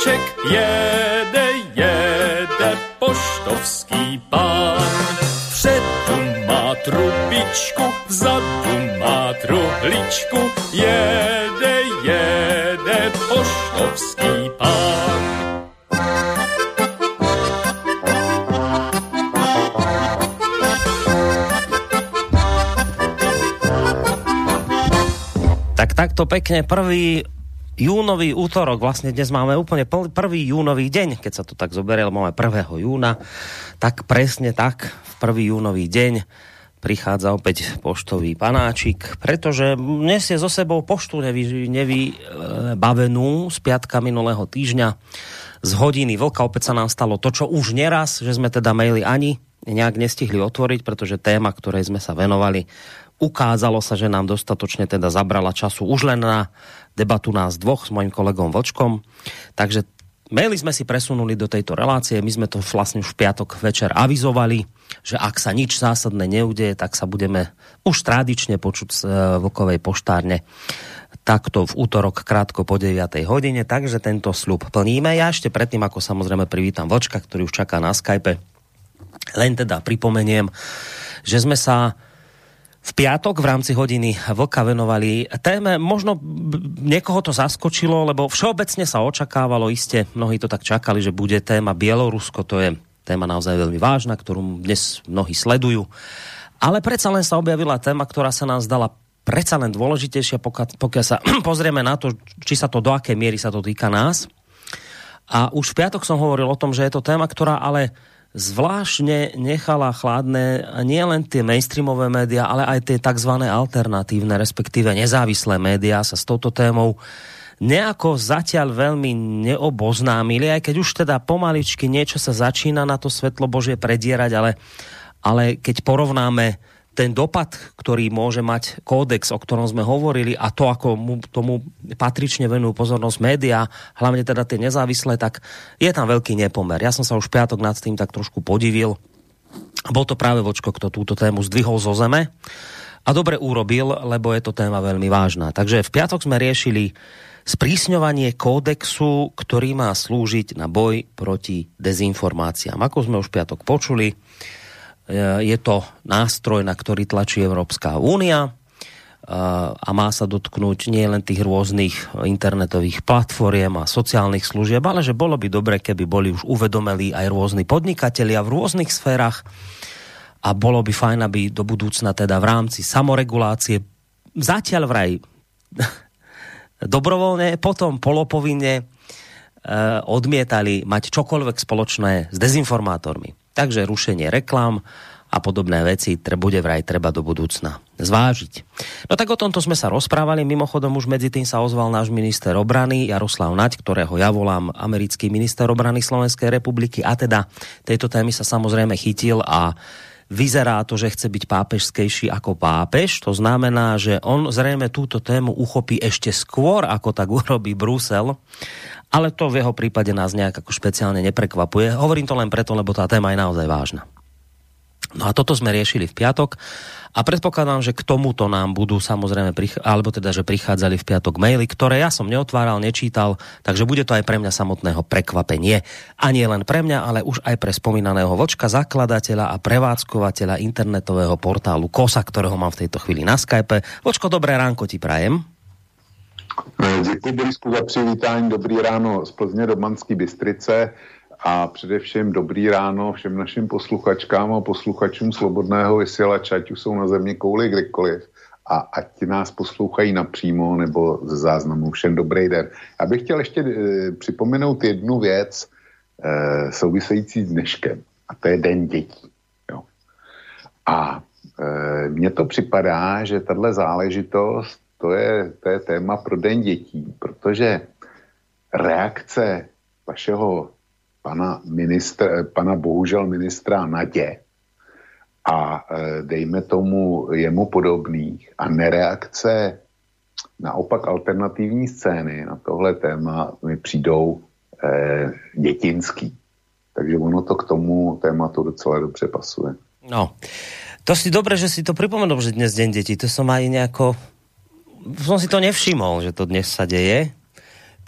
Ček jede, jede poštovský pán. Předu má trubičku, vzadu má truhličku, jede, jede poštovský pán. Tak takto pekne prvý júnový útorok, vlastne dnes máme úplne prvý júnový deň, keď sa to tak zoberie, máme 1. júna, tak presne tak, v prvý júnový deň prichádza opäť poštový panáčik, pretože nesie so sebou poštu nevybavenú z piatka minulého týždňa, z hodiny vlka, opäť sa nám stalo to, čo už neraz, že sme teda maily ani nejak nestihli otvoriť, pretože téma, ktorej sme sa venovali, ukázalo sa, že nám dostatočne teda zabrala času už len na debatu nás dvoch s mojim kolegom Vlčkom. Takže maily sme si presunuli do tejto relácie. My sme to vlastne už v piatok večer avizovali, že ak sa nič zásadné neudeje, tak sa budeme už tradične počuť z Vlkovej poštárne takto v útorok krátko po 9. hodine. Takže tento sľub plníme. Ja ešte predtým, ako samozrejme privítam Vlčka, ktorý už čaká na Skype, len teda pripomeniem, že sme sa v piatok v rámci hodiny vlka venovali téme, možno niekoho to zaskočilo, lebo všeobecne sa očakávalo, iste mnohí to tak čakali, že bude téma Bielorusko, to je téma naozaj veľmi vážna, ktorú dnes mnohí sledujú. Ale predsa len sa objavila téma, ktorá sa nám zdala predsa len dôležitejšia, pokiaľ sa pozrieme na to, či sa to do akej miery sa to týka nás. A už v piatok som hovoril o tom, že je to téma, ktorá ale zvláštne nechala chladné nie len tie mainstreamové médiá, ale aj tie tzv. Alternatívne, respektíve nezávislé médiá sa s touto témou nejako zatiaľ veľmi neoboznámili, aj keď už teda pomaličky niečo sa začína na to svetlo Božie predierať, ale keď porovnáme ten dopad, ktorý môže mať kódex, o ktorom sme hovorili, a to, ako tomu patrične venujú pozornosť médiá, hlavne teda tie nezávislé, tak je tam veľký nepomer. Ja som sa už piatok nad tým tak trošku podivil. Bol to práve Vočko, kto túto tému zdvihol zo zeme a dobre urobil, lebo je to téma veľmi vážna. Takže v piatok sme riešili sprísňovanie kódexu, ktorý má slúžiť na boj proti dezinformáciám. Ako sme už piatok počuli, je to nástroj, na ktorý tlačí Európska únia a má sa dotknúť nie len tých rôznych internetových platform a sociálnych služieb, ale že bolo by dobre, keby boli už uvedomeli aj rôzni podnikatelia v rôznych sférach a bolo by fajn, aby do budúcna teda v rámci samoregulácie zatiaľ vraj dobrovoľne, potom polopovinne odmietali mať čokoľvek spoločné s dezinformátormi. Takže rušenie reklám a podobné veci bude vraj treba do budúcna zvážiť. No tak o tomto sme sa rozprávali. Mimochodom už medzi tým sa ozval náš minister obrany Jaroslav Naď, ktorého ja volám americký minister obrany Slovenskej republiky a teda tejto témy sa samozrejme chytil a vyzerá to, že chce byť pápežskejší ako pápež. To znamená, že on zrejme túto tému uchopí ešte skôr, ako tak urobí Brusel. Ale to v jeho prípade nás nejak ako špeciálne neprekvapuje. Hovorím to len preto, lebo tá téma je naozaj vážna. No a toto sme riešili v piatok a predpokladám, že k tomuto nám budú samozrejme, alebo teda, že prichádzali v piatok maily, ktoré ja som neotváral, nečítal, takže bude to aj pre mňa samotného prekvapenie. A nie len pre mňa, ale už aj pre spomínaného Vočka, zakladateľa a prevádzkovateľa internetového portálu KOSA, ktorého mám v tejto chvíli na Skype. Vočko, dobré ránko ti prajem. Děkuji, Borisku, za přivítání. Dobrý ráno z Plzně do Banské Bystrice a především dobrý ráno všem našim posluchačkám a posluchačům Slobodného Vysielača, ať už jsou na země kouli kdykoliv a ať nás poslouchají napřímo nebo ze záznamu. Všem dobrý den. Já bych chtěl ještě připomenout jednu věc související s dneškem, a to je Den dětí. Jo. A mně to připadá, že tato záležitost to je téma pro Den dětí, protože reakce vašeho pana bohužel ministra Nadě a dejme tomu jemu podobných a nereakce naopak alternativní scény na tohle téma mi přijdou dětinský. Takže ono to k tomu tématu docela dobře pasuje. No, to si dobré, že si to připomenul, že dnes Den dětí, to som aj nejako... Som si to nevšimol, že to dnes sa deje.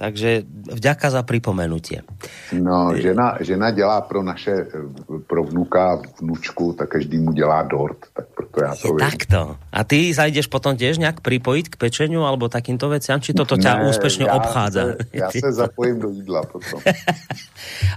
Takže vďaka za pripomenutie. No, žena dělá pro vnuka, vnučku, tak každému dělá dort. Tak proto já to vím. Takto. A ty zajdeš potom tiež nějak připojit k pečeniu alebo takýmto veciam? Či toto ťa úspešne obchádza? Já se zapojím do jídla potom.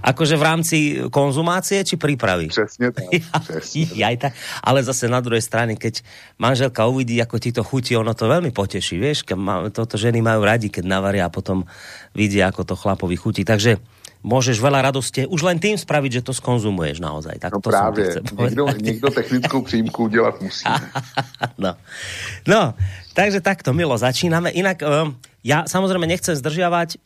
Akože v rámci konzumácie či prípravy? Přesně tak. Ale zase na druhej strane, keď manželka uvidí, ako ti to chutí, ono to veľmi poteší, vieš? Toto ženy majú radi, keď navaria a potom vidia, ako to chlapovi chutí. Takže môžeš veľa radosti už len tým spraviť, že to skonzumuješ naozaj. Tak no to práve, niekto technickú príjimku udelať musí. No, takže takto, Milo, začíname. Inak ja samozrejme nechcem zdržiavať,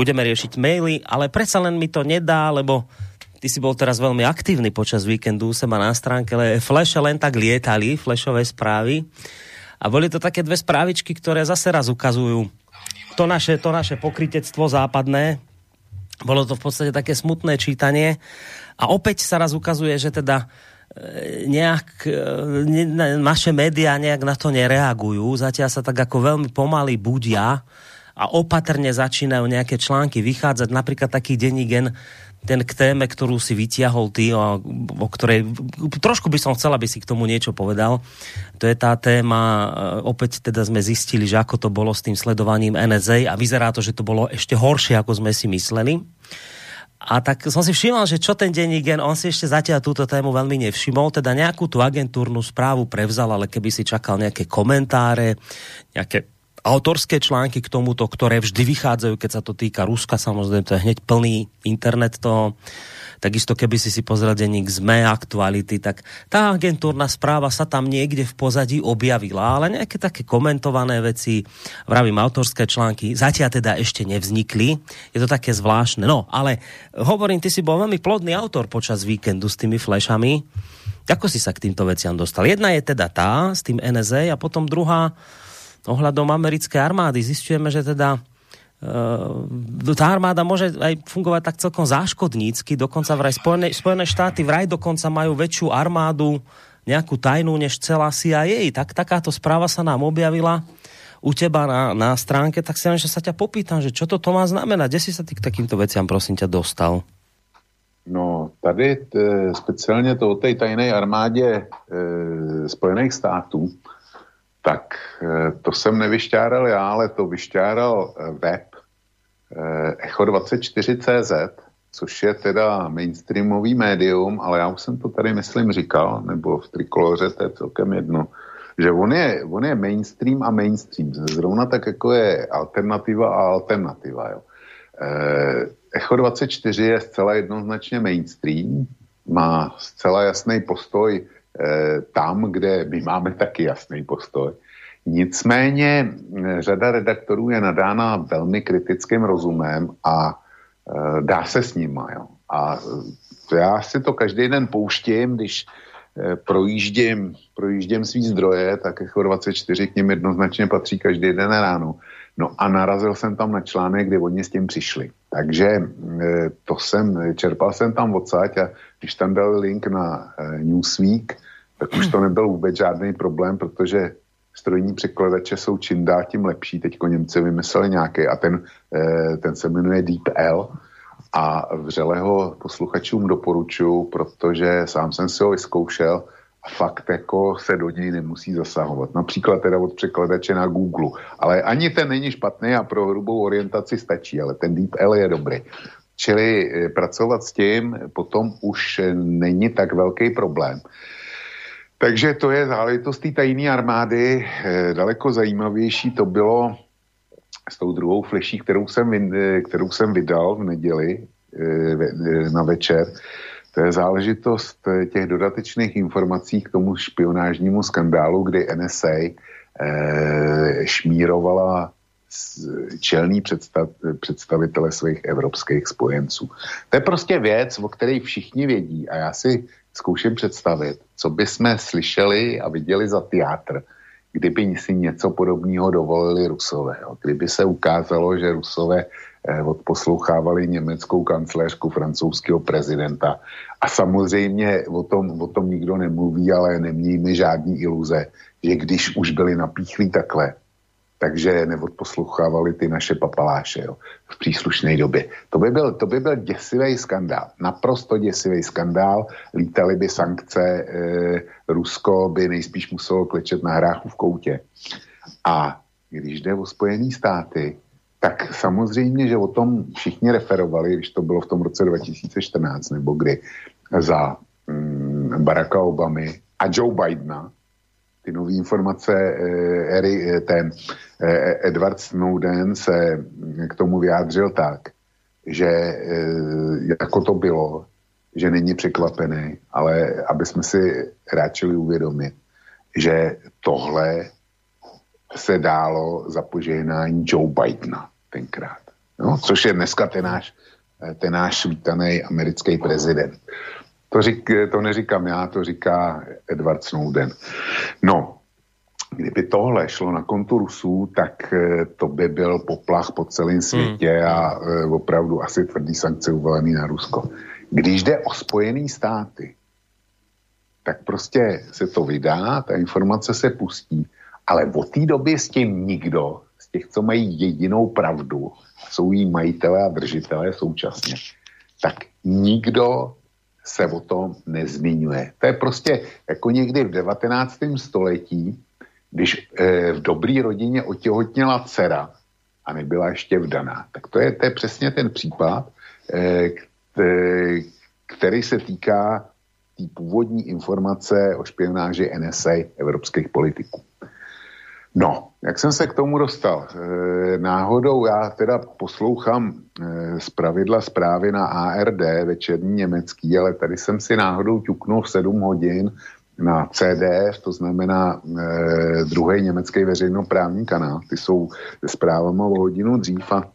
budeme riešiť maily, ale predsa len mi to nedá, lebo ty si bol teraz veľmi aktívny počas víkendu, sem a na stránke, ale flashe len tak lietali, flashové správy. A boli to také dve správičky, ktoré zase raz ukazujú to naše pokrytectvo západné. Bolo to v podstate také smutné čítanie. A opäť sa raz ukazuje, že teda naše médiá nejak na to nereagujú. Zatiaľ sa tak ako veľmi pomaly budia a opatrne začínajú nejaké články vychádzať. Napríklad taký denník N, ten k téme, ktorú si vytiahol ty, o ktorej trošku by som chcel, aby si k tomu niečo povedal. To je tá téma, opäť teda sme zistili, že ako to bolo s tým sledovaním NSA a vyzerá to, že to bolo ešte horšie, ako sme si mysleli. A tak som si všimol, že čo ten denník N, on si ešte zatiaľ túto tému veľmi nevšimol, teda nejakú tú agentúrnu správu prevzal, ale keby si čakal nejaké komentáre, nejaké autorské články k tomuto, ktoré vždy vychádzajú, keď sa to týka Ruska, samozrejme, to je hneď plný internet toho. Takisto, keby si pozrel denník SME, aktuality, tak tá agentúrna správa sa tam niekde v pozadí objavila, ale nejaké také komentované veci, vravím, autorské články, zatiaľ teda ešte nevznikli. Je to také zvláštne. No, ale hovorím, ty si bol veľmi plodný autor počas víkendu s tými flashami. Ako si sa k týmto veciam dostal? Jedna je teda tá, s tým NSA, a potom druhá, ohľadom americkej armády zistujeme, že teda tá armáda môže aj fungovať tak celkom záškodnícky, dokonca vraj Spojené štáty vraj dokonca majú väčšiu armádu nejakú tajnú než celá CIA. Takáto správa sa nám objavila u teba na stránke, tak si len, že sa ťa popýtam, že čo to má znamená, kde si sa ty k takýmto veciam prosím ťa dostal? No, tady speciálne to o tej tajnej armáde Spojených států, tak to jsem nevyšťáral já, ale to vyšťáral web echo24.cz, což je teda mainstreamový médium, ale já už jsem to tady, myslím, říkal, nebo v Trikoloře, to je celkem jedno, že on je mainstream a mainstream, zrovna tak, jako je alternativa a alternativa. Jo. Echo24 je zcela jednoznačně mainstream, má zcela jasný postoj tam, kde my máme taky jasný postoj. Nicméně řada redaktorů je nadána velmi kritickým rozumem a dá se s nima. Jo. A já si to každý den pouštím, když projíždím svý zdroje, tak jako 24 k nim jednoznačně patří každý den ráno. No a narazil jsem tam na článek, kde oni s tím přišli. Takže to jsem, čerpal jsem tam odsaď a když tam dal link na Newsweek, tak už to nebyl vůbec žádný problém, protože strojní překladače jsou čím dál tím lepší. Teďko Němci vymysleli nějaký a ten se jmenuje DeepL a vřele ho posluchačům doporučuji, protože sám jsem si ho vyzkoušel a fakt jako se do něj nemusí zasahovat. Například teda od překladače na Google. Ale ani ten není špatný a pro hrubou orientaci stačí, ale ten DeepL je dobrý. Čili pracovat s tím potom už není tak velký problém. Takže to je záležitost té tajné armády. Daleko zajímavější to bylo s tou druhou fleší, kterou jsem vydal v neděli na večer. To je záležitost těch dodatečných informací k tomu špionážnímu skandálu, kdy NSA šmírovala čelní představitele svých evropských spojenců. To je prostě věc, o které všichni vědí a já si zkouším představit, co by jsme slyšeli a viděli za teatr, kdyby si něco podobného dovolili Rusové. Jo. Kdyby se ukázalo, že Rusové odposlouchávali německou kancléřku, francouzského prezidenta. A samozřejmě o tom nikdo nemluví, ale nemějme žádný iluze, že když už byli napíchlí takhle, takže neodposlouchávali ty naše papaláše, jo, v příslušné době. To by byl děsivý skandál, naprosto děsivý skandál, lítaly by sankce, Rusko by nejspíš muselo klečet na hráchu v koutě. A když jde o Spojený státy, tak samozřejmě, že o tom všichni referovali, když to bylo v tom roce 2014 nebo kdy, za Baracka Obamy a Joe Bidena. Ty nové informace, Edward Snowden se k tomu vyjádřil tak, že jako to bylo, že není překvapený, ale aby jsme si ráčili uvědomit, že tohle se dálo za požehnání Joe Bidena tenkrát. No, což je dneska ten náš vítaný americký prezident. To neříkám já, to říká Edward Snowden. No, kdyby tohle šlo na kontu Rusů, tak to by byl poplach po celém světě a opravdu asi tvrdý sankce uvalený na Rusko. Když jde o Spojené státy, tak prostě se to vydá, ta informace se pustí, ale od té doby s tím nikdo, z těch, co mají jedinou pravdu, jsou jí majitelé a držitelé současně, tak nikdo se o tom nezmiňuje. To je prostě jako někdy v 19. století, když v dobrý rodině otěhotněla dcera a nebyla ještě vdaná. Tak to je přesně ten případ, který se týká té původní informace o špionáži NSA evropských politiků. No, jak jsem se k tomu dostal? Náhodou já teda poslouchám zpravidla zprávy na ARD, večerní německý, ale tady jsem si náhodou ťuknul 7 hodin na CDF, to znamená druhý německý veřejnoprávní kanál. Ty jsou se zprávama o hodinu dřív a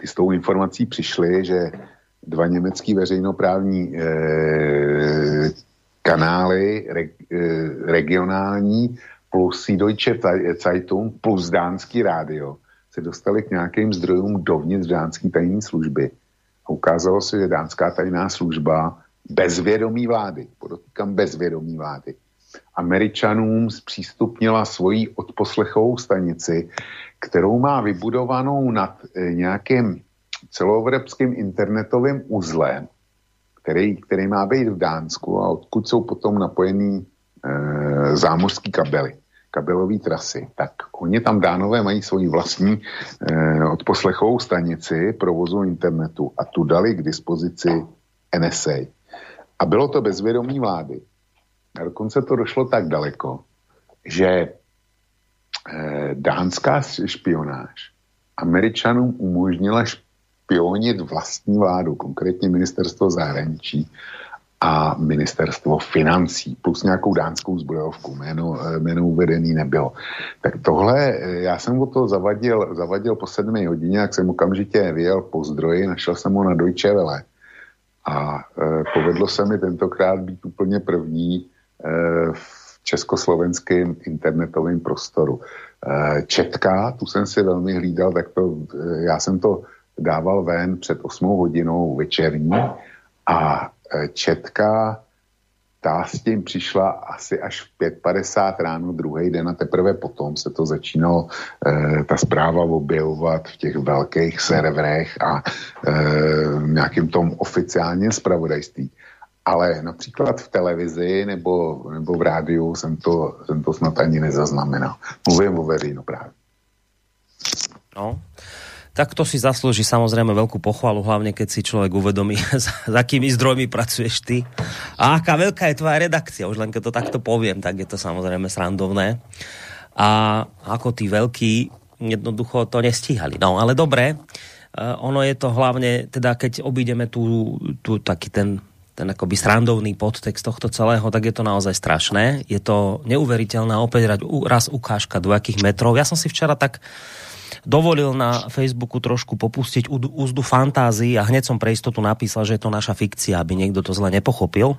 ty s tou informací přišly, že dva německý veřejnoprávní kanály regionální plus Süddeutsche Zeitung, plus dánský rádio, se dostali k nějakým zdrojům dovnitř dánské tajné služby. A ukázalo se, že dánská tajná služba bez vědomí vlády, podotýkám bez vědomí vlády, Američanům zpřístupnila svoji odposlechovou stanici, kterou má vybudovanou nad nějakým celoevropským internetovým uzlem, který má být v Dánsku a odkud jsou potom napojený zámořský kabely. Kabelové trasy, tak oni tam Dánové mají svoji vlastní odposlechovou stanici provozu internetu a tu dali k dispozici NSA. A bylo to bez vědomí vlády. A dokonce to došlo tak daleko, že dánská špionáž Američanům umožnila špionit vlastní vládu, konkrétně ministerstvo zahraničí a ministerstvo financí, plus nějakou dánskou zbrojovku, jméno uvedený nebylo. Tak tohle, já jsem o to zavadil po 7 hodině, jak jsem okamžitě vyjel po zdroji, našel jsem ho na Deutsche Welle. A povedlo se mi tentokrát být úplně první v československém internetovém prostoru. Četka, tu jsem si velmi hlídal, tak to, já jsem to dával ven před 8 hodinou večerní a Četka, ta s tím přišla asi až v 5:50 ráno druhý den a teprve potom se to začínalo ta zpráva objevovat v těch velkých serverech a nějakým tom oficiálním zpravodajství. Ale například v televizi nebo v rádiu jsem to snad ani nezaznamenal. Mluvím o veřejnoprávě. No, tak to si zaslúži samozrejme veľkú pochvalu, hlavne keď si človek uvedomí, s akými zdrojmi pracuješ ty. A aká veľká je tvoja redakcia, už len keď to takto poviem, tak je to samozrejme srandovné. A ako tí veľkí jednoducho to nestíhali. No, ale dobre, ono je to hlavne, teda keď obídeme tu taký ten akoby srandovný podtext tohto celého, tak je to naozaj strašné. Je to neuveriteľná opäť raz ukážka dvojakých metrov. Ja som si včera tak dovolil na Facebooku trošku popustiť úzdu fantázii a hneď som pre istotu napísal, že je to naša fikcia, aby niekto to zle nepochopil.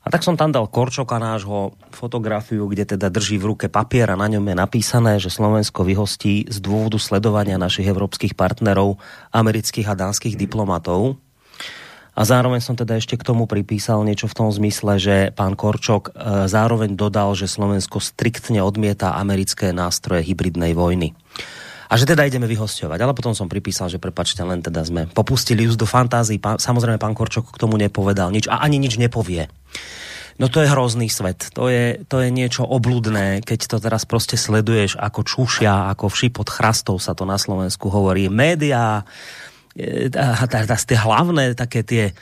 A tak som tam dal Korčoka nášho fotografiu, kde teda drží v ruke papier a na ňom je napísané, že Slovensko vyhostí z dôvodu sledovania našich európskych partnerov, amerických a dánskych diplomatov. A A zároveň som teda ešte k tomu pripísal niečo v tom zmysle, že pán Korčok zároveň dodal, že Slovensko striktne odmieta americké nástroje hybridnej vojny. A že teda ideme vyhosťovať. Ale potom som pripísal, že prepáčte, len teda sme popustili už do fantázií. Samozrejme, pán Korčok k tomu nepovedal nič a ani nič nepovie. No to je hrozný svet. To je niečo obludné, keď to teraz proste sleduješ, ako čúšia, ako vši pod chrastou sa to na Slovensku hovorí. Média, tie hlavné také tie,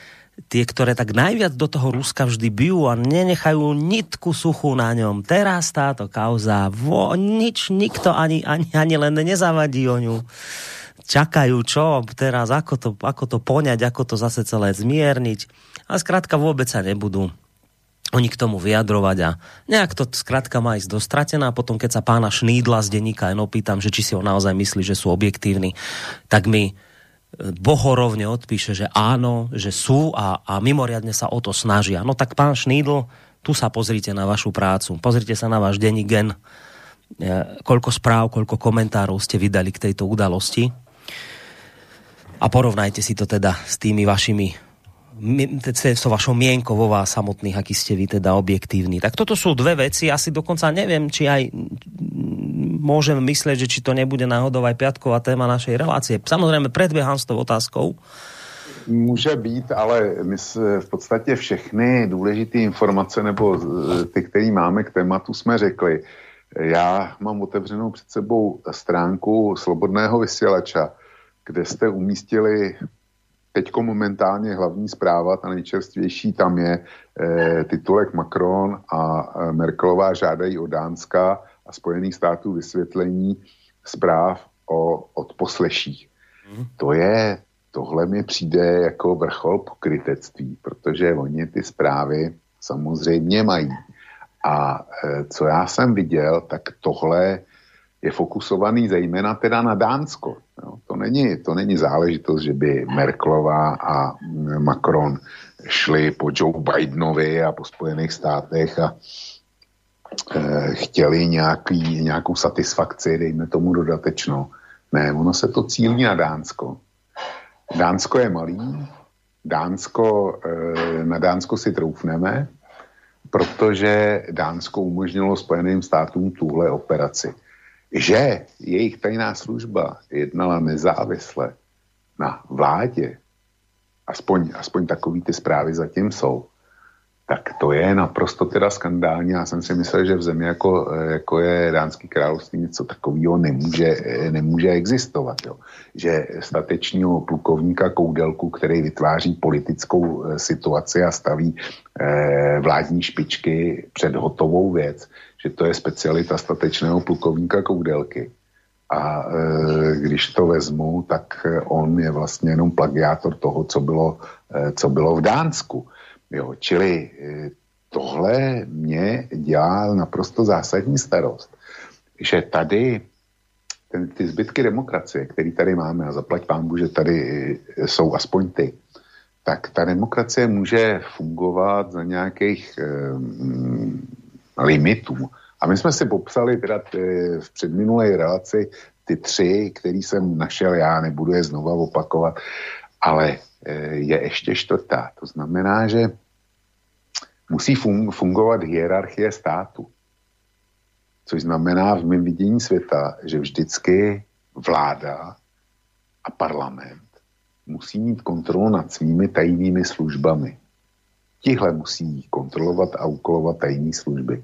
ktoré tak najviac do toho Ruska vždy bijú a nenechajú nitku suchú na ňom. Teraz táto kauza, nikto ani len nezavadí o ňu. Čakajú, čo teraz, ako to poňať, ako to zase celé zmierniť. A skrátka vôbec sa nebudú oni k tomu vyjadrovať a nejak to skrátka má ísť dostratená. Potom, keď sa pána Šnídla z Denníka N opýtam, že či si ho naozaj myslí, že sú objektívni, tak mi bohorovne odpíše, že áno, že sú a mimoriadne sa o to snažia. No tak pán Šnídl, tu sa pozrite na vašu prácu, pozrite sa na váš Denník N, koľko správ, koľko komentárov ste vydali k tejto udalosti a porovnajte si to teda s tými vašimi so vašou mienkou vo vás samotných, aký ste vy teda objektívni. Tak toto sú dve veci, asi dokonca neviem, či aj môžem myslieť, že či to nebude náhodou aj piatková téma našej relácie. Samozrejme, predbieham s tou otázkou. Může být, ale my v podstatě všechny důležité informace nebo ty, které máme k tématu, jsme řekli. Já mám otevřenou před sebou stránku Slobodného Vysielača, kde jste umístili teďko momentálně hlavní zpráva, ta nejčerstvější, tam je titulek Macron a Merkelová žádají o Dánska a Spojených států vysvětlení zpráv o odposleších. Tohle mi přijde jako vrchol pokrytectví, protože oni ty zprávy samozřejmě mají. A co já jsem viděl, tak tohle je fokusovaný zejména teda na Dánsko. Jo, to není záležitost, že by Merkelová a Macron šli po Joe Bidenovi a po Spojených státech a chtěli nějakou satisfakci, dejme tomu dodatečnou. Ne, ono se to cílí na Dánsko. Dánsko je malý, na Dánsko si troufneme, protože Dánsko umožnilo Spojeným státům tuhle operaci. Že jejich tajná služba jednala nezávisle na vládě, aspoň takový ty zprávy zatím jsou, tak to je naprosto teda skandální. Já jsem si myslel, že v zemi jako je Dánský království něco takového nemůže existovat. Jo. Že statečního plukovníka Koudelku, který vytváří politickou situaci a staví vládní špičky před hotovou věc, že to je specialita statečného plukovníka Koudelky. A když to vezmu, tak on je vlastně jenom plagiátor toho, co bylo v Dánsku. Jo, čili tohle mě dělá naprosto zásadní starost, že tady ty zbytky demokracie, které tady máme, a zaplať pánbu, že tady jsou aspoň ty, tak ta demokracie může fungovat za nějakých limitů. A my jsme si popsali teda v předminulé relaci ty tři, který jsem našel, já nebudu je znova opakovat, ale je ještě čtvrtá. To znamená, že musí fungovat hierarchie státu. Což znamená v mém vidění světa, že vždycky vláda a parlament musí mít kontrolu nad svými tajnými službami. Tihle musí kontrolovat a úkolovat tajné služby.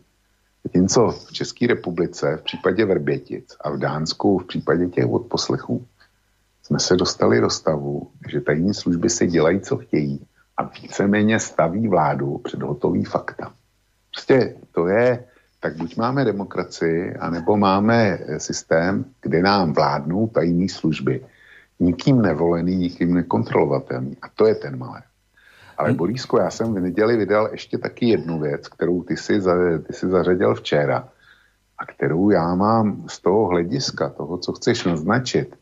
Zatímco v České republice v případě Vrbětic a v Dánsku v případě těch odposlechů jsme se dostali do stavu, že tajní služby si dělají, co chtějí a víceméně staví vládu před hotový fakta. Prostě to je, tak buď máme demokracii, anebo máme systém, kde nám vládnou tajní služby. Nikým nevolený, nikým nekontrolovatelný. A to je ten malér. Ale Borísko, já jsem v neděli vydal ještě taky jednu věc, kterou ty jsi zařadil včera a kterou já mám z toho hlediska, toho, co chceš naznačit,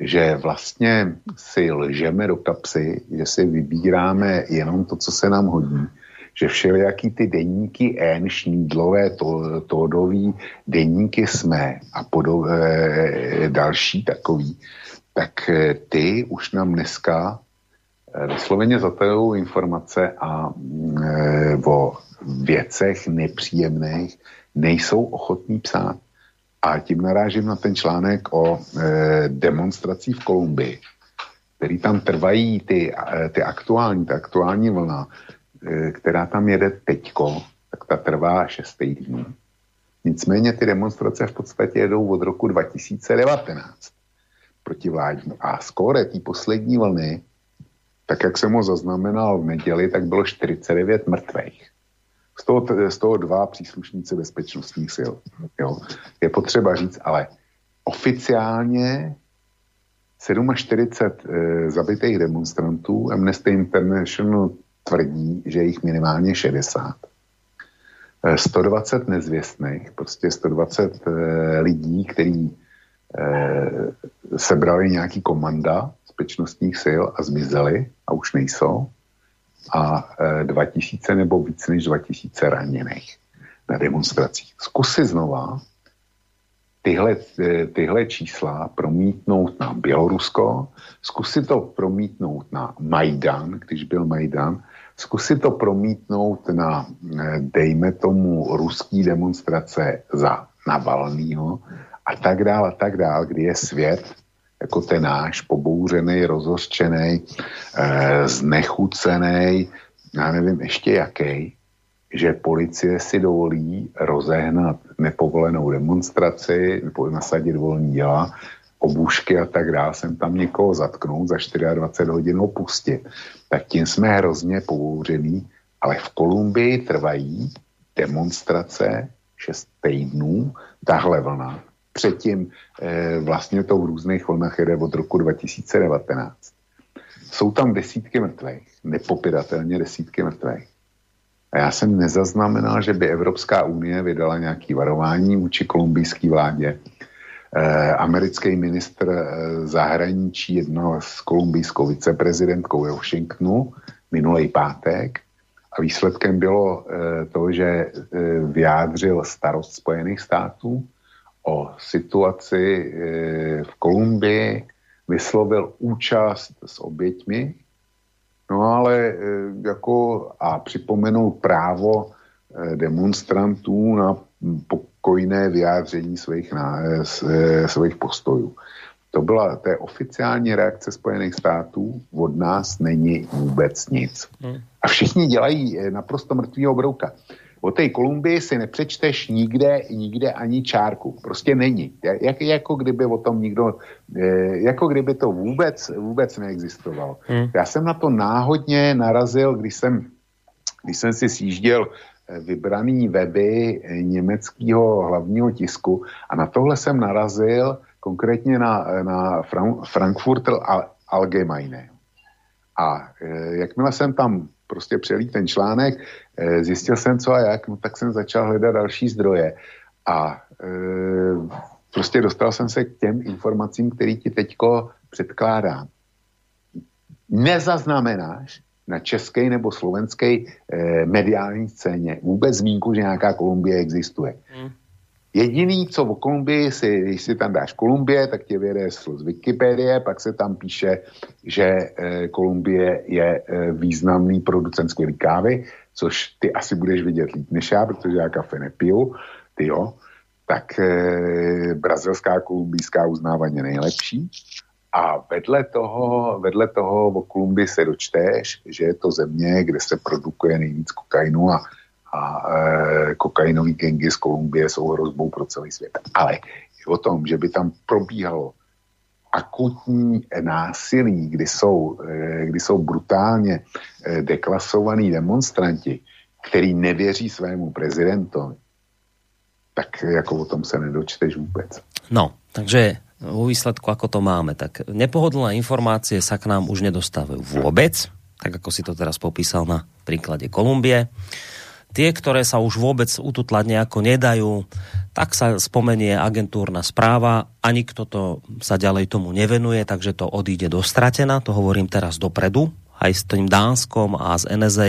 že vlastně si lžeme do kapsy, že si vybíráme jenom to, co se nám hodí, že všelijaký ty deníky N, Šnídlové, Tódový, deníky SME a další takový, tak ty už nám dneska vysloveně zatajují informace a o věcech nepříjemných nejsou ochotní psát. A tím narážím na ten článek o demonstrací v Kolumbii, který tam trvají ta aktuální vlna, která tam jede teďko, tak ta trvá 6 týdnů. Nicméně ty demonstrace v podstatě jedou od roku 2019 protivládní. A skóre té poslední vlny, tak jak jsem ho zaznamenal v neděli, tak bylo 49 mrtvých. Z toho 2 příslušníci bezpečnostních sil. Jo. Je potřeba říct, ale oficiálně 47 zabitých demonstrantů, Amnesty International tvrdí, že jich minimálně 60. 120 nezvěstných, prostě 120 lidí, kteří sebrali nějaký komanda bezpečnostních sil a zmizeli a už nejsou. A 2000 nebo víc než 2000 raněných na demonstracích. Zkus si znova tyhle čísla promítnout na Bělorusko, zkus si to promítnout na Majdan, když byl Majdan, zkus si to promítnout na, dejme tomu, ruský demonstrace za Navalnýho a tak dál, kdy je svět jako ten náš, pobouřený, rozhořčený, znechucený, já nevím ještě jaký, že policie si dovolí rozehnat nepovolenou demonstraci, nebo nasadit volní děla, obušky a tak dále, sem tam někoho zatknout, za 24 hodin ho pustit. Tak tím jsme hrozně pobouřený, ale v Kolumbii trvají demonstrace 6 týdnů, tahle vlna. Předtím vlastně to v různých vlnách jede od roku 2019. Jsou tam desítky mrtvých, nepopiratelně desítky mrtvých. A já jsem nezaznamenal, že by Evropská unie vydala nějaké varování vůči kolumbijské vládě. Americký ministr zahraničí jednal s kolumbijskou viceprezidentkou ve Washingtonu minulý pátek a výsledkem bylo to, že vyjádřil starost Spojených států o situaci v Kolumbii, vyslovil účast s oběťmi, no ale jako a připomenul právo demonstrantů na pokojné vyjádření svých postojů. To je oficiální reakce Spojených států, od nás není vůbec nic. A všichni dělají naprosto mrtvýho brouka. O té Kolumbii si nepřečteš nikde ani čárku. Prostě není. Jako kdyby o tom nikdo, jako kdyby to vůbec neexistovalo. Já jsem na to náhodně narazil, když jsem si sjížděl vybraný weby německého hlavního tisku a na tohle jsem narazil konkrétně na Frankfurter Allgemeine. A jakmile jsem tam prostě přelít ten článek, zjistil jsem co a jak, no tak jsem začal hledat další zdroje. A prostě dostal jsem se k těm informacím, které ti teďko předkládám. Nezaznamenáš na české nebo slovenské mediální scéně vůbec zmínku, že nějaká Kolumbie existuje. Jediný, co o Kolumbii, když si tam dáš Kolumbie, tak tě vyjede z Wikipedie, pak se tam píše, že Kolumbie je významný producent skvělý kávy, což ty asi budeš vidět líp než já, protože já kafe nepiju, ty jo, tak brazilská, kolumbijská uznávaně nejlepší. A vedle toho o Kolumbii se dočteš, že je to země, kde se produkuje nejvíc kokainu a kokainový gengy z Kolumbie jsou hrozbou pro celý svět. Ale je o tom, že by tam probíhalo akutní násilí, kdy jsou brutálně deklasovaní demonstranti, který nevěří svému prezidentovi, tak jako o tom se nedočteš vůbec. No, takže vo výsledku, ako to máme, tak nepohodlné informácie sa k nám už nedostávajú vôbec, tak ako si to teraz popísal na príklade Kolumbie. Tie, ktoré sa už vôbec ututlať nejako nedajú, tak sa spomenie agentúrna správa a nikto to sa ďalej tomu nevenuje, takže to odíde do stratena, to hovorím teraz dopredu, aj s tým Dánskom a z NSA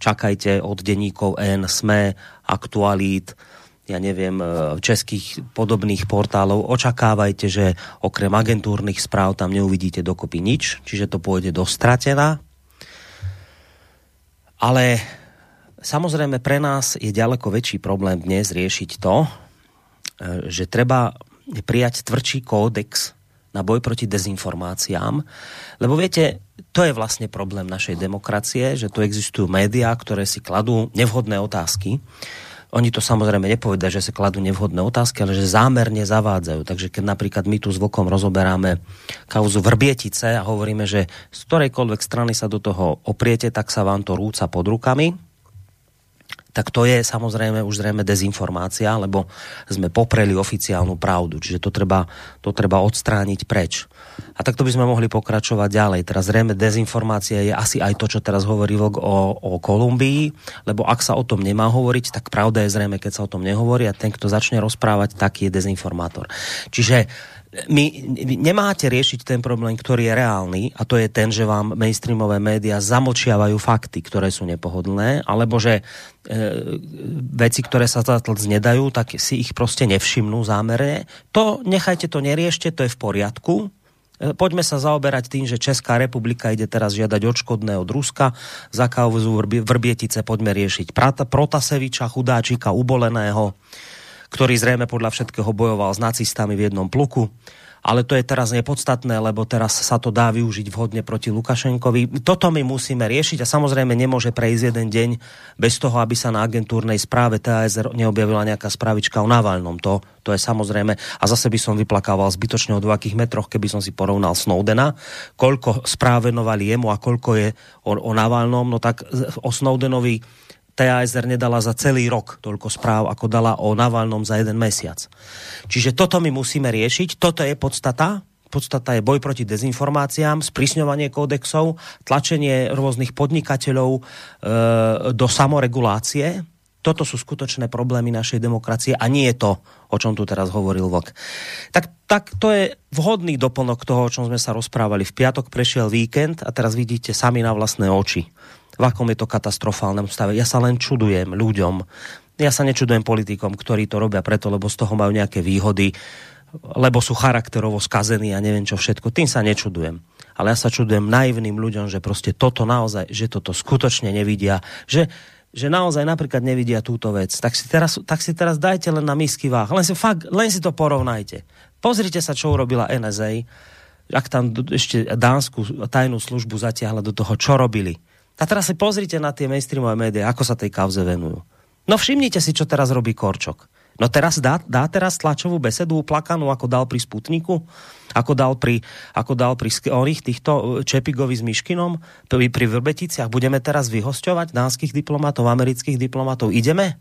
čakajte od denníkov N, SME, aktualít, ja neviem, českých podobných portálov, očakávajte, že okrem agentúrnych správ tam neuvidíte dokopy nič, čiže to pôjde do stratena Ale samozrejme pre nás je ďaleko väčší problém dnes riešiť to, že treba prijať tvrdší kódex na boj proti dezinformáciám. Lebo viete, to je vlastne problém našej demokracie, že tu existujú médiá, ktoré si kladú nevhodné otázky. Oni to samozrejme nepovedia, že sa kladú nevhodné otázky, ale že zámerne zavádzajú. Takže keď napríklad my tu s Vlkom rozoberáme kauzu Vrbětice a hovoríme, že z ktorejkoľvek strany sa do toho opriete, tak sa vám to rúca pod rukami, tak to je samozrejme už zrejme dezinformácia, lebo sme popreli oficiálnu pravdu. Čiže to treba odstrániť preč. A takto by sme mohli pokračovať ďalej. Teraz zrejme dezinformácia je asi aj to, čo teraz hovorí Vlk o Kolumbii, lebo ak sa o tom nemá hovoriť, tak pravda je zrejme, keď sa o tom nehovorí, a ten, kto začne rozprávať, tak je dezinformátor. Čiže vy nemáte riešiť ten problém, ktorý je reálny, a to je ten, že vám mainstreamové médiá zamočiavajú fakty, ktoré sú nepohodlné, alebo že veci, ktoré sa zatlc nedajú, tak si ich proste nevšimnú zámerne. To nechajte, to neriešte, to je v poriadku. Poďme sa zaoberať tým, že Česká republika ide teraz žiadať odškodné od Ruska za kauzu Vrbětice, poďme riešiť Protaseviča, chudáčika, uboleného, ktorý zrejme podľa všetkého bojoval s nacistami v jednom pluku. Ale to je teraz nepodstatné, lebo teraz sa to dá využiť vhodne proti Lukašenkovi. Toto my musíme riešiť a samozrejme nemôže prejsť jeden deň bez toho, aby sa na agentúrnej správe TAS neobjavila nejaká správička o Navalnom. To je samozrejme. A zase by som vyplakával zbytočne o dvakých metroch, keby som si porovnal Snowdena, koľko správ venovali jemu a koľko je o Navalnom. No tak o Snowdenovi TASR nedala za celý rok toľko správ, ako dala o Navalnom za jeden mesiac. Čiže toto my musíme riešiť, toto je podstata. Podstata je boj proti dezinformáciám, sprísňovanie kódexov, tlačenie rôznych podnikateľov do samoregulácie. Toto sú skutočné problémy našej demokracie a nie je to, o čom tu teraz hovoril Vlk. Tak to je vhodný doplnok toho, o čom sme sa rozprávali. V piatok prešiel víkend a teraz vidíte sami na vlastné oči, v akom je to katastrofálnom stave. Ja sa len čudujem ľuďom. Ja sa nečudujem politikom, ktorí to robia preto, lebo z toho majú nejaké výhody, lebo sú charakterovo skazení a neviem čo všetko. Tým sa nečudujem. Ale ja sa čudujem naivným ľuďom, že proste toto naozaj, že toto skutočne nevidia, že naozaj napríklad nevidia túto vec, tak si teraz dajte len na misky váh. Len si to porovnajte. Pozrite sa, čo urobila NSA, ak tam ešte dánsku tajnú službu zatiahla do toho, čo robili. A teraz si pozrite na tie mainstreamové médiá, ako sa tej kauze venujú. No všimnite si, čo teraz robí Korčok. No teraz dá tlačovú besedu uplakanú, ako dal pri Sputniku, ako dal pri oných týchto Čepigovi s Miškinom, pri Vrbeticiach. Budeme teraz vyhosťovať dánskych diplomatov, amerických diplomatov. Ideme?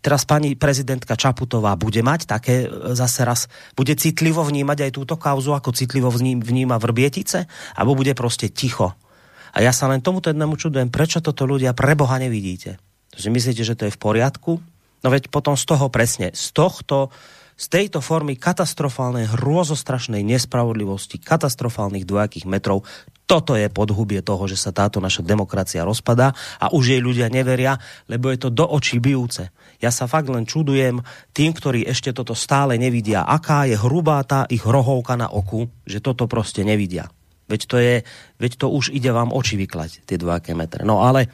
Teraz pani prezidentka Čaputová bude mať také zase raz, bude citlivo vnímať aj túto kauzu, ako citlivo vníma Vrbětice, alebo bude proste ticho. A ja sa len tomuto jednému čudujem, prečo toto ľudia pre Boha nevidíte. To si myslíte, že to je v poriadku? No veď potom z toho presne, z tejto formy katastrofálnej, hrôzostrašnej nespravodlivosti, katastrofálnych dvojakých metrov, toto je podhubie toho, že sa táto naša demokracia rozpadá a už jej ľudia neveria, lebo je to do očí bijúce. Ja sa fakt len čudujem tým, ktorí ešte toto stále nevidia, aká je hrubá tá ich rohovka na oku, že toto proste nevidia. Veď to už ide vám oči vyklať, tie dvojaké metre. No ale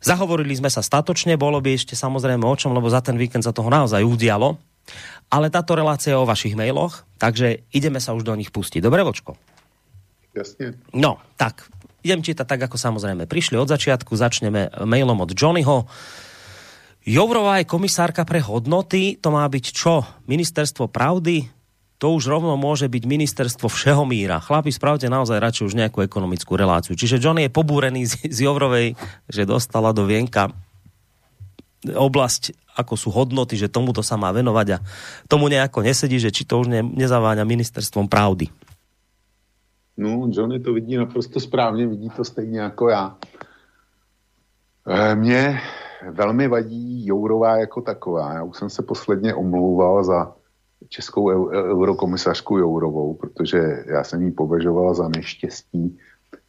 zahovorili sme sa statočne, bolo by ešte samozrejme o čom, lebo za ten víkend sa toho naozaj udialo. Ale táto relácia je o vašich mailoch, takže ideme sa už do nich pustiť. Dobre, Vočko? Jasne. No, tak, idem čítať tak, ako samozrejme prišli od začiatku. Začneme mailom od Johnnyho. Jourová je komisárka pre hodnoty, to má byť čo? Ministerstvo pravdy? To už rovno môže byť ministerstvo všeho míra. Chlapi, spravte naozaj radšej už nejakú ekonomickú reláciu. Čiže John je pobúrený z Jourovej, že dostala do vienka oblasť, ako sú hodnoty, že tomuto sa má venovať a tomu nejako nesedí, že či to už nezaváňa ministerstvom pravdy. No, Johnny to vidí naprosto správne, vidí to stejně jako já. Mně velmi vadí Jourová jako taková. Já už jsem se posledně omlouval za českou eurokomisařku Jourovou, protože já jsem ji považoval za neštěstí,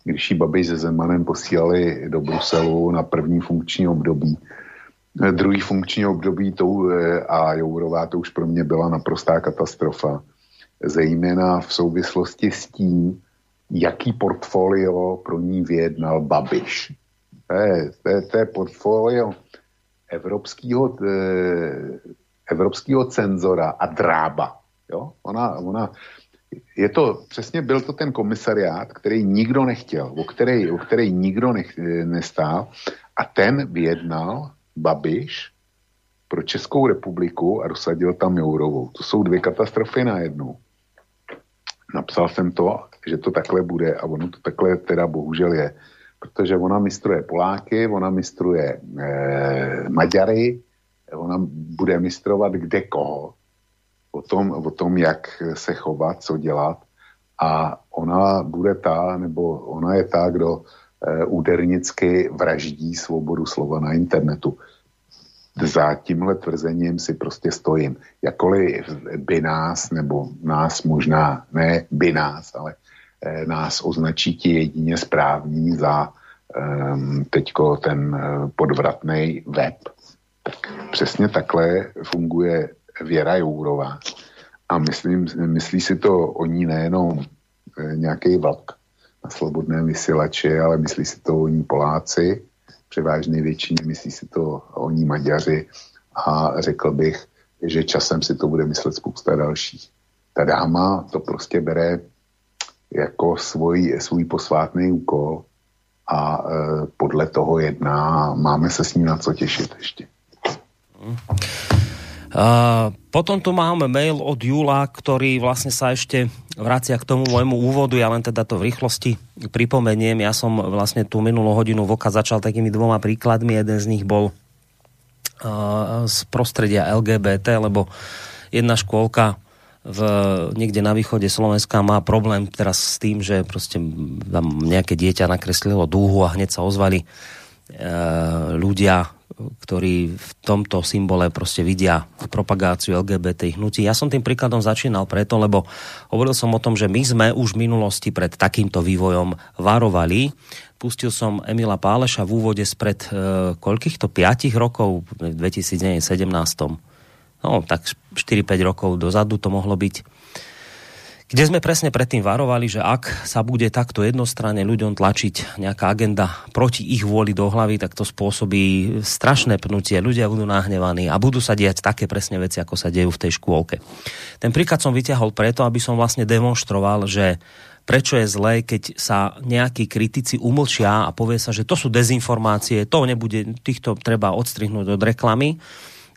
když ji Babiš se Zemanem posílali do Bruselu na první funkční období. Druhý funkční období a Jourová to už pro mě byla naprostá katastrofa. Zejména v souvislosti s tím, jaký portfolio pro ní vyjednal Babiš. To je portfolio evropského cenzora a drába. Jo? Ona je to, přesně byl to ten komisariát, který nikdo nechtěl, o který nikdo nestál, a ten vyjednal Babiš pro Českou republiku a dosadil tam Jourovou. To jsou dvě katastrofy najednou. Napsal jsem to, že to takhle bude, a ono to takhle teda bohužel je. Protože ona mistruje Poláky, ona mistruje Maďary, ona bude mistrovat kde koho. O tom, jak se chovat, co dělat. A ona bude ta, nebo ona je ta, kdo údernicky vraždí svobodu slova na internetu. Za tímhle tvrzením si prostě stojím. Jakkoliv by nás, nebo nás možná, ne by nás, ale nás označí ti jedině správní za teďko ten podvratnej web. Tak přesně takhle funguje Věra Jourová. A myslí si to o ní nejenom nějaký vlk na Slobodném Vysielači, ale myslí si to o ní Poláci, převážně většině, myslí si to o ní Maďaři, a řekl bych, že časem si to bude myslet spousta dalších. Ta dáma to prostě bere jako svůj posvátný úkol a podle toho jedná. Máme se s ní na co těšit ještě. Potom tu máme mail od Júla, ktorý vlastne sa ešte vracia k tomu môjmu úvodu. Ja len teda to v rýchlosti pripomeniem. Ja som vlastne tú minulú hodinu voka začal takými 2 príkladmi. Jeden z nich bol z prostredia LGBT, lebo jedna škôlka niekde na východe Slovenska má problém teraz s tým, že proste tam nejaké dieťa nakreslilo dúhu a hneď sa ozvali ľudia, ktorí v tomto symbole proste vidia propagáciu LGBT hnutí. Ja som tým príkladom začínal preto, lebo hovoril som o tom, že my sme už v minulosti pred takýmto vývojom varovali. Pustil som Emila Páleša v úvode spred koľkýchto 5 rokov, v 2017. No, tak 4-5 rokov dozadu to mohlo byť. Kde sme presne predtým varovali, že ak sa bude takto jednostranne ľuďom tlačiť nejaká agenda proti ich vôli do hlavy, tak to spôsobí strašné pnutie, ľudia budú nahnevaní a budú sa diať také presne veci, ako sa dejú v tej škôlke. Ten príklad som vyťahol preto, aby som vlastne demonstroval, že prečo je zlé, keď sa nejakí kritici umlčia a povie sa, že to sú dezinformácie, to nebude, týchto treba odstrihnúť od reklamy.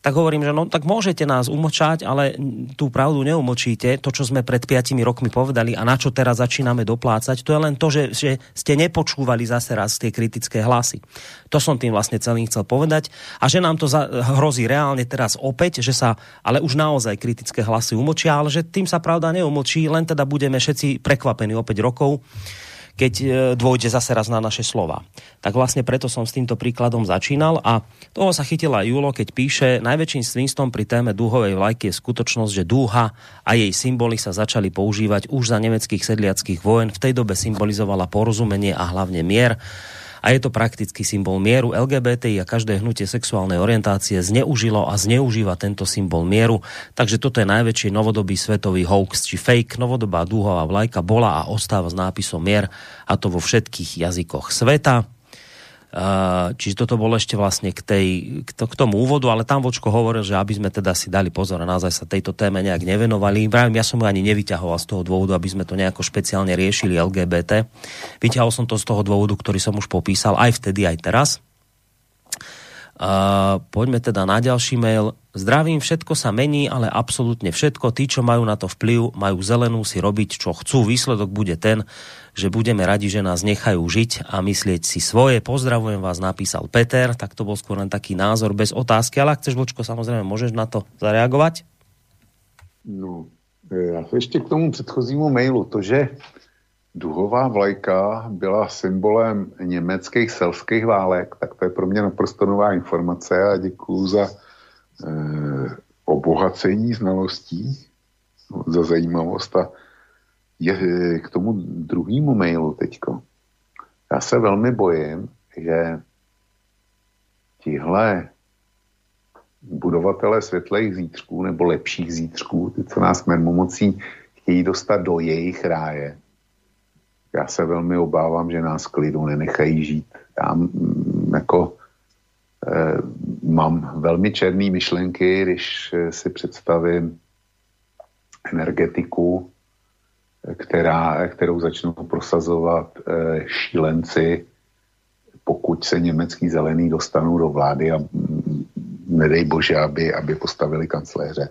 Tak hovorím, že no tak môžete nás umlčať, ale tú pravdu neumlčíte. To, čo sme pred 5 rokmi povedali a na čo teraz začíname doplácať, to je len to, že ste nepočúvali zase raz tie kritické hlasy. To som tým vlastne celým chcel povedať. A že nám to hrozí reálne teraz opäť, že sa ale už naozaj kritické hlasy umlčia, ale že tým sa pravda neumlčí, len teda budeme všetci prekvapení o 5 rokov, keď dôjde zase raz na naše slova. Tak vlastne preto som s týmto príkladom začínal a toho sa chytila Júlo, keď píše: najväčším svinstom pri téme dúhovej vlajky je skutočnosť, že dúha a jej symboly sa začali používať už za nemeckých sedliackých vojen. V tej dobe symbolizovala porozumenie a hlavne mier. A je to prakticky symbol mieru. LGBTI a každé hnutie sexuálnej orientácie zneužilo a zneužíva tento symbol mieru. Takže toto je najväčší novodobý svetový hoax či fake. Novodobá dúhová vlajka bola a ostáva s nápisom mier, a to vo všetkých jazykoch sveta. Čiže toto bolo ešte vlastne k tomu úvodu, ale tam Vočko hovoril, že aby sme teda si dali pozor a naozaj sa tejto téme nejak nevenovali. Ja som ju ani nevyťahoval z toho dôvodu, aby sme to nejako špeciálne riešili LGBT. Vyťahol som to z toho dôvodu, ktorý som už popísal aj vtedy, aj teraz. Poďme teda na ďalší mail. Zdravím, všetko sa mení, ale absolútne všetko. Tí, čo majú na to vplyv, majú zelenú si robiť, čo chcú. Výsledok bude ten, že budeme radi, že nás nechajú žiť a myslieť si svoje. Pozdravujem vás, napísal Peter. Tak to bol skôr len taký názor bez otázky, ale ak chceš, Vočko, samozrejme, môžeš na to zareagovať? No, ja ešte k tomu předchozímu mailu, to, že duhová vlajka byla symbolem německých selských válek, tak to je pro mě naprosto nová informace a děkuju za obohacení znalostí, za zajímavost. A k tomu druhému mailu teďko. Já se velmi bojím, že tihle budovatelé světlých zítřků nebo lepších zítřků, ty, co nás mermomocí chtějí dostat do jejich ráje. Já se velmi obávám, že nás klidu nenechají žít. Já jako mám velmi černé myšlenky, když si představím energetiku, kterou začnou prosazovat šílenci, pokud se německý zelený dostanou do vlády a nedej bože, aby postavili kancléře.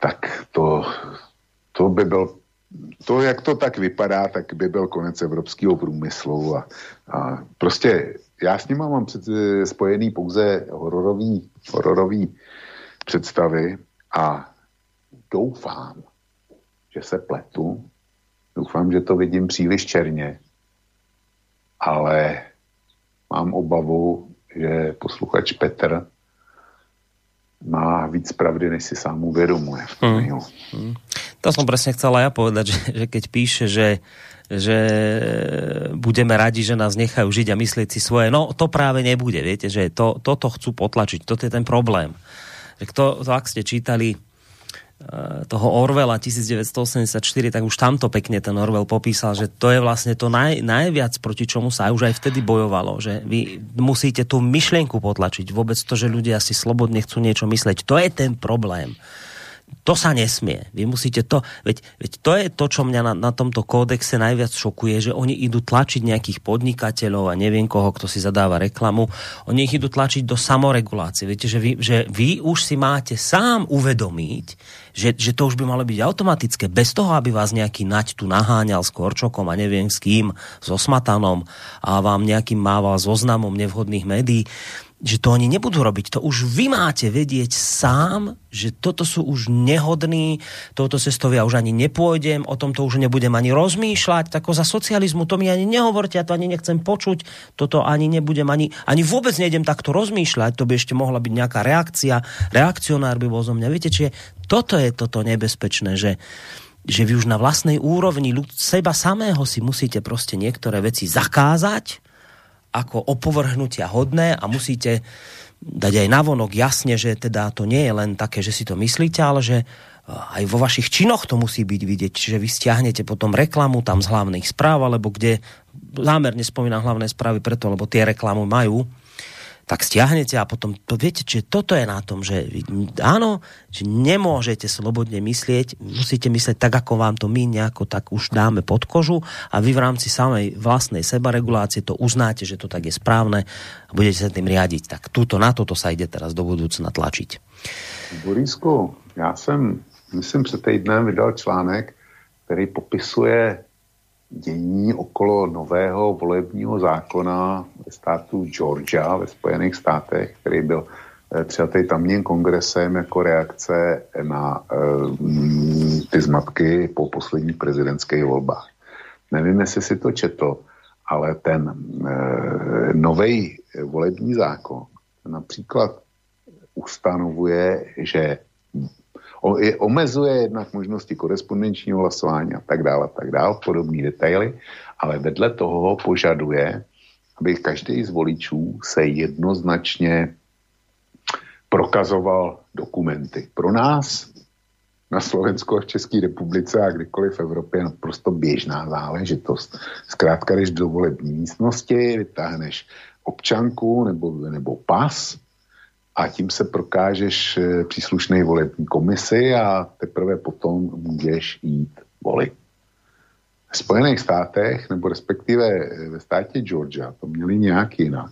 Tak to by byl, to, jak to tak vypadá, tak by byl konec evropského průmyslu a prostě já s nima mám spojený pouze hororový představy a doufám, že se pletu, doufám, že to vidím příliš černě, ale mám obavu, že posluchač Petr má víc pravdy, než si sám uvedomuje. To som presne chcela ja povedať, že keď píše, že budeme radi, že nás nechajú žiť a myslieť si svoje, no to práve nebude, viete, že toto chcú potlačiť, toto je ten problém. To, ak ste čítali toho Orwella 1984, tak už tamto pekne ten Orwell popísal, že to je vlastne to najviac, proti čomu sa už aj vtedy bojovalo, že vy musíte tú myšlienku potlačiť, vôbec to, že ľudia si slobodne chcú niečo mysleť, to je ten problém. To sa nesmie. Vy musíte to... Veď to je to, čo mňa na tomto kódexe najviac šokuje, že oni idú tlačiť nejakých podnikateľov a neviem koho, kto si zadáva reklamu. Oni ich idú tlačiť do samoregulácie. Viete, že vy už si máte sám uvedomiť, že to už by malo byť automatické, bez toho, aby vás nejaký Naď tu naháňal s Korčokom a neviem s kým, s Osmatanom a vám nejakým mával zoznamom nevhodných médií. Že to oni nebudú robiť. To už vy máte vedieť sám, že toto sú už nehodní, touto cestou ja už ani nepôjdem, o tomto už nebudem ani rozmýšľať, tako za socializmu to mi ani nehovorte, ja to ani nechcem počuť, toto ani nebudem, ani vôbec nejdem takto rozmýšľať, to by ešte mohla byť nejaká reakcia, reakcionár by bol zo mňa. Viete, čiže toto je toto nebezpečné, že vy už na vlastnej úrovni seba samého si musíte proste niektoré veci zakázať, ako opovrhnutia hodné a musíte dať aj navonok jasne, že teda to nie je len také, že si to myslíte, ale že aj vo vašich činoch to musí byť vidieť, že vy stiahnete potom reklamu tam z hlavných správ, alebo kde, zámerne spomínam hlavné správy preto, lebo tie reklamu majú, tak stiahnete a potom to viete, že toto je na tom, že áno, že nemôžete slobodne myslieť, musíte myslieť tak, ako vám to my nejako tak už dáme pod kožu a vy v rámci samej vlastnej sebaregulácie to uznáte, že to tak je správne a budete sa tým riadiť. Tak na toto sa ide teraz do budúcna tlačiť. Borísku, ja som, myslím, před týdnem vydal článek, ktorý popisuje dění okolo nového volebního zákona ve státu Georgia ve Spojených státech, který byl přijatý tamním kongresem jako reakce na ty zmatky po posledních prezidentských volbách. Nevím, jestli si to četl, ale ten nový volební zákon například ustanovuje, že omezuje jednak možnosti korespondenčního hlasování a tak dále, podobné detaily, ale vedle toho požaduje, aby každý z voličů se jednoznačně prokazoval dokumenty. Pro nás na Slovensku a v České republice a kdykoliv v Evropě je naprosto běžná záležitost. Zkrátka, když do volební místnosti vytáhneš občanku nebo pas, a tím se prokážeš příslušné volební komisi a teprve potom můžeš jít volit. V Spojených státech, nebo respektive ve státě Georgia, to měli nějak jinak.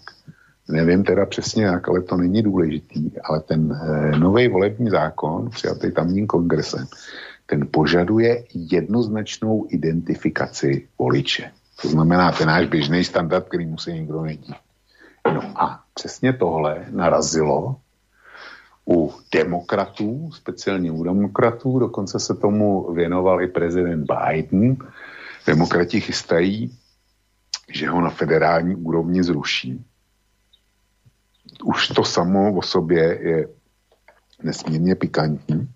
Nevím teda přesně jak, ale to není důležitý, ale ten nový volební zákon, přijatý tamním kongresem, ten požaduje jednoznačnou identifikaci voliče. To znamená ten náš běžný standard, který musí nikdo nedít. No a přesně tohle narazilo u demokratů, speciálně u demokratů, dokonce se tomu věnoval i prezident Biden. Demokrati chystají, že ho na federální úrovni zruší. Už to samo o sobě je nesmírně pikantní.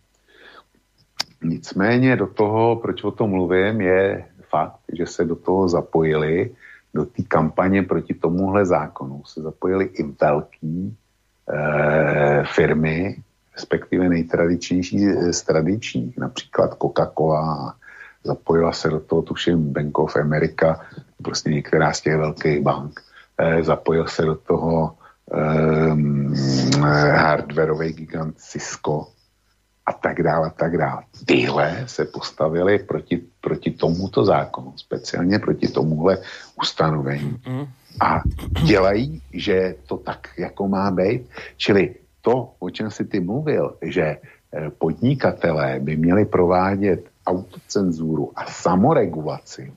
Nicméně do toho, proč o tom mluvím, je fakt, že se do toho zapojili do té kampaně proti tomuhle zákonu se zapojily i velké firmy, respektive nejtradičnější z tradičních, například Coca-Cola, zapojila se do toho tuším Bank of America, prostě některá z těch velkých bank. zapojil se do toho hardwarový gigant Cisco a tak dále, a tak dále. Tyhle se postavili proti tomuto zákonu, speciálně proti tomuhle ustanovení. A dělají, že to tak, jako má být. Čili to, o čem si ty mluvil, že podnikatelé by měli provádět autocenzuru a samoregulaci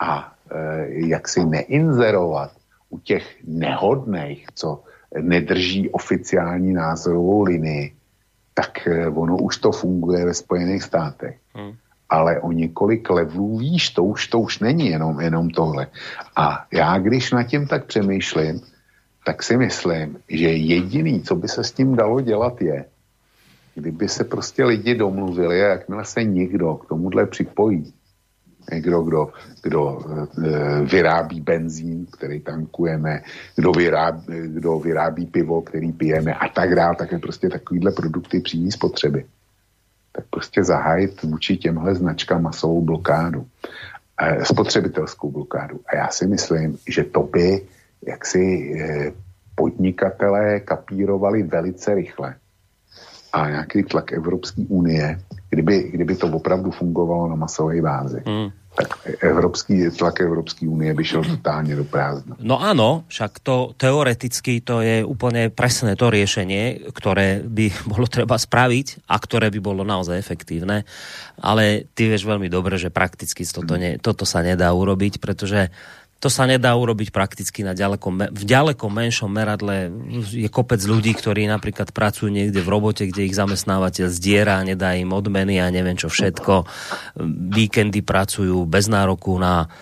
a jak si neinzerovat u těch nehodných, co nedrží oficiální názorovou linii, tak ono už to funguje ve Spojených státech. Ale o několik levelů výš, to už není jenom tohle. A já, když nad tím tak přemýšlím, tak si myslím, že jediný, co by se s tím dalo dělat, je, kdyby se prostě lidi domluvili a jakmile se někdo k tomuhle připojí, někdo, kdo vyrábí benzín, který tankujeme, kdo vyrábí pivo, který pijeme a tak dále, tak je prostě takovýhle produkty přímé spotřeby. Tak prostě zahájit vůči těmhle značkám masovou blokádu, spotřebitelskou blokádu. A já si myslím, že to by jaksi podnikatelé kapírovali velice rychle. A nějaký tlak Evropské unie, kdyby to opravdu fungovalo na masové bázi, tak tlak Evropské unie by šel totálně do prázdna. No áno, však to teoreticky to je úplne presné to riešenie, ktoré by bolo treba spraviť a ktoré by bolo naozaj efektívne. Ale ty vieš veľmi dobre, že prakticky toto sa nedá urobiť, pretože to sa nedá urobiť prakticky v ďaleko menšom meradle. Je kopec ľudí, ktorí napríklad pracujú niekde v robote, kde ich zamestnávateľ zdiera, nedá im odmeny a neviem čo všetko. Víkendy pracujú bez nároku na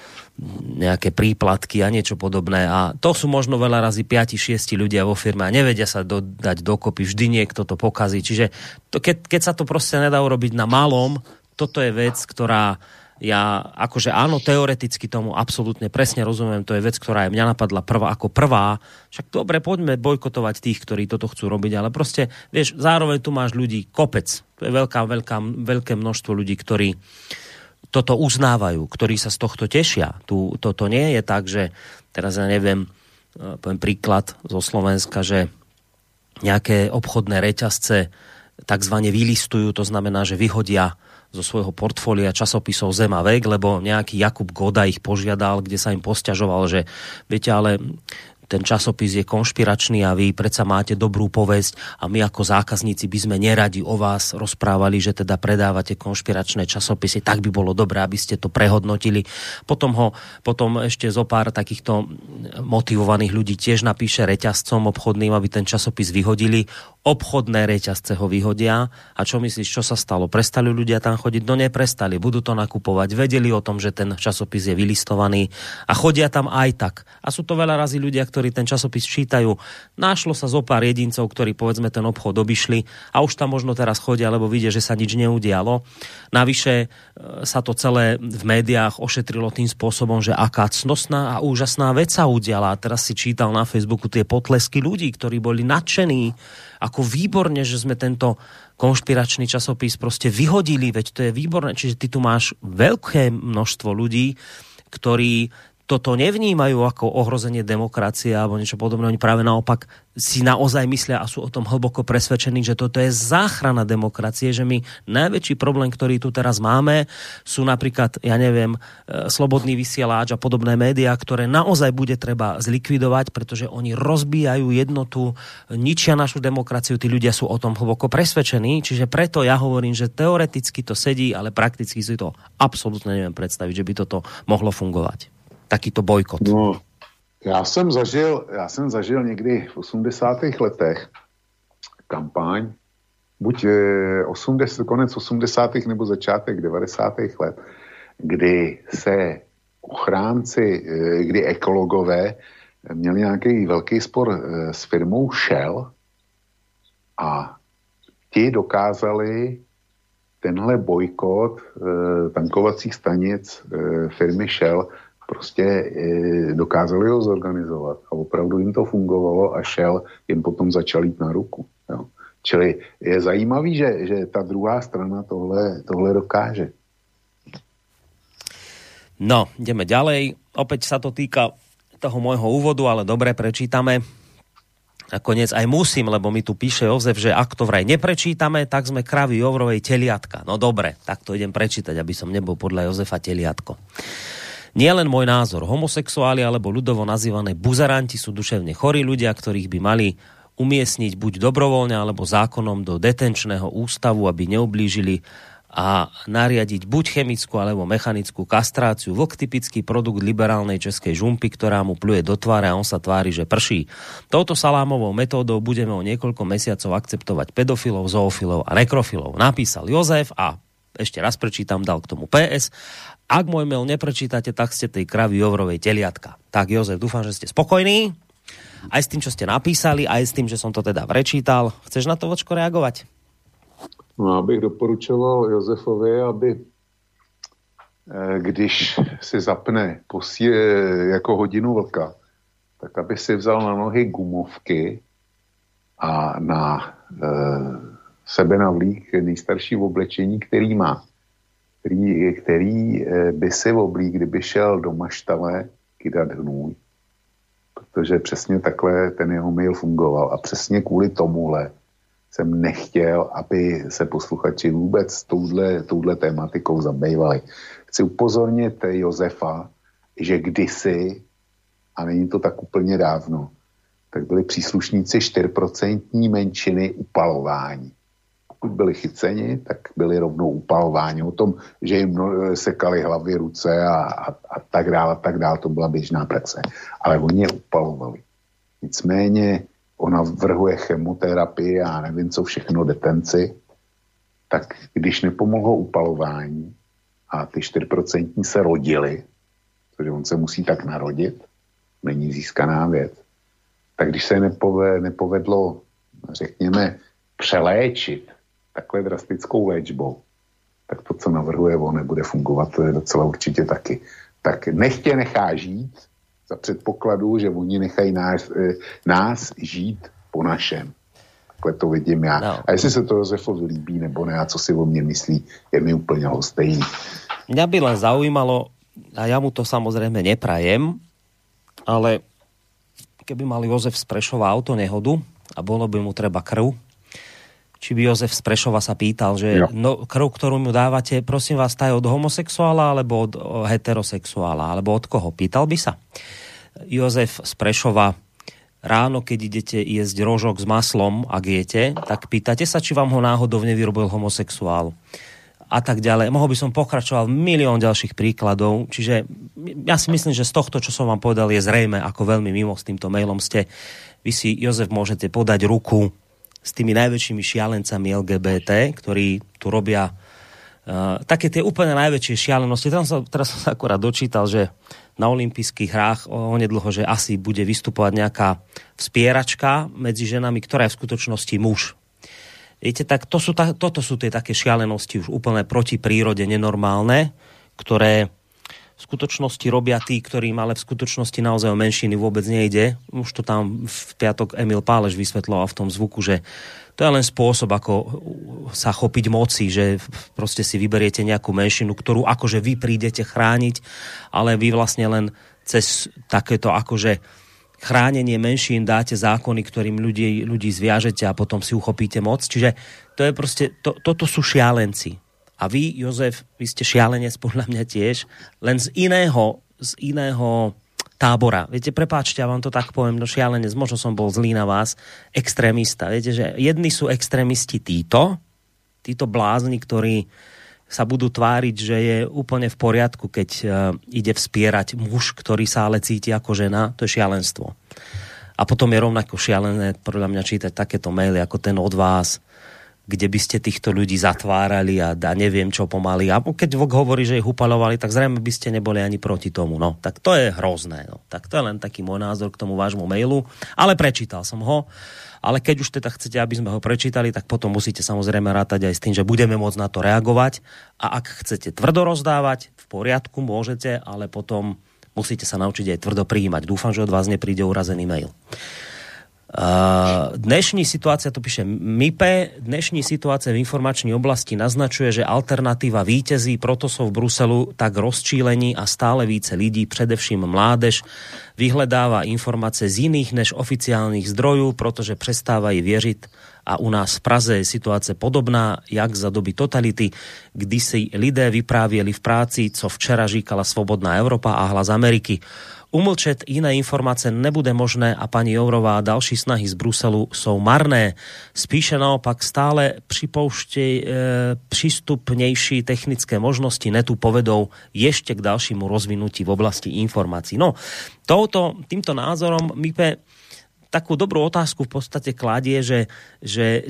nejaké príplatky a niečo podobné. A to sú možno veľa razy 5-6 ľudia vo firme a nevedia sa dať dokopy. Vždy niekto to pokazí. Čiže to, keď sa to proste nedá urobiť na malom, toto je vec, ktorá... Ja akože áno, teoreticky tomu absolútne presne rozumiem, to je vec, ktorá aj mňa napadla prvá, však dobre, poďme bojkotovať tých, ktorí toto chcú robiť, ale proste, vieš, zároveň tu máš ľudí kopec, to je veľké množstvo ľudí, ktorí toto uznávajú, ktorí sa z tohto tešia. Toto nie je tak, že teraz ja neviem, poviem príklad zo Slovenska, že nejaké obchodné reťazce takzvané vylistujú, to znamená, že vyhodia zo svojho portfólia časopisov Zem a vek, lebo nejaký Jakub Goda ich požiadal, kde sa im posťažoval, že viete, ale ten časopis je konšpiračný a vy predsa máte dobrú povesť a my ako zákazníci by sme neradi o vás rozprávali, že teda predávate konšpiračné časopisy, tak by bolo dobré, aby ste to prehodnotili. Potom ešte zo pár takýchto motivovaných ľudí tiež napíše reťazcom obchodným, aby ten časopis vyhodili. Obchodné reťazce ho vyhodia. A čo myslíš, čo sa stalo? Prestali ľudia tam chodiť? No neprestali, budú to nakupovať. Vedeli o tom, že ten časopis je vylistovaný a chodia tam aj tak. A sú to veľa razy ľudia, ktorí ten časopis čítajú. Našlo sa zo pár jedincov, ktorí povedzme ten obchod obišli a už tam možno teraz chodia, lebo vidia, že sa nič neudialo. Navyše sa to celé v médiách ošetrilo tým spôsobom, že aká cnostná a úžasná vec sa udiala. A teraz si čítal na Facebooku tie potlesky ľudí, ktorí boli nadšení, ako výborne, že sme tento konšpiračný časopis proste vyhodili, veď to je výborné. Čiže ty tu máš veľké množstvo ľudí, ktorí toto nevnímajú ako ohrozenie demokracie alebo niečo podobné. Oni práve naopak si naozaj myslia a sú o tom hlboko presvedčení, že toto je záchrana demokracie, že my najväčší problém, ktorý tu teraz máme, sú napríklad, ja neviem, Slobodný vysielač a podobné médiá, ktoré naozaj bude treba zlikvidovať, pretože oni rozbíjajú jednotu, ničia našu demokraciu, tí ľudia sú o tom hlboko presvedčení, čiže preto ja hovorím, že teoreticky to sedí, ale prakticky si to absolútne neviem predstaviť, že by toto mohlo fungovať. Takýto bojkot. No, já jsem zažil někdy v 80. letech kampaň, buď konec 80. nebo začátek 90. let, kdy se ochránci, kdy ekologové měli nějaký velký spor s firmou Shell a ti dokázali tenhle bojkot tankovacích stanic firmy Shell prostě dokázali ho zorganizovat a opravdu jim to fungovalo a Shell jim potom začal jít na ruku. Jo. Čili je zajímavý, že ta druhá strana tohle dokáže. No, ideme ďalej. Opäť sa to týka toho môjho úvodu, ale dobre, prečítame. Nakoniec aj musím, lebo mi tu píše Jozef, že ak to vraj neprečítame, tak sme kravy Jourovej teliatka. No dobre, tak to idem prečítať, aby som nebol podľa Jozefa teliatko. Nie len môj názor. Homosexuáli alebo ľudovo nazývané buzeranti sú duševne chorí ľudia, ktorých by mali umiestniť buď dobrovoľne alebo zákonom do detenčného ústavu, aby neublížili, a nariadiť buď chemickú alebo mechanickú kastráciu. Vlk, typický produkt liberálnej českej žumpy, ktorá mu pluje do tváre a on sa tvári, že prší. Touto salámovou metódou budeme o niekoľko mesiacov akceptovať pedofilov, zoofilov a nekrofilov. Napísal Jozef a ešte raz prečítam, dal k tomu PS. Ak môj mail neprečítate, tak ste tej kravy Jourovej teliatka. Tak Jozef, dúfam, že ste spokojní. Aj s tým, čo ste napísali, aj s tým, že som to teda prečítal. Chceš na to, Vočko, reagovať? No, já bych doporučoval Josefovi, aby když si zapne jako hodinu vlka, tak aby si vzal na nohy gumovky a na sebe navlík nejstarší oblečení, který má. Který by si oblík, kdyby šel do maštale kydat hnůj. Protože přesně takhle ten jeho mail fungoval. A přesně kvůli tomuhle jsem nechtěl, aby se posluchači vůbec touhle tématikou zabývali. Chci upozornit Josefa, že kdysi, a není to tak úplně dávno, tak byli příslušníci 4% menšiny upalování. Pokud byli chyceni, tak byli rovnou upalování. O tom, že jim sekali hlavy, ruce a tak dále, to byla běžná praxe. Ale oni je upalovali. Nicméně ona vrhuje chemoterapii a nevím, co všechno, detenci, tak když nepomohlo upalování a ty 4% se rodili, protože on se musí tak narodit, není získaná věc, tak když se nepovedlo, řekněme, přeléčit takhle drastickou léčbou, tak to, co navrhuje on, nebude fungovat docela určitě taky. Tak nechtě nechá žít, za předpokladu, že oni nechají nás žít po našem. Takhle to vidím já. No. A jestli se to Jozefovi líbí nebo ne, a co si o mně myslí, je mi úplně hostejný. Mňa by len zaujímalo, a ja mu to samozrejme neprajem, ale keby mal Jozef z Prešova auto nehodu a bolo by mu treba krv, či by Jozef z Prešova sa pýtal, že no, krv, ktorú mu dávate, prosím vás, tá je od homosexuála, alebo od heterosexuála, alebo od koho? Pýtal by sa. Jozef z Prešova, ráno, keď idete jesť rožok s maslom, ak jete, tak pýtate sa, či vám ho náhodou nevyrobil homosexuál. A tak ďalej. Mohol by som pokračoval milión ďalších príkladov, čiže ja si myslím, že z tohto, čo som vám povedal, je zrejme, ako veľmi mimo s týmto mailom ste. Vy si, Jozef, môžete podať ruku s tými najväčšími šialencami LGBT, ktorí tu robia také tie úplne najväčšie šialenosti. Teraz som sa akorát dočítal, že na olympijských hrách onedlho, že asi bude vystupovať nejaká vspieračka medzi ženami, ktorá je v skutočnosti muž. Viete, tak toto sú tie také šialenosti už úplne proti prírode, nenormálne, ktoré v skutočnosti robia tí, ktorým ale v skutočnosti naozaj o menšiny vôbec nejde. Už to tam v piatok Emil Páleš vysvetloval v tom zvuku, že to je len spôsob, ako sa chopiť moci, že proste si vyberiete nejakú menšinu, ktorú akože vy prídete chrániť, ale vy vlastne len cez takéto akože chránenie menšín dáte zákony, ktorým ľudí zviažete a potom si uchopíte moc. Čiže to je proste, toto sú šialenci. A vy, Jozef, vy ste šialenec podľa mňa tiež, len z iného tábora. Viete, prepáčte, ja vám to tak poviem, no šialenec, možno som bol zlý na vás, extrémista. Viete, že jedni sú extrémisti títo blázni, ktorí sa budú tváriť, že je úplne v poriadku, keď ide vspierať muž, ktorý sa ale cíti ako žena, to je šialenstvo. A potom je rovnako šialené, podľa mňa, čítať takéto maily, ako ten od vás, kde by ste týchto ľudí zatvárali a neviem čo pomaly. A keď Vok hovorí, že ich upalovali, tak zrejme by ste neboli ani proti tomu. No, tak to je hrozné. No. Tak to je len taký môj názor k tomu vášmu mailu. Ale prečítal som ho. Ale keď už teda chcete, aby sme ho prečítali, tak potom musíte samozrejme rátať aj s tým, že budeme môcť na to reagovať. A ak chcete tvrdo rozdávať, v poriadku, môžete, ale potom musíte sa naučiť aj tvrdo prijímať. Dúfam, že od vás nepríde urazený mail. Dnešní situácia, to píše MIPE, dnešní situácia v informačnej oblasti naznačuje, že alternatíva víťazí, proto sú v Bruselu tak rozčílení a stále více lidí, především mládež, vyhledáva informácie z iných než oficiálnych zdrojov, pretože prestávajú veriť. A u nás v Praze je situácia podobná, jak za doby totality, kdy si lidé vyprávěli v práci, co včera říkala Svobodná Európa a hlas Ameriky. Umlčet iné informácie nebude možné a pani Jourová a další snahy z Bruselu sú marné. Spíše naopak stále prístupnejší technické možnosti netu povedou ešte k dalšímu rozvinutí v oblasti informácií. No, týmto názorom MIPE takú dobrú otázku v podstate kladie, že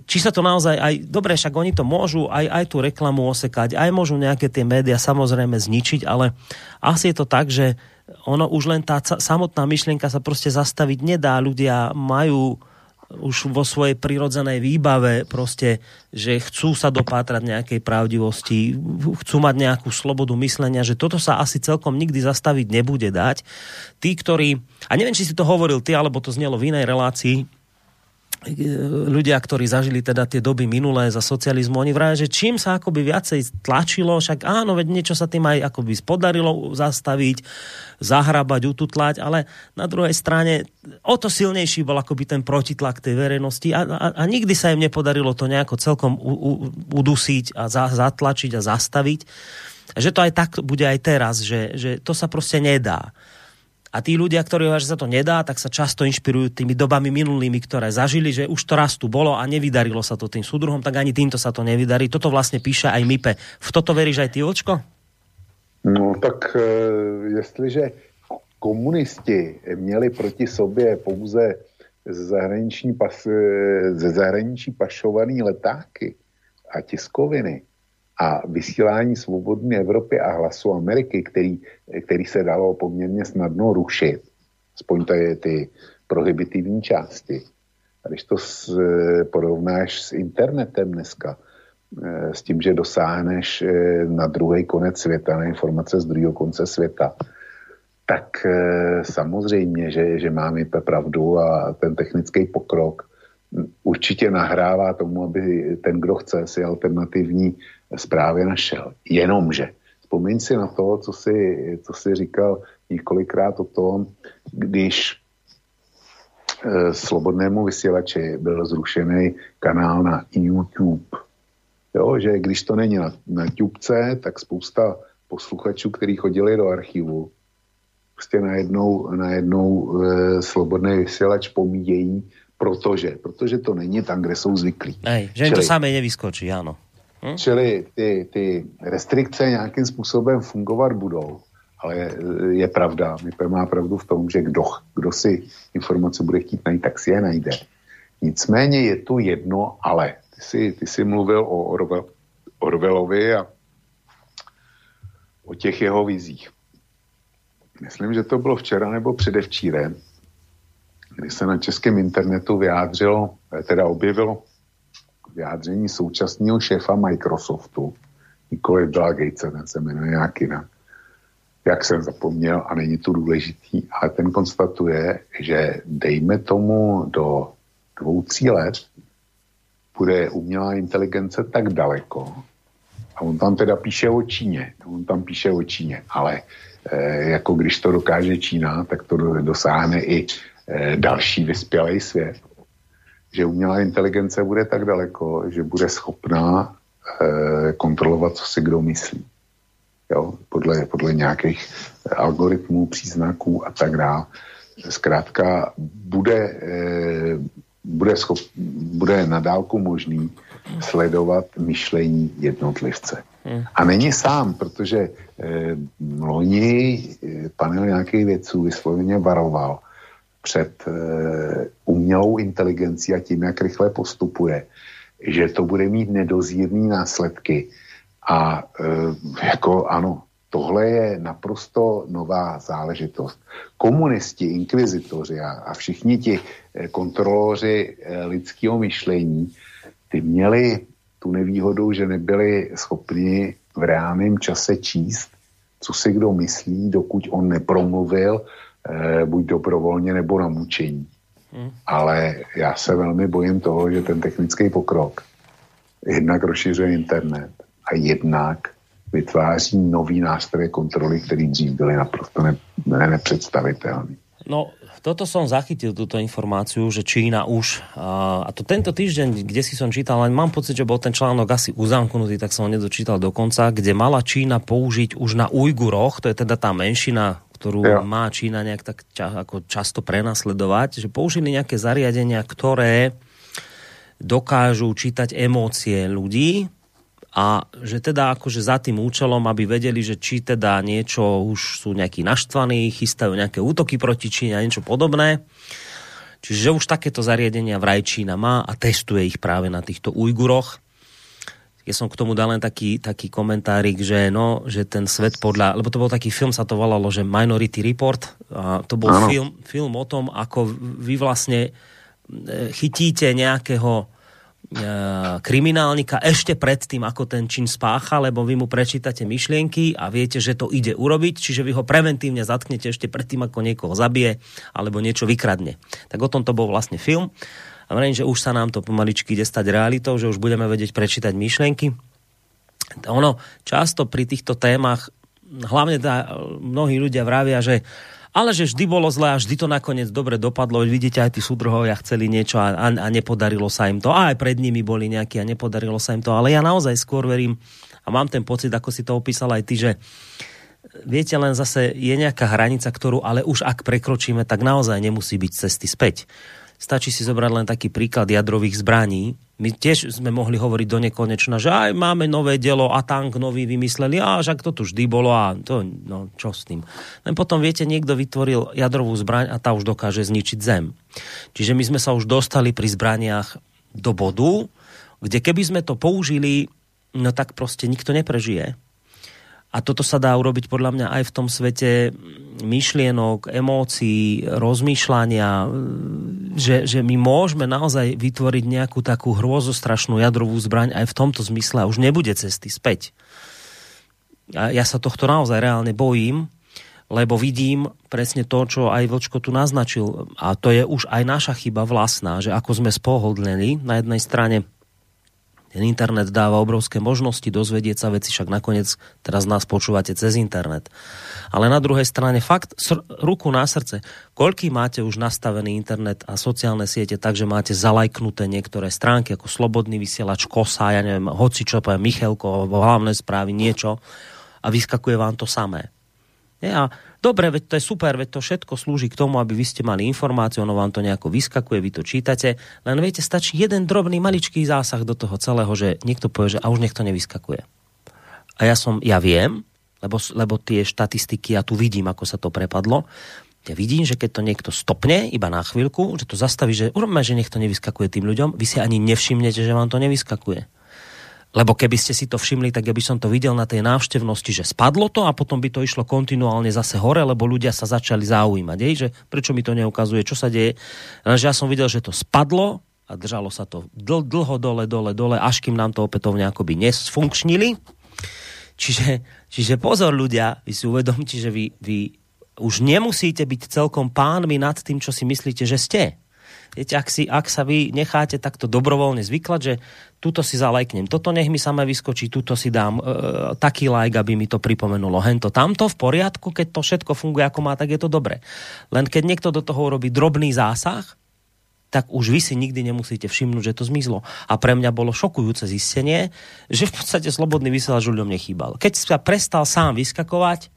či sa to naozaj aj dobre, však oni to môžu aj tú reklamu osekať, aj môžu nejaké tie médiá samozrejme zničiť, ale asi je to tak, že ono už len tá samotná myšlienka sa proste zastaviť nedá. Ľudia majú už vo svojej prirodzenej výbave proste, že chcú sa dopátrať nejakej pravdivosti, chcú mať nejakú slobodu myslenia, že toto sa asi celkom nikdy zastaviť nebude dať. Tí, ktorí, a neviem, či si to hovoril ty, alebo to znelo v inej relácii, ľudia, ktorí zažili teda tie doby minulé za socializmu, oni vrajú, že čím sa akoby viacej tlačilo, však áno, veď niečo sa tým aj akoby podarilo zastaviť, zahrabať, ututlať, ale na druhej strane o to silnejší bol akoby ten protitlak tej verejnosti a nikdy sa im nepodarilo to nejako celkom udusiť a zatlačiť a zastaviť. Že to aj tak bude aj teraz, že to sa proste nedá. A tí ľudia, ktorí hovoria, že sa to nedá, tak sa často inšpirujú tými dobami minulými, ktoré zažili, že už to raz tu bolo a nevydarilo sa to tým súdruhom, tak ani týmto sa to nevydarí. Toto vlastne píše aj MIPE. V toto veríš aj ty, Vlčko? No tak jestliže komunisti měli proti sobě pouze ze zahraničí pašovaný letáky a tiskoviny, a vysílání Svobodné Evropy a Hlasu Ameriky, který se dalo poměrně snadno rušit. Aspoň to je ty prohibitivní části. A když to porovnáš s internetem dneska, s tím, že dosáhneš na druhý konec světa, na informace z druhého konce světa, tak samozřejmě, že máme pravdu a ten technický pokrok určitě nahrává tomu, aby ten, kdo chce, si alternativní zprávě našel. Jenomže vzpomeň si na to, co si říkal několikrát o tom, když Slobodnému Vysielači byl zrušený kanál na YouTube. Jo, že když to není na tubce, tak spousta posluchačů, kteří chodili do archivu, prostě najednou Slobodný Vysielač pomíjejí, protože to není tam, kde jsou zvyklí. Ej, že jim to samé nevyskočí, ano. Hm? Čili ty restrikce nějakým způsobem fungovat budou, ale je pravda, MIPE má pravdu v tom, že kdo si informace bude chtít najít, tak si je najde. Nicméně je tu jedno ale. Ty jsi mluvil o Orwellovi a o těch jeho vizích. Myslím, že to bylo včera nebo předevčírem, kdy se na českém internetu objevilo vyjádření současného šéfa Microsoftu, nikoli Bill Gates, ten se jmenuje nějak jinak. Jak jsem zapomněl, a není to důležitý, ale ten konstatuje, že dejme tomu do 2-3 let bude umělá inteligence tak daleko. A on tam teda píše o Číně. Ale jako když to dokáže Čína, tak to dosáhne i další vyspělej svět. Že umělá inteligence bude tak daleko, že bude schopná kontrolovat, co si kdo myslí. Jo? Podle nějakých algoritmů, příznaků a tak dále. Zkrátka bude na dálku možný sledovat myšlení jednotlivce. A není sám, protože loni panel nějakých vědců vysloveně varoval před umělou inteligencí a tím, jak rychle postupuje, že to bude mít nedozírný následky. A ano, tohle je naprosto nová záležitost. Komunisti, inkvizitoři a všichni ti kontroloři lidského myšlení, ty měli tu nevýhodu, že nebyli schopni v reálném čase číst, co si kdo myslí, dokud on nepromluvil, buď dobrovolně nebo na mučení. Ale já se velmi bojím toho, že ten technický pokrok jednak rozšiřuje internet a jednak vytváří nový nástroje kontroly, které dřív byly naprosto nepředstavitelné. No, toto som zachytil, túto informáciu, že Čína už, a to tento týždeň, kde si som čítal, len mám pocit, že bol ten článok asi uzamknutý, tak som ho nedočítal dokonca, kde mala Čína použiť už na Ujguroch, to je teda tá menšina, ktorú má Čína nejak tak ako často prenasledovať, že použili nejaké zariadenia, ktoré dokážu čítať emócie ľudí, a že teda akože za tým účelom, aby vedeli, že či teda niečo už sú nejakí naštvaní, chystajú nejaké útoky proti Číne a niečo podobné. Čiže už takéto zariadenia vraj Čína má a testuje ich práve na týchto Ujguroch. Ja som k tomu dal len taký komentárik, že no, že ten svet podľa... Lebo to bol taký film, sa to volalo, že Minority Report. A to bol film o tom, ako vy vlastne chytíte nejakého kriminálnika ešte predtým, ako ten čin spácha, lebo vy mu prečítate myšlienky a viete, že to ide urobiť, čiže vy ho preventívne zatknete ešte predtým, ako niekoho zabije alebo niečo vykradne. Tak o tom to bol vlastne film. A verím, že už sa nám to pomaličky ide stať realitou, že už budeme vedieť prečítať myšlienky. Ono často pri týchto témach, hlavne mnohí ľudia vravia, že ale že vždy bolo zle a vždy to nakoniec dobre dopadlo. Vidíte, aj tí súdruhovia chceli niečo a nepodarilo sa im to. A aj pred nimi boli nejakí a nepodarilo sa im to. Ale ja naozaj skôr verím a mám ten pocit, ako si to opísal aj ty, že viete, len zase je nejaká hranica, ktorú ale už ak prekročíme, tak naozaj nemusí byť cesty späť. Stačí si zobrať len taký príklad jadrových zbraní. My tiež sme mohli hovoriť do nekonečna, že aj máme nové dielo a tank nový vymysleli, a však to tu vždy bolo a to, no čo s tým. Len potom, viete, niekto vytvoril jadrovú zbraň a tá už dokáže zničiť zem. Čiže my sme sa už dostali pri zbraniach do bodu, kde keby sme to použili, no tak proste nikto neprežije. A toto sa dá urobiť podľa mňa aj v tom svete myšlienok, emócií, rozmýšľania, že my môžeme naozaj vytvoriť nejakú takú hrôzostrašnú jadrovú zbraň aj v tomto zmysle a už nebude cesty späť. A ja sa tohto naozaj reálne bojím, lebo vidím presne to, čo aj Vlčko tu naznačil, a to je už aj naša chyba vlastná, že ako sme spohodlení na jednej strane. Ten internet dáva obrovské možnosti dozvedieť sa veci, však nakoniec teraz nás počúvate cez internet. Ale na druhej strane fakt, ruku na srdce, koľký máte už nastavený internet a sociálne siete tak, že máte zalajknuté niektoré stránky, ako Slobodný Vysielač, KOSA, ja neviem, hocičo, poviem Michelko, hlavné správy, niečo, a vyskakuje vám to samé. A dobre, veď to je super, veď to všetko slúži k tomu, aby vy ste mali informáciu, ono vám to nejako vyskakuje, vy to čítate, len viete, stačí jeden drobný maličký zásah do toho celého, že niekto povie, že a už niekto nevyskakuje. A ja viem, lebo tie štatistiky, ja tu vidím, ako sa to prepadlo, ja vidím, že keď to niekto stopne iba na chvíľku, že to zastaví, že urobme, že niekto nevyskakuje tým ľuďom, vy si ani nevšimnete, že vám to nevyskakuje. Lebo keby ste si to všimli, tak ja by som to videl na tej návštevnosti, že spadlo to a potom by to išlo kontinuálne zase hore, lebo ľudia sa začali zaujímať, že prečo mi to neukazuje, čo sa deje. Lenže ja som videl, že to spadlo a držalo sa to dlho dole, až kým nám to opätovne akoby nesfunkčnili. Čiže pozor ľudia, vy si uvedomte, že vy už nemusíte byť celkom pánmi nad tým, čo si myslíte, že ste. Viete, ak sa vy necháte takto dobrovoľne zvyklať, že tuto si zalajknem, toto nech mi samé vyskočí, tuto si dám taký like, aby mi to pripomenulo, hento tamto, v poriadku, keď to všetko funguje ako má, tak je to dobre. Len keď niekto do toho urobí drobný zásah, tak už vy si nikdy nemusíte všimnúť, že to zmizlo. A pre mňa bolo šokujúce zistenie, že v podstate Slobodný Vysielač ľuďom nechýbal. Keď sa prestal sám vyskakovať,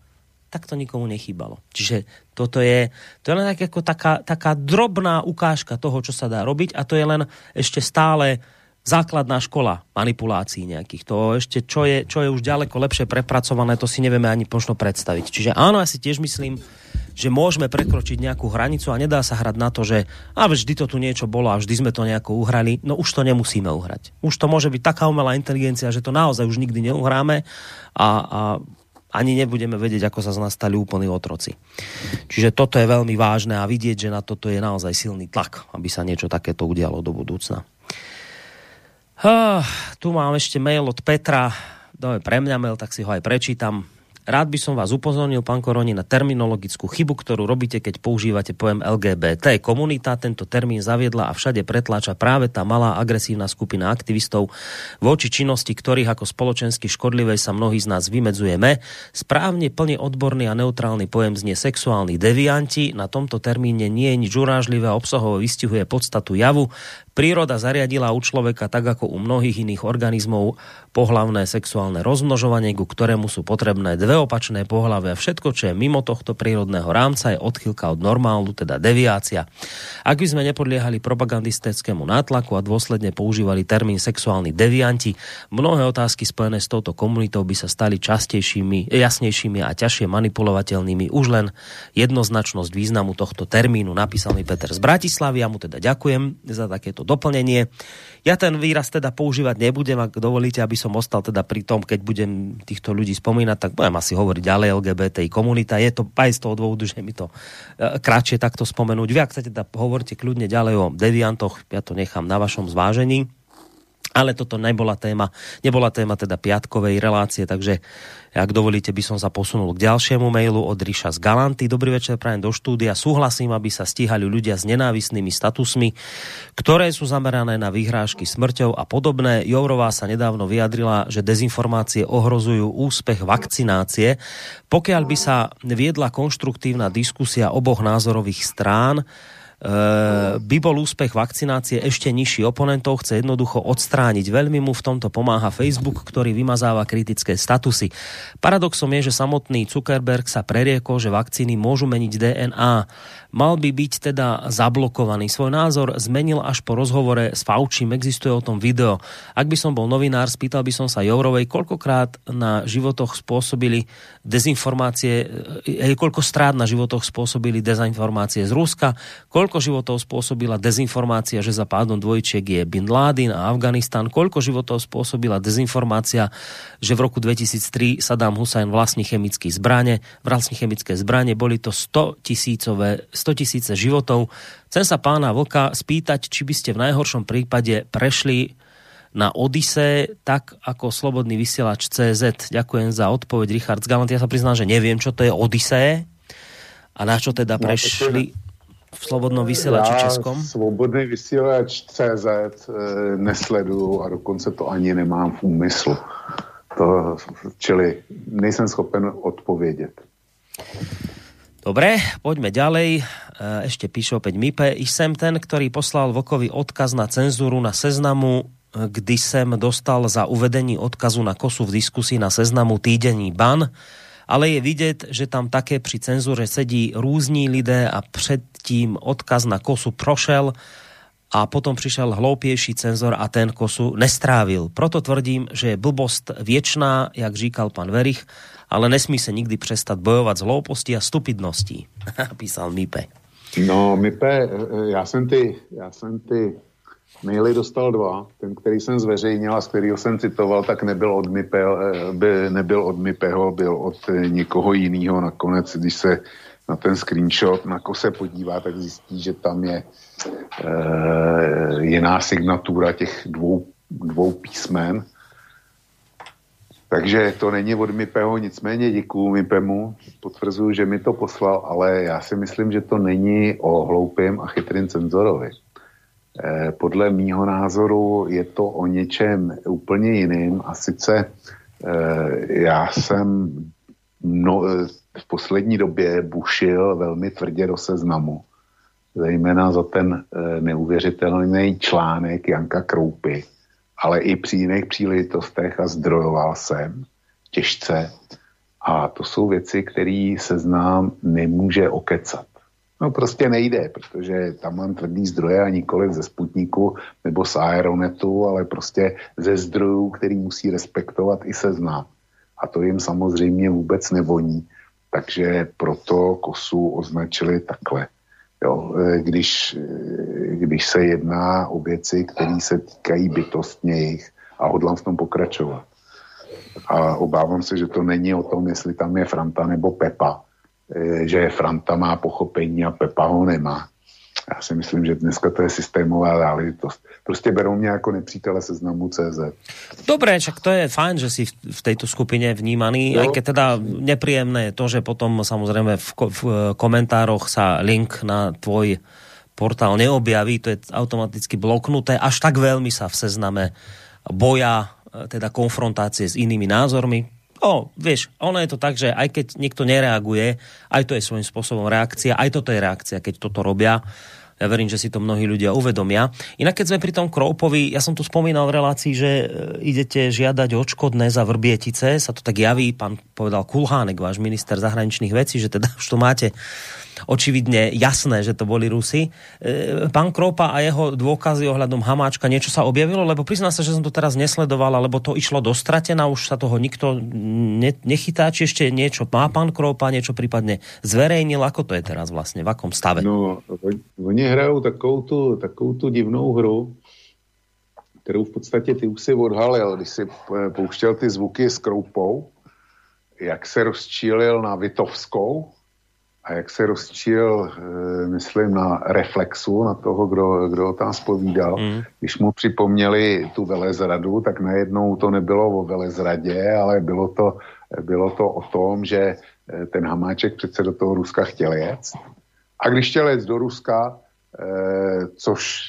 tak to nikomu nechýbalo. Čiže to je len tak, ako taká drobná ukážka toho, čo sa dá robiť, a to je len ešte stále základná škola manipulácií nejakých. To ešte, čo je už ďaleko lepšie prepracované, to si nevieme ani možno predstaviť. Čiže áno, ja si tiež myslím, že môžeme prekročiť nejakú hranicu a nedá sa hrať na to, že vždy to tu niečo bolo a vždy sme to nejako uhrali. No už to nemusíme uhrať. Už to môže byť taká umelá inteligencia, že to naozaj už nikdy neuhráme a ani nebudeme vedieť, ako sa z nás stali úplní otroci. Čiže toto je veľmi vážne a vidieť, že na toto je naozaj silný tlak, aby sa niečo takéto udialo do budúcna. Tu mám ešte mail od Petra, to je pre mňa mail, tak si ho aj prečítam. Rád by som vás upozornil, pán Koroni, na terminologickú chybu, ktorú robíte, keď používate pojem LGBT. Komunita tento termín zaviedla a všade pretláča práve tá malá agresívna skupina aktivistov voči činnosti, ktorých ako spoločensky škodlivej sa mnohí z nás vymedzujeme. Správne plne odborný a neutrálny pojem znie sexuálni devianti. Na tomto termíne nie je nič urážlivé a obsahovo vystihuje podstatu javu. Príroda zariadila u človeka, tak ako u mnohých iných organizmov, pohlavné sexuálne rozmnožovanie, ku ktorému sú potrebné dve opačné pohlavy a všetko, čo je mimo tohto prírodného rámca, je odchýlka od normálu, teda deviácia. Ak by sme nepodliehali propagandistickému nátlaku a dôsledne používali termín sexuálni devianti, mnohé otázky spojené s touto komunitou by sa stali častejšími, jasnejšími a ťažšie manipulovateľnými. Už len jednoznačnosť významu tohto termínu, napísal mi Peter z Bratislavy. Ja mu teda ďakujem za takéto doplnenie. Ja ten výraz teda používať nebudem, ak dovolíte, aby som ostal teda pri tom, keď budem týchto ľudí spomínať, tak budem asi hovoriť ďalej LGBTI komunita. Je to aj z toho dôvodu, že mi to kratšie takto spomenúť. Vy, ak chcete, teda hovorte kľudne ďalej o deviantoch, ja to nechám na vašom zvážení. Ale toto nebola téma teda piatkovej relácie, takže ak dovolíte, by som sa posunul k ďalšiemu mailu od Ríša z Galanty. Dobrý večer, prajem do štúdia. Súhlasím, aby sa stíhali ľudia s nenávisnými statusmi, ktoré sú zamerané na vyhrážky smrťou a podobné. Jourová sa nedávno vyjadrila, že dezinformácie ohrozujú úspech vakcinácie. Pokiaľ by sa viedla konštruktívna diskusia oboch názorových strán, by bol úspech vakcinácie ešte nižší. Oponentov chce jednoducho odstrániť. Veľmi mu v tomto pomáha Facebook, ktorý vymazáva kritické statusy. Paradoxom je, že samotný Zuckerberg sa preriekol, že vakcíny môžu meniť DNA. Mal by byť teda zablokovaný. Svoj názor zmenil až po rozhovore s Faučím. Existuje o tom video. Ak by som bol novinár, spýtal by som sa Jourovej, koľkokrát na životoch spôsobili dezinformácie, koľko strát na životoch spôsobili dezinformácie z Ruska, koľko životov spôsobila dezinformácia, že za pádom dvojčiek je Bin Laden a Afganistan, koľko životov spôsobila dezinformácia, že v roku 2003 Saddam Hussein vlastní chemické zbrane, boli to 100 tisíce životov. Chcem sa pána Vlka spýtať, či by ste v najhoršom prípade prešli na Odysee, tak ako Slobodný vysielač CZ. Ďakujem za odpoveď, Richard z Galanty. Ja sa priznám, že neviem, čo to je Odysee a na čo teda prešli v Slobodnom vysielači českom? Ja Slobodný vysielač CZ nesleduju a dokonce to ani nemám v úmyslu. Čili nejsem schopen odpovědět. Dobre, poďme ďalej. Ešte píše opäť Mipe. Jsem ten, ktorý poslal Vokovi odkaz na cenzúru na Seznamu, kdy jsem dostal za uvedení odkazu na KOSu v diskusii na Seznamu týdenní ban, ale je vidět, že tam také při cenzuře sedí různí lidé a předtím odkaz na KOSu prošel a potom přišel hloupější cenzor a ten KOSu nestrávil. Proto tvrdím, že je blbost věčná, jak říkal pan Verich, ale nesmí se nikdy přestat bojovat s hloupostí a stupidností, písal Mipe. No, Mipe, já jsem ty maily dostal dva. Ten, který jsem zveřejnil a z kterého jsem citoval, tak nebyl od Mipeho, byl od někoho jiného. Nakonec, když se na ten screenshot na KOSe podívá, tak zjistí, že tam je jiná signatura těch dvou písmen. Takže to není od Mipeho, nicméně děkuju Mipemu, potvrzuju, že mi to poslal, ale já si myslím, že to není o hloupém a chytrým cenzorovi. Podle mýho názoru je to o něčem úplně jiným a sice já jsem v poslední době bušil velmi tvrdě do Seznamu, zejména za ten neuvěřitelný článek Janka Kroupy, ale i při jiných příležitostech a zdrojoval jsem těžce a to jsou věci, které Seznam nemůže okecat. No prostě nejde, protože tam mám tvrdý zdroje a nikoliv ze Sputniku nebo z Aeronetu, ale prostě ze zdrojů, který musí respektovat i Seznam. A to jim samozřejmě vůbec nevoní. Takže proto KOSu označili takhle. Jo, když se jedná o věci, které se týkají bytostně jich a hodlám v tom pokračovat. A obávám se, že to není o tom, jestli tam je Franta nebo Pepa, že Franta má pochopení a Pepa ho nemá. Já si myslím, že dneska to je systémová záležitost. Prostě berou mě jako nepřítele seznamu CZ. Dobre, však to je fajn, že si v tejto skupine vnímaný, no. Aj keď teda nepríjemné je to, že potom samozrejme v komentároch sa link na tvoj portál neobjaví, to je automaticky bloknuté, až tak veľmi sa v sezname boja, teda konfrontácie s inými názormi. Vieš, ono je to tak, že aj keď niekto nereaguje, aj to je svojím spôsobom reakcia, aj toto je reakcia, keď toto robia. Ja verím, že si to mnohí ľudia uvedomia. Inak keď sme pri tom Kroupovi, ja som tu spomínal v relácii, že idete žiadať odškodné za Vrbětice, sa to tak javí, pán povedal Kulhánek, váš minister zahraničných vecí, že teda už to máte očividne jasné, že to boli Rusi. Pán Kroupa a jeho dôkazy ohľadom Hamáčka, niečo sa objavilo? Lebo priznám sa, že som to teraz nesledoval, lebo to išlo dostratená, už sa toho nikto nechytá, či ešte niečo má pán Kroupa, niečo prípadne zverejnil, ako to je teraz vlastne, v akom stave? No, oni hrajou takovou tu divnou hru, kterou v podstatě ty už si odhalil, když si pouštěl ty zvuky s Kroupou, jak se rozčílil na Vitovskou a jak se rozčílil, myslím, na Reflexu, na toho, kdo ho tam spovídal. Když mu připomněli tu velezradu, tak najednou to nebylo o velezradě, ale bylo to o tom, že ten Hamáček přece do toho Ruska chtěl jet. A když chtěl jet do Ruska, což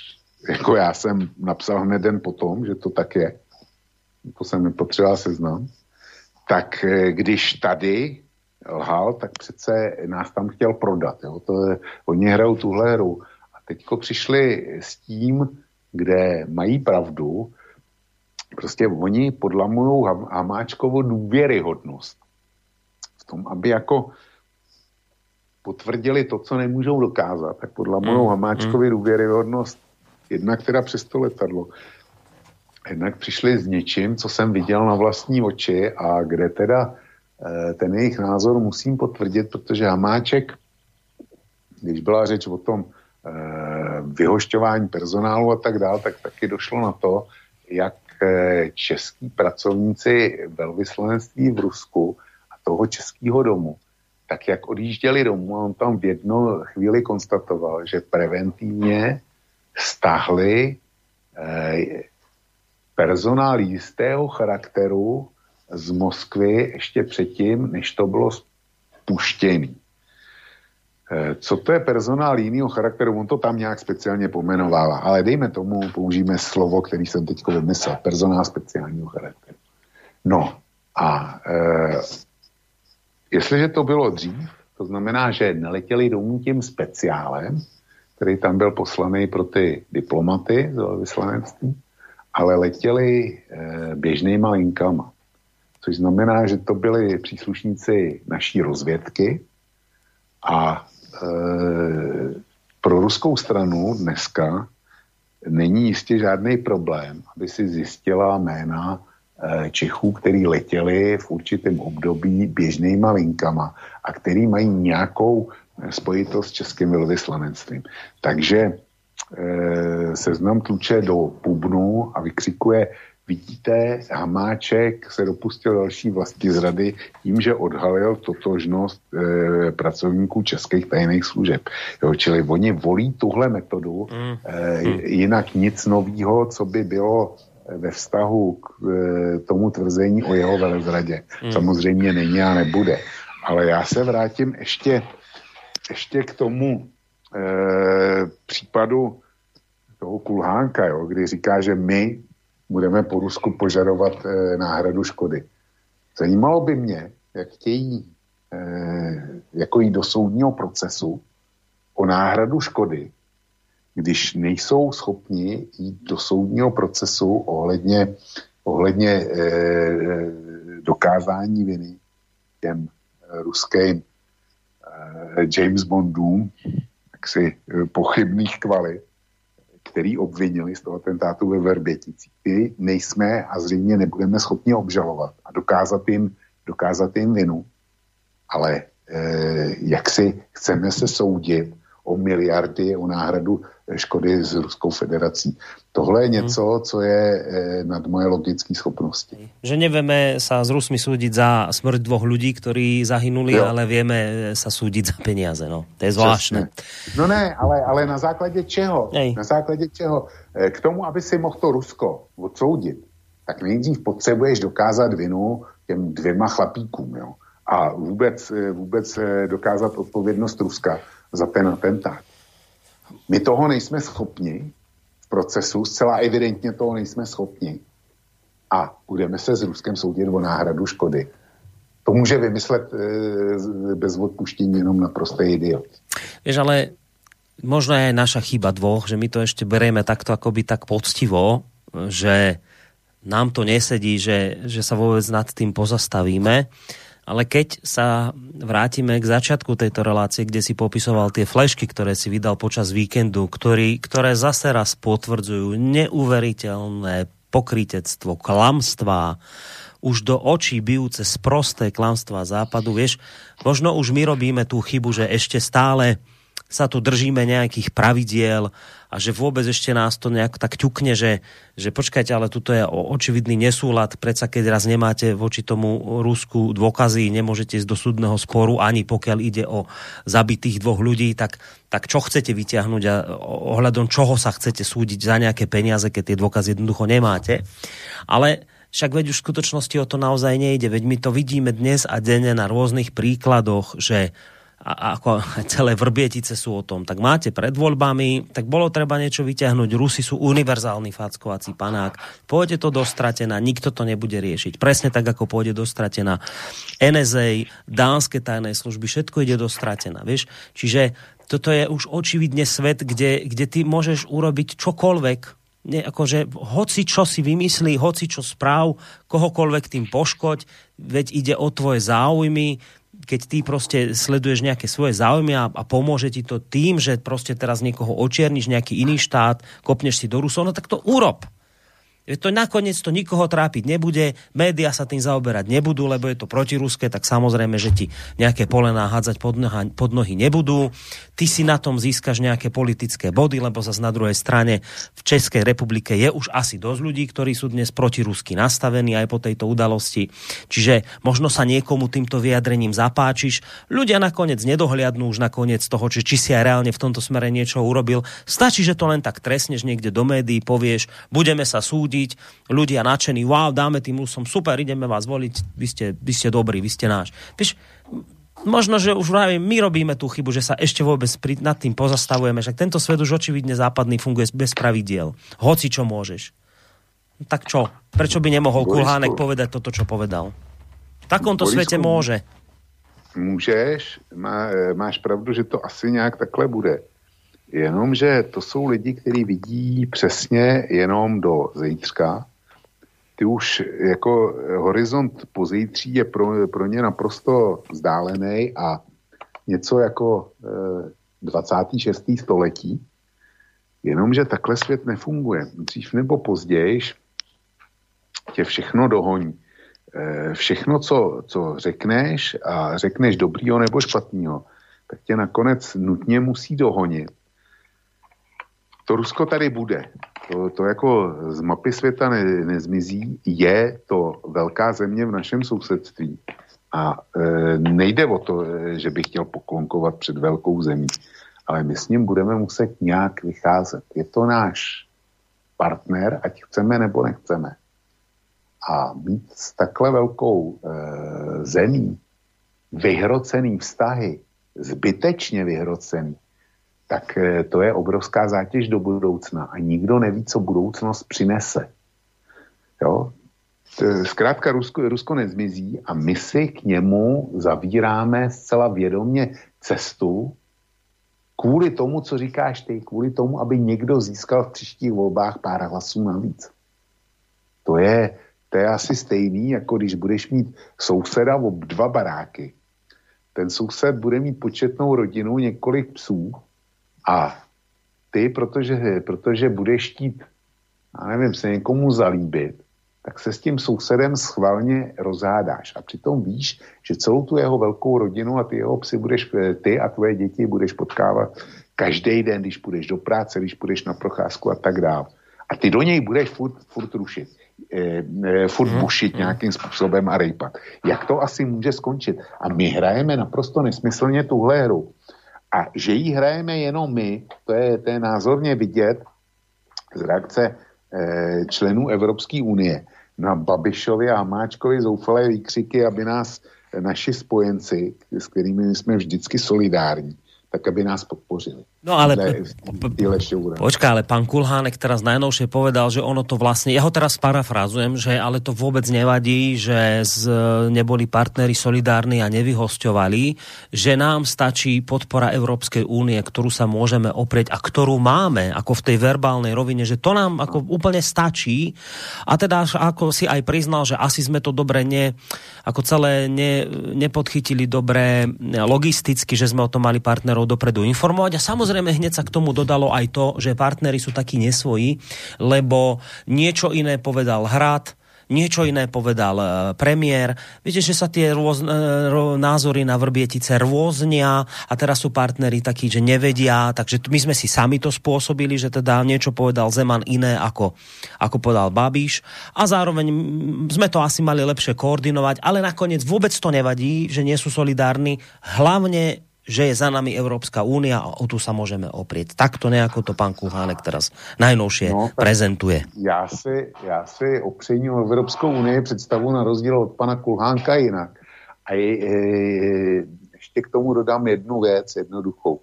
jako já jsem napsal hned den potom, že to tak je, to jsem nepotřeboval seznam, tak když tady lhal, tak přece nás tam chtěl prodat. Jo? Oni hrajou tuhle hru. A teďko přišli s tím, kde mají pravdu, prostě oni podlamujou Hamáčkovu důvěryhodnost. V tom, aby jako potvrdili to, co nemůžou dokázat, tak podlamujou Hamáčkovi důvěryhodnost jednak teda přes to letadlo. Jednak přišli s něčím, co jsem viděl na vlastní oči a kde teda ten jejich názor musím potvrdit, protože Hamáček, když byla řeč o tom vyhošťování personálu a tak dál, tak taky došlo na to, jak český pracovníci velvyslanectví v Rusku a toho Českého domu, tak jak odjížděli domů, on tam v jednu chvíli konstatoval, že preventivně stáhli personál jistého charakteru z Moskvy ještě předtím, než to bylo spuštěný. Co to je personál jiného charakteru? On to tam nějak speciálně pomenovává, ale dejme tomu, použijeme slovo, který jsem teď vymyslel, personál speciálního charakteru. No a jestliže to bylo dřív, to znamená, že neletěli domů tím speciálem, který tam byl poslaný pro ty diplomaty z vyslanectví, ale letěli běžnýma linkama. Což znamená, že to byli příslušníci naší rozvědky a pro ruskou stranu dneska není jistě žádný problém, aby si zjistila jména Čechů, který letěli v určitém období běžnýma linkama a který mají nějakou spojitost s českým velvyslanectvím. Takže seznam tluče do bubnu a vykřikuje: vidíte, Hamáček se dopustil další vlastizrady tím, že odhalil totožnost pracovníků českých tajných služeb. Jo, čili oni volí tuhle metodu, jinak nic novýho, co by bylo ve vztahu k tomu tvrzení o jeho velezradě. Samozřejmě není a nebude. Ale já se vrátím ještě k tomu případu toho Kulhánka, jo, kdy říká, že my budeme po Rusku požadovat náhradu škody. Zajímalo by mě, jak chtějí jako jít do soudního procesu o náhradu škody, když nejsou schopni jít do soudního procesu ohledně dokázání viny těm ruským James Bondům, taksi pochybných kvalit, který obvinili z toho atentátu ve Vrběticích. Ty nejsme a zřejmě nebudeme schopni obžalovat a dokázat jim vinu. Ale jak si chceme se soudit o miliardy, o náhradu škody s Ruskou federací. Tohle je něco, co je nad moje logické schopnosti. Že nevieme sa s Rusmi súdiť za smrť dvoch ľudí, ktorí zahynuli, jo, ale vieme sa súdiť za peniaze. No. To je zvláštne. Česne. No ne, ale na základě čeho? Ej. Na základě čeho? K tomu, aby si mohl to Rusko odsoudit, tak nejdřív potřebuješ dokázat vinu těm dvěma chlapíkům, jo? A vůbec dokázat odpovědnost Ruska za ten atentát. My toho nejsme schopni v procesu, zcela evidentně toho nejsme schopni. A budeme se s Ruskem soudit o náhradu škody. To může vymyslet bez odpuštění jenom naprostý idiot. Víš, ale možno je naša chyba dvoch, že my to ešte berieme takto akoby tak poctivo, že nám to nesedí, že sa vôbec nad tým pozastavíme. Ale keď sa vrátime k začiatku tejto relácie, kde si popisoval tie flešky, ktoré si vydal počas víkendu, ktoré zase raz potvrdzujú neuveriteľné pokrytectvo, klamstvá, už do očí bijúce sprosté klamstvá Západu, vieš, možno už my robíme tú chybu, že ešte stále sa tu držíme nejakých pravidiel a že vôbec ešte nás to nejak tak ťukne, že počkajte, ale tuto je očividný nesúlad, predsa keď raz nemáte voči tomu Rusku dôkazy, nemôžete ísť do súdneho sporu, ani pokiaľ ide o zabitých dvoch ľudí, tak čo chcete vyťahnuť a ohľadom čoho sa chcete súdiť za nejaké peniaze, keď tie dôkazy jednoducho nemáte. Ale však veď už v skutočnosti o to naozaj nejde, veď my to vidíme dnes a denne na rôznych príkladoch, že a ako celé Vrbietice sú o tom, tak máte pred voľbami, tak bolo treba niečo vyťahnuť. Rusi sú univerzálny fackovací panák. Pôjde to dostratená, nikto to nebude riešiť. Presne tak, ako pôjde dostratená NSA, dánske tajné služby, všetko ide dostratená, vieš. Čiže toto je už očividne svet, kde ty môžeš urobiť čokoľvek, akože hoci čo si vymyslí, hoci čo správ, kohokoľvek tým poškoď, veď ide o tvoje záujmy, keď ty proste sleduješ nejaké svoje záujmy a pomôže ti to tým, že proste teraz niekoho očierniš, nejaký iný štát, kopneš si do Rusov, no tak to urob. To nakoniec to nikoho trápiť nebude, médiá sa tým zaoberať nebudú, lebo je to protiruské, tak samozrejme, že ti nejaké polená hádzať pod nohy nebudú. Ty si na tom získaš nejaké politické body, lebo zase na druhej strane v Českej republike je už asi dosť ľudí, ktorí sú dnes protirusky nastavení aj po tejto udalosti. Čiže možno sa niekomu týmto vyjadrením zapáčiš. Ľudia nakoniec nedohliadnú už nakoniec toho, či si aj reálne v tomto smere niečo urobil. Stačí, že to len tak tresneš niekde do médií, povieš, budeme sa súdiť. Ľudia nadšení, wow, dáme tým Rusom, super, ideme vás voliť, vy ste dobrí, vy ste náš. Víš, možno, že už my robíme tú chybu, že sa ešte vôbec nad tým pozastavujeme, však tento svet už očividne západný funguje bez pravidiel. Hoci čo môžeš. Tak čo? Prečo by nemohol Kulhánek povedať toto, čo povedal? V takomto svete môže. Môžeš, máš pravdu, že to asi nejak takhle bude. Jenomže to jsou lidi, kteří vidí přesně jenom do zítřka. Ty už jako horizont po zítří je pro ně naprosto vzdálený a něco jako 26. století. Jenomže takhle svět nefunguje. Dřív nebo později tě všechno dohoní. Všechno, co řekneš a řekneš dobrýho nebo špatného, tak tě nakonec nutně musí dohonit. To Rusko tady bude. To jako z mapy světa nezmizí. Je to velká země v našem sousedství. A nejde o to, že bych chtěl poklonkovat před velkou zemí. Ale my s ním budeme muset nějak vycházet. Je to náš partner, ať chceme nebo nechceme. A mít s takhle velkou zemí vyhrocený vztahy, zbytečně vyhrocený, tak to je obrovská zátěž do budoucna a nikdo neví, co budoucnost přinese. Jo? Zkrátka Rusko nezmizí a my si k němu zavíráme zcela vědomě cestu kvůli tomu, co říkáš ty, kvůli tomu, aby někdo získal v příštích volbách pár hlasů navíc. To je asi stejný, jako když budeš mít souseda o dva baráky. Ten soused bude mít početnou rodinu, několik psů, a ty, protože budeš chtít, já nevím, se někomu zalíbit, tak se s tím sousedem schválně rozhádáš. A přitom víš, že celou tu jeho velkou rodinu a ty jeho psy budeš, ty a tvoje děti budeš potkávat Každý den, když půjdeš do práce, když půjdeš na procházku a tak dále. A ty do něj budeš furt rušit, furt bušit nějakým způsobem a rejpat. Jak to asi může skončit? A my hrajeme naprosto nesmyslně tuhle hru. A že ji hrajeme jenom my, to je názorně vidět z reakce členů Evropské unie na Babišovi a Hamáčkovi zoufalé výkřiky, aby nás naši spojenci, s kterými jsme vždycky solidární, tak aby nás podpořili. No ale počkaj, ale pán Kulhánek teraz najnovšie povedal, že ono to vlastne, ja ho teraz parafrázujem, že ale to vôbec nevadí, že neboli partneri solidárni a nevyhosťovali, že nám stačí podpora Európskej únie, ktorú sa môžeme oprieť a ktorú máme, ako v tej verbálnej rovine, že to nám ako úplne stačí a teda ako si aj priznal, že asi sme to dobre nepodchytili dobre logisticky, že sme o tom mali partnerov dopredu informovať. A samozrejme hneď sa k tomu dodalo aj to, že partneri sú takí nesvojí, lebo niečo iné povedal Hrad, niečo iné povedal premiér. Viete, že sa tie názory na Vrbětice rôznia a teraz sú partneri takí, že nevedia, takže my sme si sami to spôsobili, že teda niečo povedal Zeman iné, ako povedal Babiš. A zároveň sme to asi mali lepšie koordinovať, ale nakoniec vôbec to nevadí, že nie sú solidárni, hlavne že je za nami Európska únia a o tu sa môžeme oprieť. Takto nejako to pán Kulhánek teraz najnovšie prezentuje. Já si opřením Evropskou unii představu na rozdíl od pana Kulhánka jinak. A ještě k tomu dodám jednu věc, jednoduchou.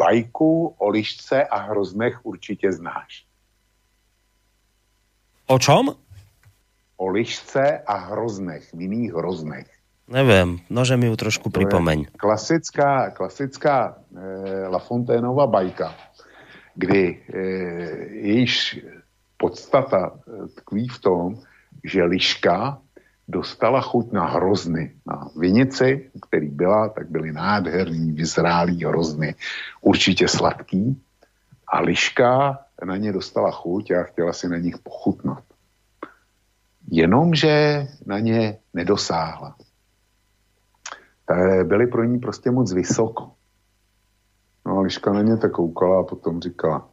Bajku o lišce a hroznech určitě znáš. O čom? O lišce a hroznech, vinných hroznech. Neviem, nože mi ju trošku pripomeň. Klasická Lafontaineova bajka, kdy jejíž podstata tkví v tom, že liška dostala chuť na hrozny. Na vinici, který byla, tak byly nádherný, vyzrálý hrozny, určitě sladký. A liška na ně dostala chuť a chtěla si na nich pochutnat. Jenomže na ně nedosáhla. Byly pro ní prostě moc vysoko. No a liška na ně tak koukala a potom říkala,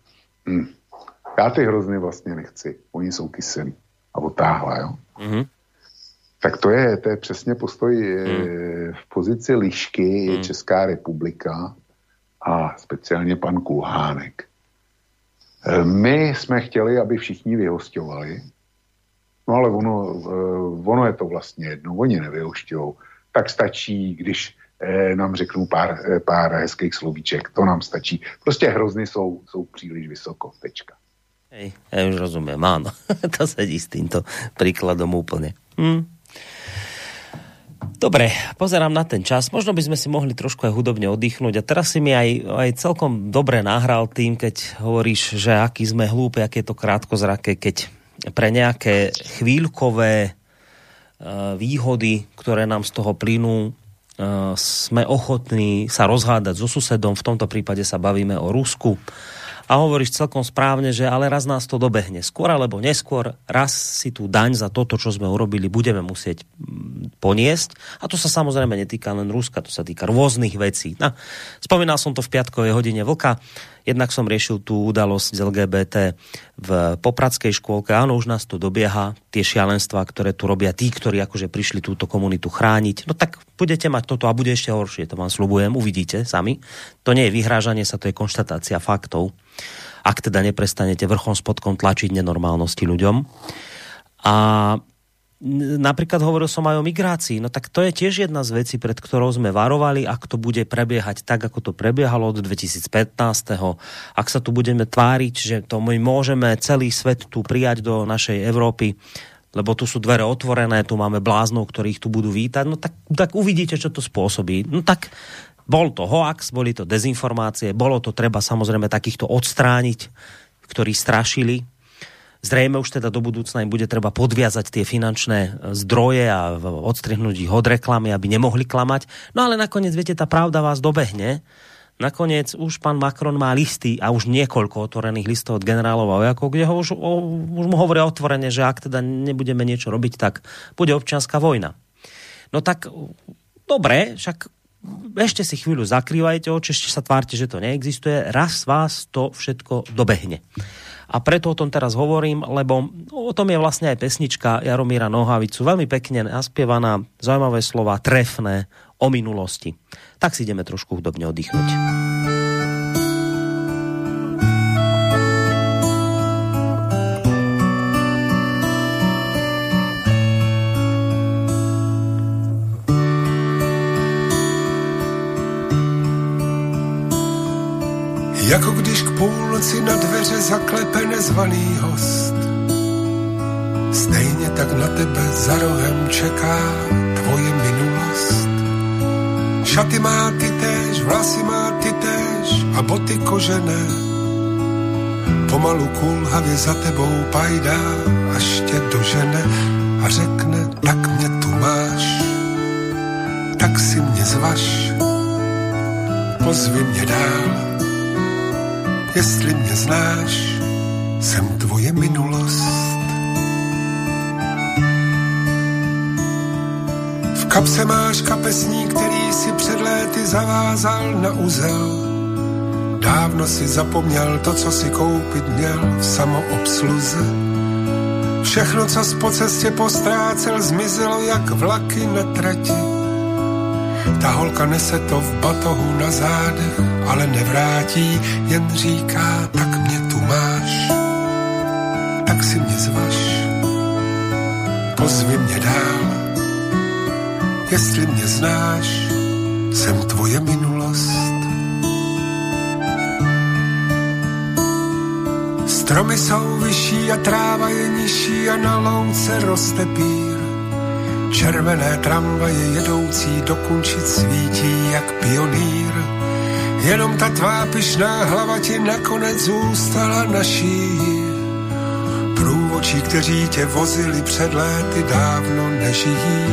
já ty hrozny vlastně nechci, oni jsou kyselí. A otáhla, jo. Mm-hmm. Tak to je přesně postoj v pozici lišky je Česká republika a speciálně pan Kulhánek. My jsme chtěli, aby všichni vyhosťovali, no ale ono je to vlastně jedno, oni nevyhošťujou. Tak stačí, když nám řeknou pár hezkých slovíček. To nám stačí. Prostě hrozny jsou příliš vysoko. Tečka. Hej, ja už rozumiem, áno. To sedí s týmto príkladom úplne. Dobre, pozerám na ten čas. Možno by sme si mohli trošku aj hudobne oddychnúť. A teraz si mi aj celkom dobre nahral tým, keď hovoríš, že aký sme hlúpi, aké je to krátkozraké, keď pre nejaké chvíľkové výhody, ktoré nám z toho plynú, sme ochotní sa rozhádať so susedom, v tomto prípade sa bavíme o Rusku. A hovoríš celkom správne, že ale raz nás to dobehne. Skôr alebo neskôr, raz si tú daň za toto, čo sme urobili, budeme musieť poniesť. A to sa samozrejme netýka len Ruska, to sa týka rôznych vecí. Spomínal som to v piatkovej hodine vlka. Jednak som riešil tú udalosť z LGBT v popradskej škôlke. Áno, už nás to dobieha. Tie šialenstvá, ktoré tu robia tí, ktorí akože prišli túto komunitu chrániť. No tak budete mať toto a bude ešte horšie. To vám sľubujem, uvidíte sami. To nie je vyhrážanie sa, to je konštatácia faktov. Ak teda neprestanete vrchom spodkom tlačiť nenormálnosti ľuďom. A napríklad hovoril som aj o migrácii, no tak to je tiež jedna z vecí, pred ktorou sme varovali, ak to bude prebiehať tak, ako to prebiehalo od 2015. Ak sa tu budeme tváriť, že to my môžeme celý svet tu prijať do našej Európy, lebo tu sú dvere otvorené, tu máme bláznov, ktorých tu budú vítať, no tak uvidíte, čo to spôsobí. No tak bol to hoax, boli to dezinformácie, bolo to treba samozrejme takýchto odstrániť, ktorí strašili. Zrejme už teda do budúcna im bude treba podviazať tie finančné zdroje a odstrihnúť ich od reklamy, aby nemohli klamať. No ale nakoniec, viete, tá pravda vás dobehne. Nakoniec už pán Macron má listy a už niekoľko otvorených listov od generálov a vojakov, kde ho už mu hovoria otvorene, že ak teda nebudeme niečo robiť, tak bude občianska vojna. No tak, dobre, však ešte si chvíľu zakrývajte oči, ešte sa tvárte, že to neexistuje, raz vás to všetko dobehne. A preto o tom teraz hovorím, lebo o tom je vlastne aj pesnička Jaromíra Nohavicu, veľmi pekne naspievaná, zaujímavé slova, trefné, o minulosti. Tak si ideme trošku hudobne oddychnúť. Jako když k půlnoci na dveře zaklepe nezvaný host. Stejně tak na tebe za rohem čeká tvoje minulost. Šaty má ty též, vlasy má ty též a boty kožené. Pomalu kulhavě za tebou pajdá, až tě dožene a řekne, tak mě tu máš, tak si mě zvaž, pozvi mě dál. Jestli mě znáš, jsem tvoje minulost. V kapse máš kapesník, který si před léty zavázal na uzel. Dávno si zapomněl to, co si koupit měl v samoobsluze. Všechno, co jsi po cestě postrácel, zmizelo jak vlaky na trati. Ta holka nese to v batohu na zádech, ale nevrátí, jen říká, tak mě tu máš, tak si mě zvaž, pozvi mě dál, jestli mě znáš, jsem tvoje minulost. Stromy jsou vyšší a tráva je nižší a na lounce roste pír. Červené tramvaje jedoucí do Kunčic svítí jak pionýr. Jenom ta tvá pyšná hlava ti nakonec zůstala naší. Průvodčí, kteří tě vozili před léty, dávno nežijí.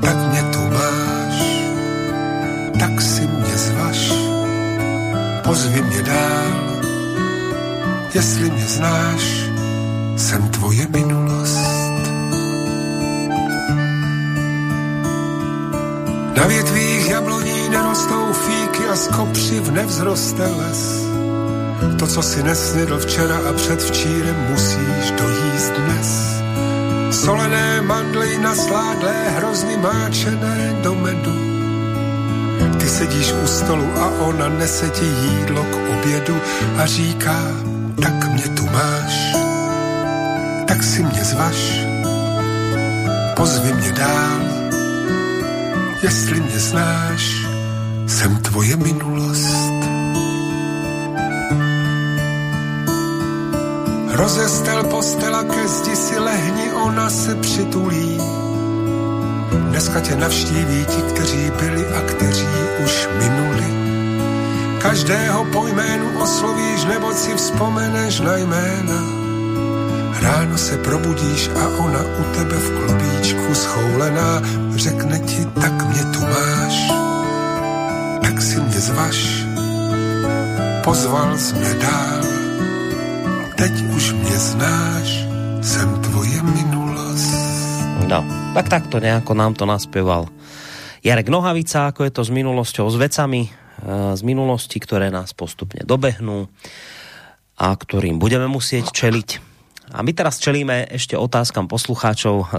Tak mě tu máš, tak si mě zvaž, pozvi mě dál. Jestli mě znáš, jsem tvoje minulost. Na větvích jabloní nerostou fíky a z kopřiv nevzroste les. To, co si nesnědl včera a předvčírem, musíš dojíst dnes. Solené mandly nasládlé hrozny máčené do medu. Ty sedíš u stolu a ona nese ti jídlo k obědu a říká, tak mě tu máš, tak si mě zvaž, pozvi mě dál. Jestli mě znáš, jsem tvoje minulost. Rozestel postela, ke zdi si lehni, ona se přitulí. Dneska tě navštíví ti, kteří byli a kteří už minuli. Každého po jménu oslovíš, nebo si vzpomeneš na jména. Ráno se probudíš a ona u tebe v klubíčku schoulená řekne ti, tak mě tu máš, tak si mě zvaž, pozval jsi mě dál, teď už mě znáš, jsem tvoje minulost. No, tak takto nejako nám to naspieval Jarek Nohavica, ako je to s minulosťou, s vecami z minulosti, ktoré nás postupne dobehnú a ktorým budeme musieť čeliť. A my teraz čelíme ešte otázkam poslucháčov,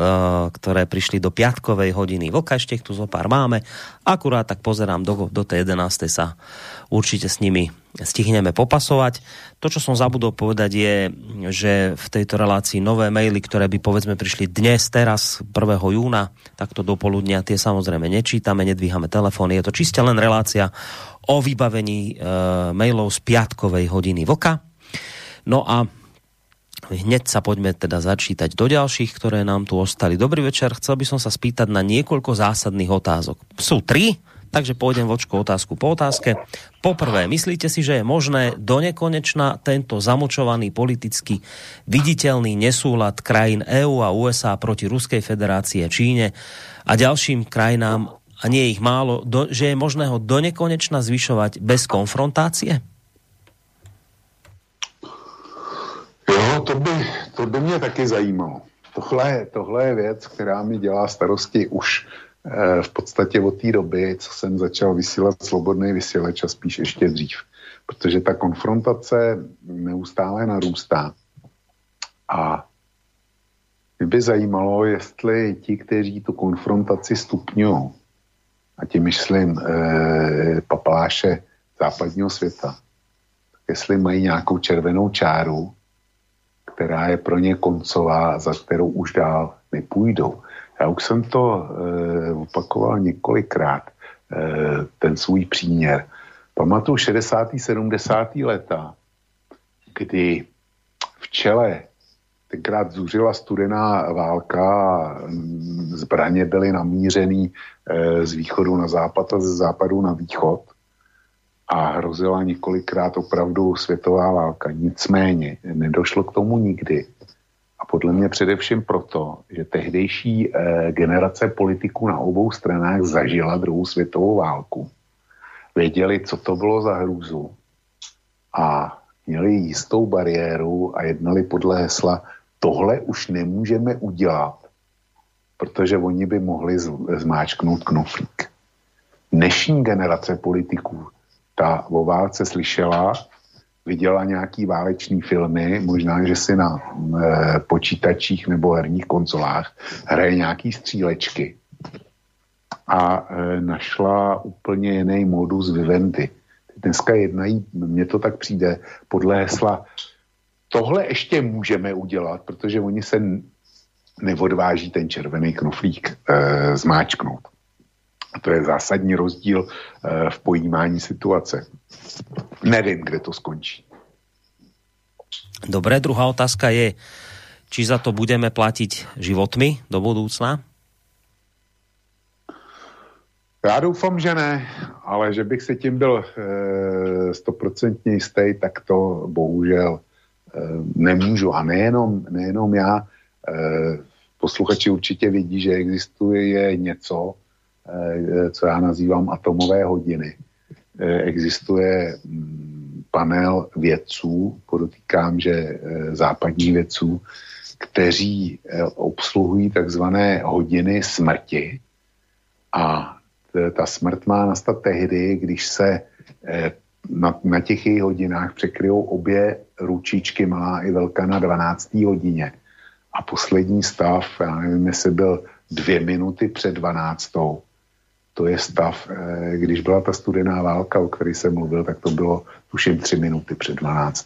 ktoré prišli do piatkovej hodiny vlka, ešte ich tu zo pár máme. Akurát tak pozerám, do tej 11. sa určite s nimi stihneme popasovať. To, čo som zabudol povedať je, že v tejto relácii nové maily, ktoré by povedzme prišli dnes, teraz 1. júna, takto do poludnia, tie samozrejme nečítame, nedvíhame telefóny. Je to čiste len relácia o vybavení mailov z piatkovej hodiny vlka. No a hneď sa poďme teda začítať do ďalších, ktoré nám tu ostali. Dobrý večer, chcel by som sa spýtať na niekoľko zásadných otázok. Sú 3, takže pôjdem vočko otázku po otázke. Poprvé, myslíte si, že je možné donekonečna tento zamočovaný politicky viditeľný nesúlad krajín EÚ a USA proti Ruskej federácie, Číne a ďalším krajinám, a nie ich málo, že je možné ho donekonečna zvyšovať bez konfrontácie? Jo, to by mě taky zajímalo. Tohle je věc, která mi dělá starosti už v podstatě od té doby, co jsem začal vysílat Slobodný Vysielač a spíš ještě dřív. Protože ta konfrontace neustále narůstá. A mě by zajímalo, jestli ti, kteří tu konfrontaci stupňují, a tím myslím papaláše západního světa, jestli mají nějakou červenou čáru, která je pro ně koncová, za kterou už dál nepůjdou. Já už jsem to opakoval několikrát, ten svůj příměr. Pamatuju 60. 70. leta, kdy v čele tenkrát zuřila studená válka, zbraně byly namířený z východu na západ a ze západu na východ a hrozila několikrát opravdu světová válka. Nicméně nedošlo k tomu nikdy. A podle mě především proto, že tehdejší generace politiků na obou stranách zažila druhou světovou válku. Věděli, co to bylo za hrůzu a měli jistou bariéru a jednali podle hesla tohle už nemůžeme udělat, protože oni by mohli zmáčknout knoflík. Dnešní generace politiků ta o válce slyšela, viděla nějaký váleční filmy, možná, že si na počítačích nebo herních konzolách hraje nějaký střílečky a našla úplně jiný modus vivendi. Dneska jednají, mně to tak přijde, podle hesla, tohle ještě můžeme udělat, protože oni se neodváží ten červený knoflík zmáčknout. A to je zásadní rozdíl v pojímání situace. Nevím, kde to skončí. Dobré, druhá otázka je, či za to budeme platiť životmi do budoucna? Já doufám, že ne, ale že bych si tím byl 100% jistý, tak to bohužel nemůžu. A nejenom já, posluchači určitě vidí, že existuje něco, co já nazývám atomové hodiny. Existuje panel vědců, podotýkám, že západních vědců, kteří obsluhují takzvané hodiny smrti a ta smrt má nastat tehdy, když se na těch jejich hodinách překryjou obě ručičky, malá i velká, na 12. hodině. A poslední stav, já nevím, jestli byl 2 minuty před 12. To je stav, když byla ta studená válka, o které jsem mluvil, tak to bylo tuším 3 minuty před 12.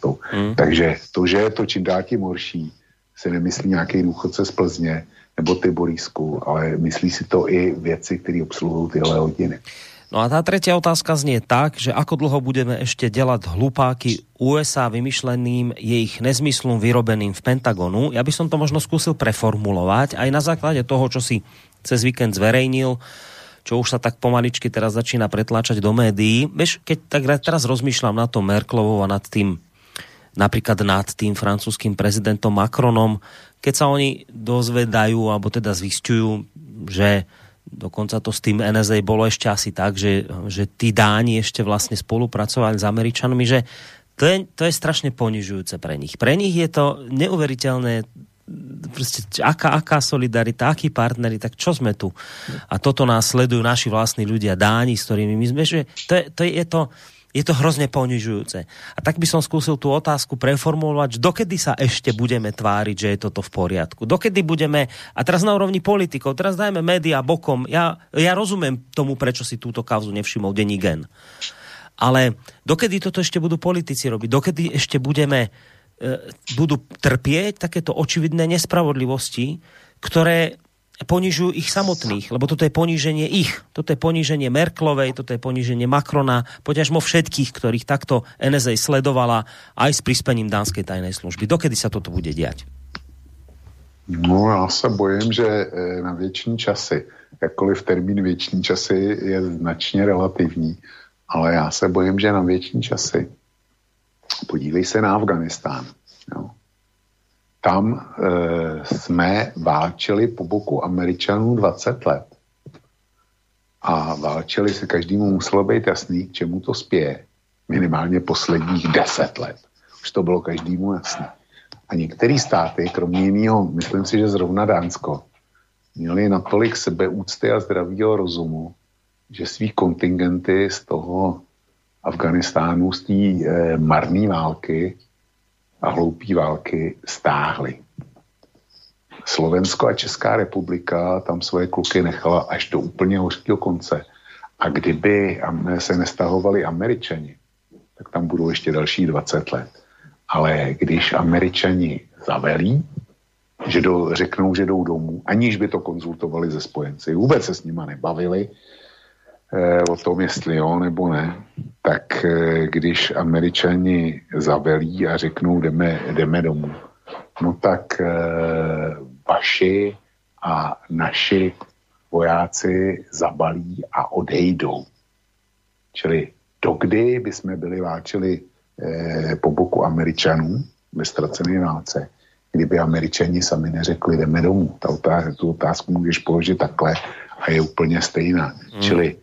Takže to, že je to čím dál tím horší, si nemyslí nějaký důchodce z Plzně nebo ty Borísku, ale myslí si to i věci, které obsluhují tyhle hodiny. No a tá tretia otázka znie tak, že ako dlho budeme ešte delať hlupáky USA vymyšleným ich nezmyslom vyrobeným v Pentagonu. Ja by som to možno skúsil preformulovať aj na základe toho, čo si cez víkend zverejnil, čo už sa tak pomaličky teraz začína pretláčať do médií. Vieš, keď tak teraz rozmýšľam nad to Merkelovou a nad tým, napríklad nad tým francúzským prezidentom Macronom, keď sa oni dozvedajú, alebo teda zisťujú, že dokonca to s tým NSA bolo ešte asi tak, že tí Dáni ešte vlastne spolupracovali s Američanmi, že to je strašne ponižujúce pre nich. Pre nich je to neuveriteľné, proste aká solidarita, akí partneri, tak čo sme tu? A toto nás sledujú naši vlastní ľudia, Dáni, s ktorými my sme, že je to hrozne ponižujúce. A tak by som skúsil tú otázku preformulovať, dokedy sa ešte budeme tváriť, že je toto v poriadku. Dokedy budeme, a teraz na úrovni politikov, teraz dajme médiá bokom, ja rozumiem tomu, prečo si túto kauzu nevšimol Denník N. Ale dokedy toto ešte budú politici robiť? Dokedy ešte budú trpieť takéto očividné nespravodlivosti, ktoré ponižujú ich samotných, lebo toto je poníženie ich. Toto je poníženie Merkelovej, toto je poníženie Macrona, poďažmo všetkých, ktorých takto NSA sledovala aj s prispením dánskej tajnej služby. Dokedy sa toto bude diať? No, ja sa bojím, že na věčný časy, jakkoliv termín věčný časy je značně relativní, ale já se bojím, že na věčný časy. Podívej se na Afganistán. Jo. Tam jsme válčili po boku Američanů 20 let. A válčili se, každému muselo být jasný, k čemu to spěje. Minimálně posledních 10 let. Už to bylo každému jasné. A některé státy, kromě jiného, myslím si, že zrovna Dánsko, měli natolik sebeúcty a zdravýho rozumu, že svý kontingenty z toho Afganistánu, z té marné války a hloupé války stáhli. Slovensko a Česká republika tam svoje kluky nechala až do úplně hořkého konce. A kdyby se nestahovali Američani, tak tam budou ještě další 20 let. Ale když Američani zavelí, že řeknou, že jdou domů, aniž by to konzultovali se spojenci, vůbec se s nima nebavili o tom, jestli jo nebo ne, tak když Američani zavelí a řeknou, jdeme domů, no tak vaši a naši vojáci zabalí a odejdou. Čili dokdy bychom byli válčili po boku Američanů ve ztracené válce, kdyby Američani sami neřekli, jdeme domů. Tu otázku můžeš položit takhle a je úplně stejná. Čili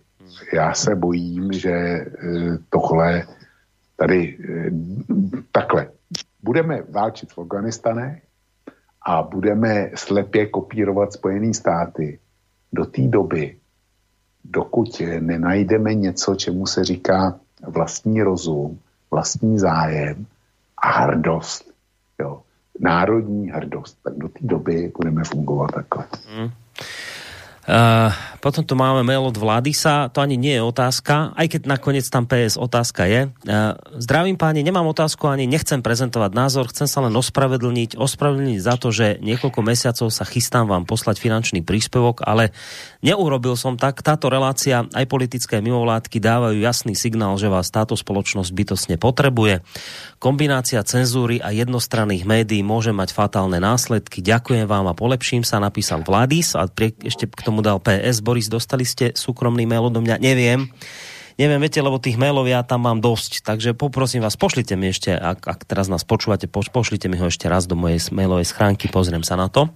já se bojím, že tohle tady takhle. Budeme válčit v Afghánistánu a budeme slepě kopírovat Spojené státy do té doby, dokud nenajdeme něco, čemu se říká vlastní rozum, vlastní zájem a hrdost. Jo. Národní hrdost. Tak do té doby budeme fungovat takhle. Potom tu máme mail od Vladisa, to ani nie je otázka, aj keď nakoniec tam PS otázka je. Zdravím páni, nemám otázku ani nechcem prezentovať názor, chcem sa len ospravedlniť za to, že niekoľko mesiacov sa chystám vám poslať finančný príspevok, ale neurobil som tak. Táto relácia aj politické mimovládky dávajú jasný signál, že vás táto spoločnosť bytostne potrebuje. Kombinácia cenzúry a jednostranných médií môže mať fatálne následky. Ďakujem vám a polepším sa, napísal Vladis a ešte k tomu mu dal PS. Boris, dostali ste súkromný mail odo mňa? Neviem, viete, lebo tých mailov ja tam mám dosť, takže poprosím vás, pošlite mi ešte, ak teraz nás počúvate, pošlite mi ho ešte raz do mojej mailovej schránky, pozriem sa na to.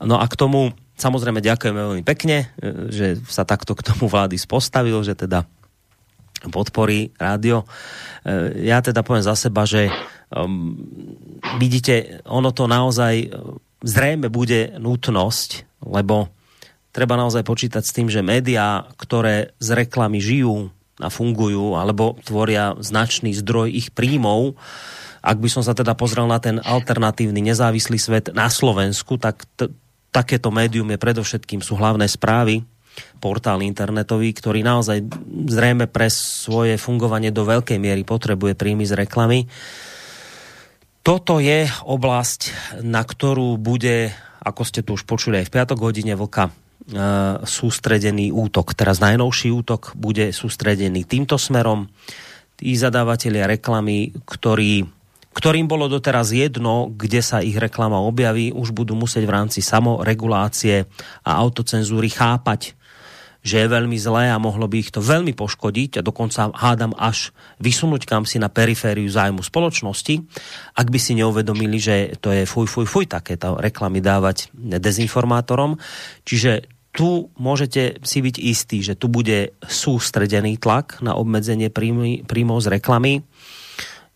No a k tomu, samozrejme, ďakujeme veľmi pekne, že sa takto k tomu Vlády postavil, že teda podporí rádio. Ja teda poviem za seba, že vidíte, ono to naozaj zrejme bude nutnosť, lebo treba naozaj počítať s tým, že médiá, ktoré z reklamy žijú a fungujú, alebo tvoria značný zdroj ich príjmov, ak by som sa teda pozrel na ten alternatívny nezávislý svet na Slovensku, tak takéto médium je predovšetkým sú hlavné správy, portál internetový, ktorý naozaj zrejme pre svoje fungovanie do veľkej miery potrebuje príjmy z reklamy. Toto je oblasť, na ktorú bude, ako ste tu už počuli aj v piatok hodine Vlka, sústredený útok. Teraz najnovší útok bude sústredený týmto smerom. Tí zadávatelia reklamy, ktorým bolo doteraz jedno, kde sa ich reklama objaví, už budú musieť v rámci samoregulácie a autocenzúry chápať, že je veľmi zlé a mohlo by ich to veľmi poškodiť a dokonca hádam až vysunúť kam si na perifériu zájmu spoločnosti, ak by si neuvedomili, že to je fuj, takéto reklamy dávať dezinformátorom. Čiže tu môžete si byť istí, že tu bude sústredený tlak na obmedzenie príjmov z reklamy.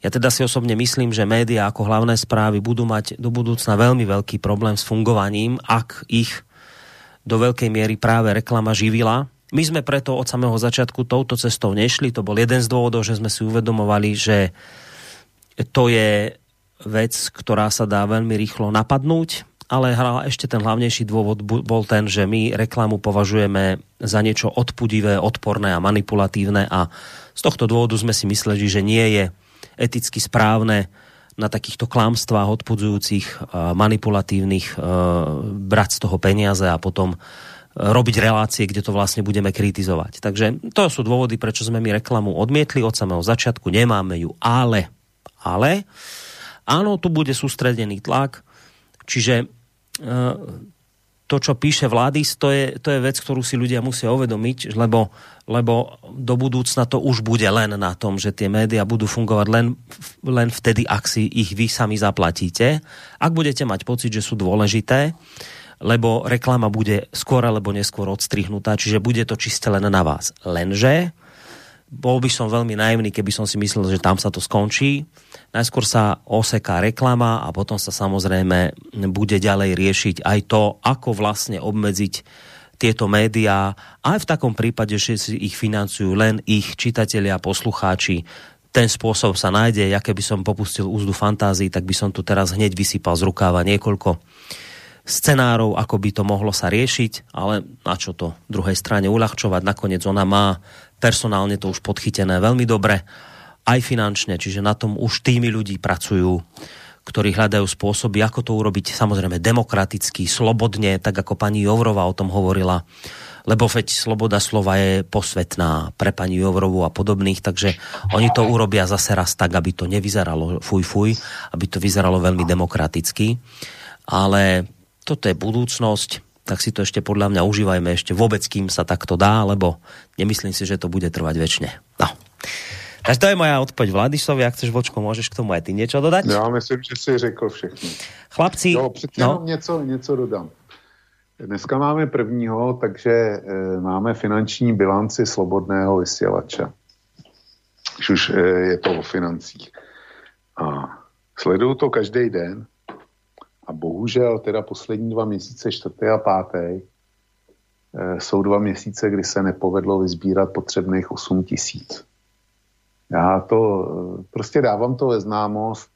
Ja teda si osobne myslím, že médiá ako hlavné správy budú mať do budúcna veľmi veľký problém s fungovaním, ak ich do veľkej miery práve reklama živila. My sme preto od samého začiatku touto cestou nešli. To bol jeden z dôvodov, že sme si uvedomovali, že to je vec, ktorá sa dá veľmi rýchlo napadnúť. Ale ešte ten hlavnejší dôvod bol ten, že my reklamu považujeme za niečo odpudivé, odporné a manipulatívne a z tohto dôvodu sme si mysleli, že nie je eticky správne na takýchto klamstvách odpudzujúcich, manipulatívnych brať z toho peniaze a potom robiť relácie, kde to vlastne budeme kritizovať. Takže to sú dôvody, prečo sme my reklamu odmietli od samého začiatku, nemáme ju, ale áno, tu bude sústredený tlak. Čiže to, čo píše Vládis, to je vec, ktorú si ľudia musia uvedomiť, lebo do budúcna to už bude len na tom, že tie médiá budú fungovať len vtedy, ak si ich vy sami zaplatíte. Ak budete mať pocit, že sú dôležité, lebo reklama bude skôr alebo neskôr odstrihnutá, čiže bude to čiste len na vás. Lenže Bol by som veľmi naivný, keby som si myslel, že tam sa to skončí. Najskôr sa oseká reklama a potom sa samozrejme bude ďalej riešiť aj to, ako vlastne obmedziť tieto médiá, aj v takom prípade, že si ich financujú len ich čitatelia, poslucháči. Ten spôsob sa nájde. Ja keby som popustil úzdu fantázii, tak by som tu teraz hneď vysypal z rukáva niekoľko scenárov, ako by to mohlo sa riešiť, ale na čo to druhej strane uľahčovať? Nakoniec ona má personálne to už podchytené veľmi dobre, aj finančne, čiže na tom už týmy ľudí pracujú, ktorí hľadajú spôsoby, ako to urobiť samozrejme demokraticky, slobodne, tak ako pani Jourová o tom hovorila, lebo veď sloboda slova je posvetná pre pani Jourovú a podobných, takže oni to urobia zase raz tak, aby to nevyzeralo fuj, aby to vyzeralo veľmi demokraticky, ale toto je budúcnosť, tak si to ešte podľa mňa užívajme ešte vôbec, kým sa takto dá, lebo nemyslím si, že to bude trvať večne. No. Takže to je moja odpoveď Vladisovi. Ak chceš, Vočko, môžeš k tomu aj ty niečo dodať? Ja myslím, že si řekl všechno. Chlapci... Jo, přeci jenom něco dodám. Dneska máme prvního, takže máme finanční bilanci Slobodného Vysielača. Už je to o financích. A sleduju to každý den. A bohužel teda poslední 2 měsíce, 4. a 5. Jsou 2 měsíce, kdy se nepovedlo vyzbírat potřebných 8 000. Já to prostě dávám to ve známost.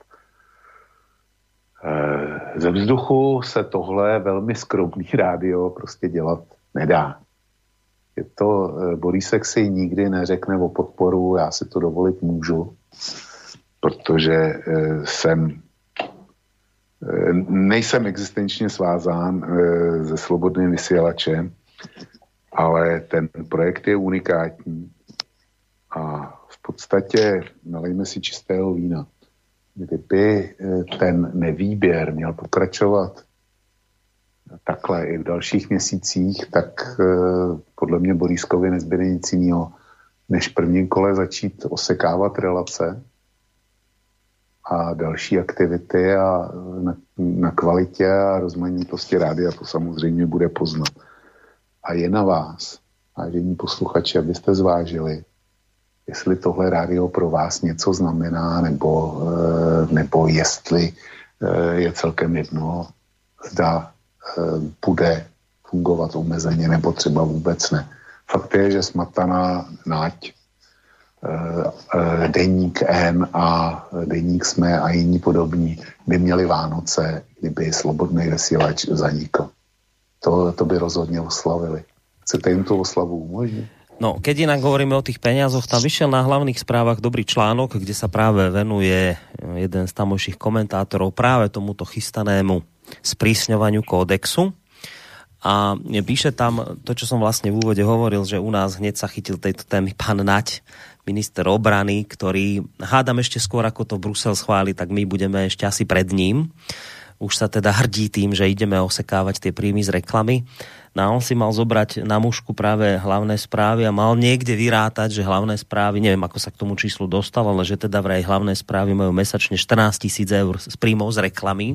Ze vzduchu se tohle velmi skromný rádio prostě dělat nedá. Je to, Borisek si nikdy neřekne o podporu, já si to dovolit můžu, protože nejsem existenčně svázán se Slobodným Vysielačem, ale ten projekt je unikátní a v podstatě nalejme si čistého vína. Kdyby ten nevýběr měl pokračovat takhle i v dalších měsících, tak podle mě Borískovi nezbyde nic jiného, než v prvním kole začít osekávat relace a další aktivity a na kvalitě a rozmanitosti rádia to samozřejmě bude poznat. A je na vás, vážení posluchači, abyste zvážili, jestli tohle rádio pro vás něco znamená, nebo jestli je celkem jedno, zda bude fungovat omezeně, nebo třeba vůbec ne. Fakt je, že smataná Naď, Denník N a Denník SME a jiní podobní by měli Vánoce, kdyby Slobodný Vysielač zanikl. To by rozhodně oslavili. Chcete jim tu oslavu umožnit? No, keď inak hovoríme o tých peniazoch, tam vyšiel na hlavných správach dobrý článok, kde sa práve venuje jeden z tamojších komentátorov práve tomuto chystanému sprísňovaniu kódexu. A píše tam to, čo som vlastne v úvode hovoril, že u nás hneď sa chytil tejto témy pán Naď, minister obrany, ktorý hádam ešte skôr, ako to Brusel schváli, tak my budeme ešte asi pred ním. Už sa teda hrdí tým, že ideme osekávať tie príjmy z reklamy. No a on si mal zobrať na mušku práve hlavné správy a mal niekde vyrátať, že hlavné správy, neviem, ako sa k tomu číslu dostal, ale že teda vraj hlavné správy majú mesačne 14 000 eur z príjmov z reklamy,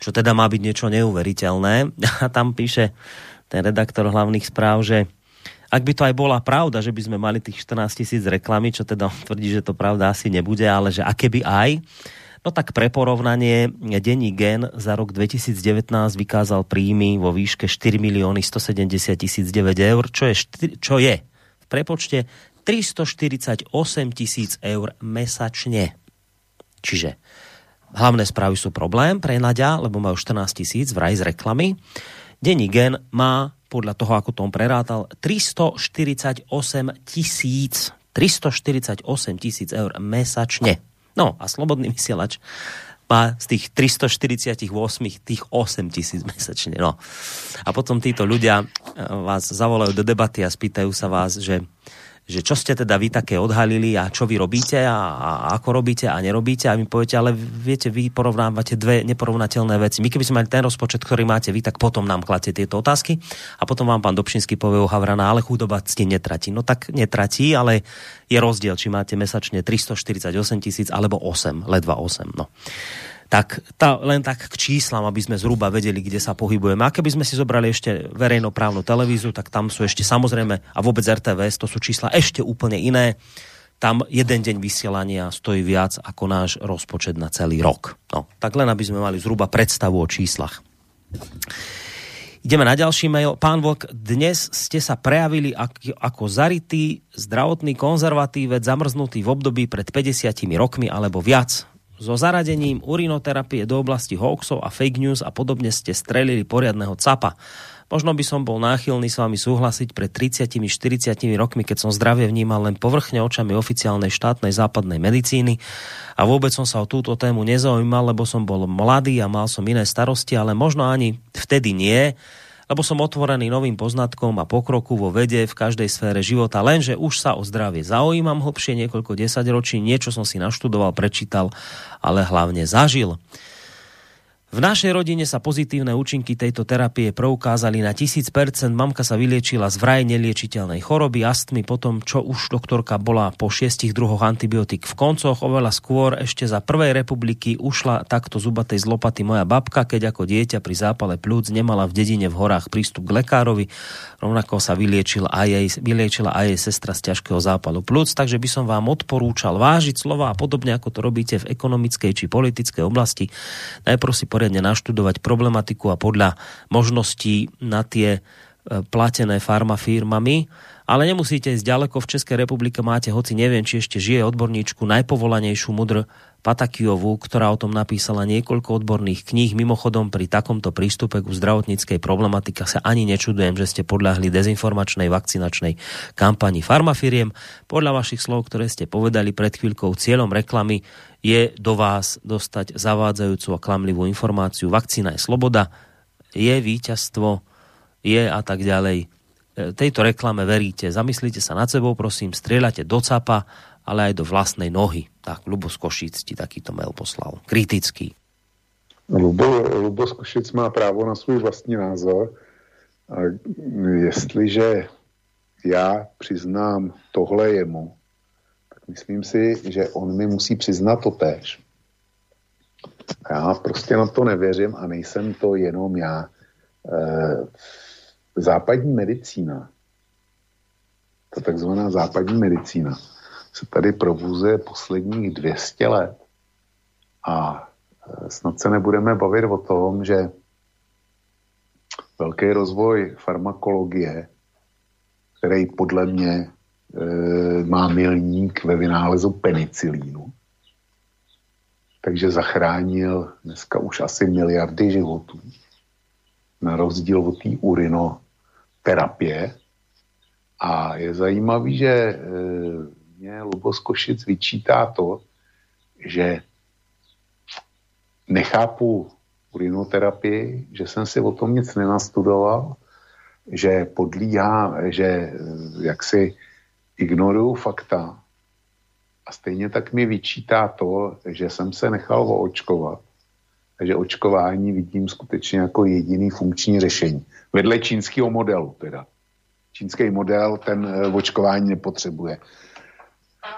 čo teda má byť niečo neuveriteľné. A tam píše ten redaktor hlavných správ, že ak by to aj bola pravda, že by sme mali tých 14 000 reklamy, čo teda on tvrdí, že to pravda asi nebude, ale že aké by aj, no tak pre porovnanie Denník N za rok 2019 vykázal príjmy vo výške 4 170 900 eur, čo je v prepočte 348 000 eur mesačne. Čiže hlavné správy sú problém pre Naďa, lebo majú 14 000 vraj z reklamy. Denník N má, podľa toho, ako to on prerátal, 348 000 eur mesačne. No a Slobodný Vysielač má z tých 348 tých 8 000 mesačne. No. A potom títo ľudia vás zavolajú do debaty a spýtajú sa vás, že čo ste teda vy také odhalili a čo vy robíte a ako robíte a nerobíte a my poviete, ale viete, vy porovnávate dve neporovnateľné veci. My keby sme mali ten rozpočet, ktorý máte vy, tak potom nám kladte tieto otázky a potom vám pán Dobšinský povie o Havraná, ale chudoba ste netratí. No tak netratí, ale je rozdiel, či máte mesačne 348 000 alebo 8, ledva 8. No. tak len tak k číslam, aby sme zhruba vedeli, kde sa pohybujeme. A keby sme si zobrali ešte verejnoprávnu televízu, tak tam sú ešte samozrejme, a vôbec RTVS, to sú čísla ešte úplne iné. Tam jeden deň vysielania stojí viac ako náš rozpočet na celý rok. No, tak len aby sme mali zhruba predstavu o číslach. Ideme na ďalší mail. Pán Vlk, dnes ste sa prejavili ako zarytý, zdravotný konzervatívec zamrznutý v období pred 50 rokmi alebo viac. So zaradením urinoterapie do oblasti hoaxov a fake news a podobne ste strelili poriadneho capa. Možno by som bol náchylný s vami súhlasiť pred 30-40 rokmi, keď som zdravie vnímal len povrchne očami oficiálnej štátnej západnej medicíny a vôbec som sa o túto tému nezaujímal, lebo som bol mladý a mal som iné starosti, ale možno ani vtedy nie, lebo som otvorený novým poznatkom a pokroku vo vede v každej sfére života, lenže už sa o zdravie zaujímam hlbšie niekoľko desaťročí, niečo som si naštudoval, prečítal, ale hlavne zažil. V našej rodine sa pozitívne účinky tejto terapie preukázali na 1000%. Mamka sa vyliečila z vraj neliečiteľnej choroby astmy, potom čo už doktorka bola po 6 druhoch antibiotík v koncoch. Oveľa skôr ešte za prvej republiky ušla takto zubatej z lopaty moja babka, keď ako dieťa pri zápale pľúc nemala v dedine v horách prístup k lekárovi. Rovnako sa vyliečila aj jej sestra z ťažkého zápalu pľúc, takže by som vám odporúčal vážiť slova a podobne ako to robíte v ekonomickej či politickej oblasti. Najprv si poriadne naštudovať problematiku a podľa možností na tie platené farmafirmami. Ale nemusíte ísť ďaleko. V Českej republike máte, hoci neviem, či ešte žije, odborníčku najpovolanejšiu Mudr Patakiovú, ktorá o tom napísala niekoľko odborných kníh. Mimochodom, pri takomto prístupe ku zdravotníckej problematike sa ani nečudujem, že ste podľahli dezinformačnej vakcinačnej kampani farmafiriem. Podľa vašich slov, ktoré ste povedali pred chvíľkou, cieľom reklamy je do vás dostať zavádzajúcu a klamlivú informáciu. Vakcína je sloboda, je víťazstvo, je a tak ďalej. Tejto reklame veríte, zamyslite sa nad sebou, prosím, strieľate do capa, ale aj do vlastnej nohy. Tak, Ľubo z Košic ti takýto mail poslal. Kritický. Ľubo z Košic má právo na svůj vlastní názor. A jestliže já přiznám tohle jemu, tak myslím si, že on mi musí přiznat to též. Já prostě na to nevěřím a nejsem to jenom já. Západní medicína, ta takzvaná západní medicína, se tady provozuje posledních 200 let a snad se nebudeme bavit o tom, že velký rozvoj farmakologie, který podle mě má milník ve vynálezu penicilínu, takže zachránil dneska už asi miliardy životů, na rozdíl od té urinoterapie. A je zajímavý, že mě Lubo z Košic vyčítá to, že nechápu urinoterapii, že jsem si o tom nic nenastudoval, že podlíhám, že jaksi ignoruju fakta. A stejně tak mi vyčítá to, že jsem se nechal oočkovat. Takže očkování vidím skutečně jako jediný funkční řešení. Vedle čínského modelu teda. Čínský model ten očkování nepotřebuje.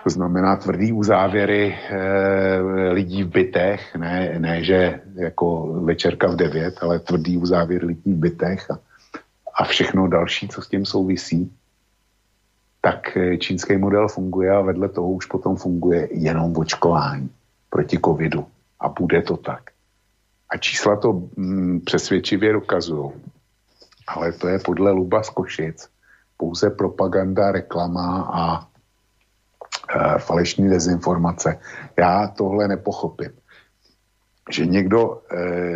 To znamená tvrdý uzávěry lidí v bytech, ne že jako večerka v 9, ale tvrdý uzávěr lidí v bytech a všechno další, co s tím souvisí. Tak čínský model funguje a vedle toho už potom funguje jenom očkování proti covidu. A bude to tak. A čísla to přesvědčivě dokazují. Ale to je podle Luba z Košic pouze propaganda, reklama a falešní dezinformace. Já tohle nepochopím. Že někdo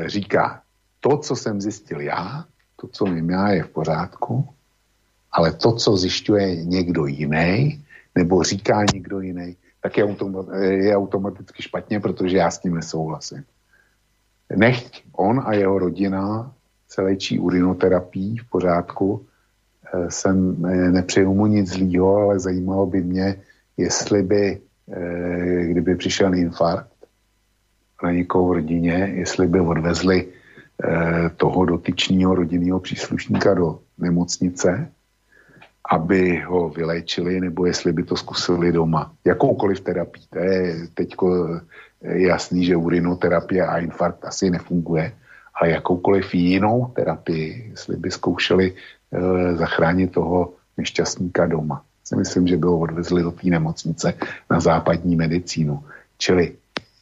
říká, to, co jsem zjistil já, to, co vím já, je v pořádku, ale to, co zjišťuje někdo jiný, nebo říká někdo jiný, tak je automaticky špatně, protože já s tím nesouhlasím. Nechť on a jeho rodina se léčí urinoterapií, v pořádku, jsem nepřeju mu nic zlýho, ale zajímalo by mě, jestli by, kdyby přišel infarkt na někoho v rodině, jestli by odvezli toho dotyčního rodinného příslušníka do nemocnice, aby ho vyléčili, nebo jestli by to zkusili doma. Jakoukoliv terapii, to je teďko je jasný, že urinoterapie a infarkt asi nefunguje, ale jakoukoliv jinou terapii, jestli by zkoušeli zachránit toho nešťastníka doma. Si myslím, že by ho odvezli do té nemocnice na západní medicínu. Čili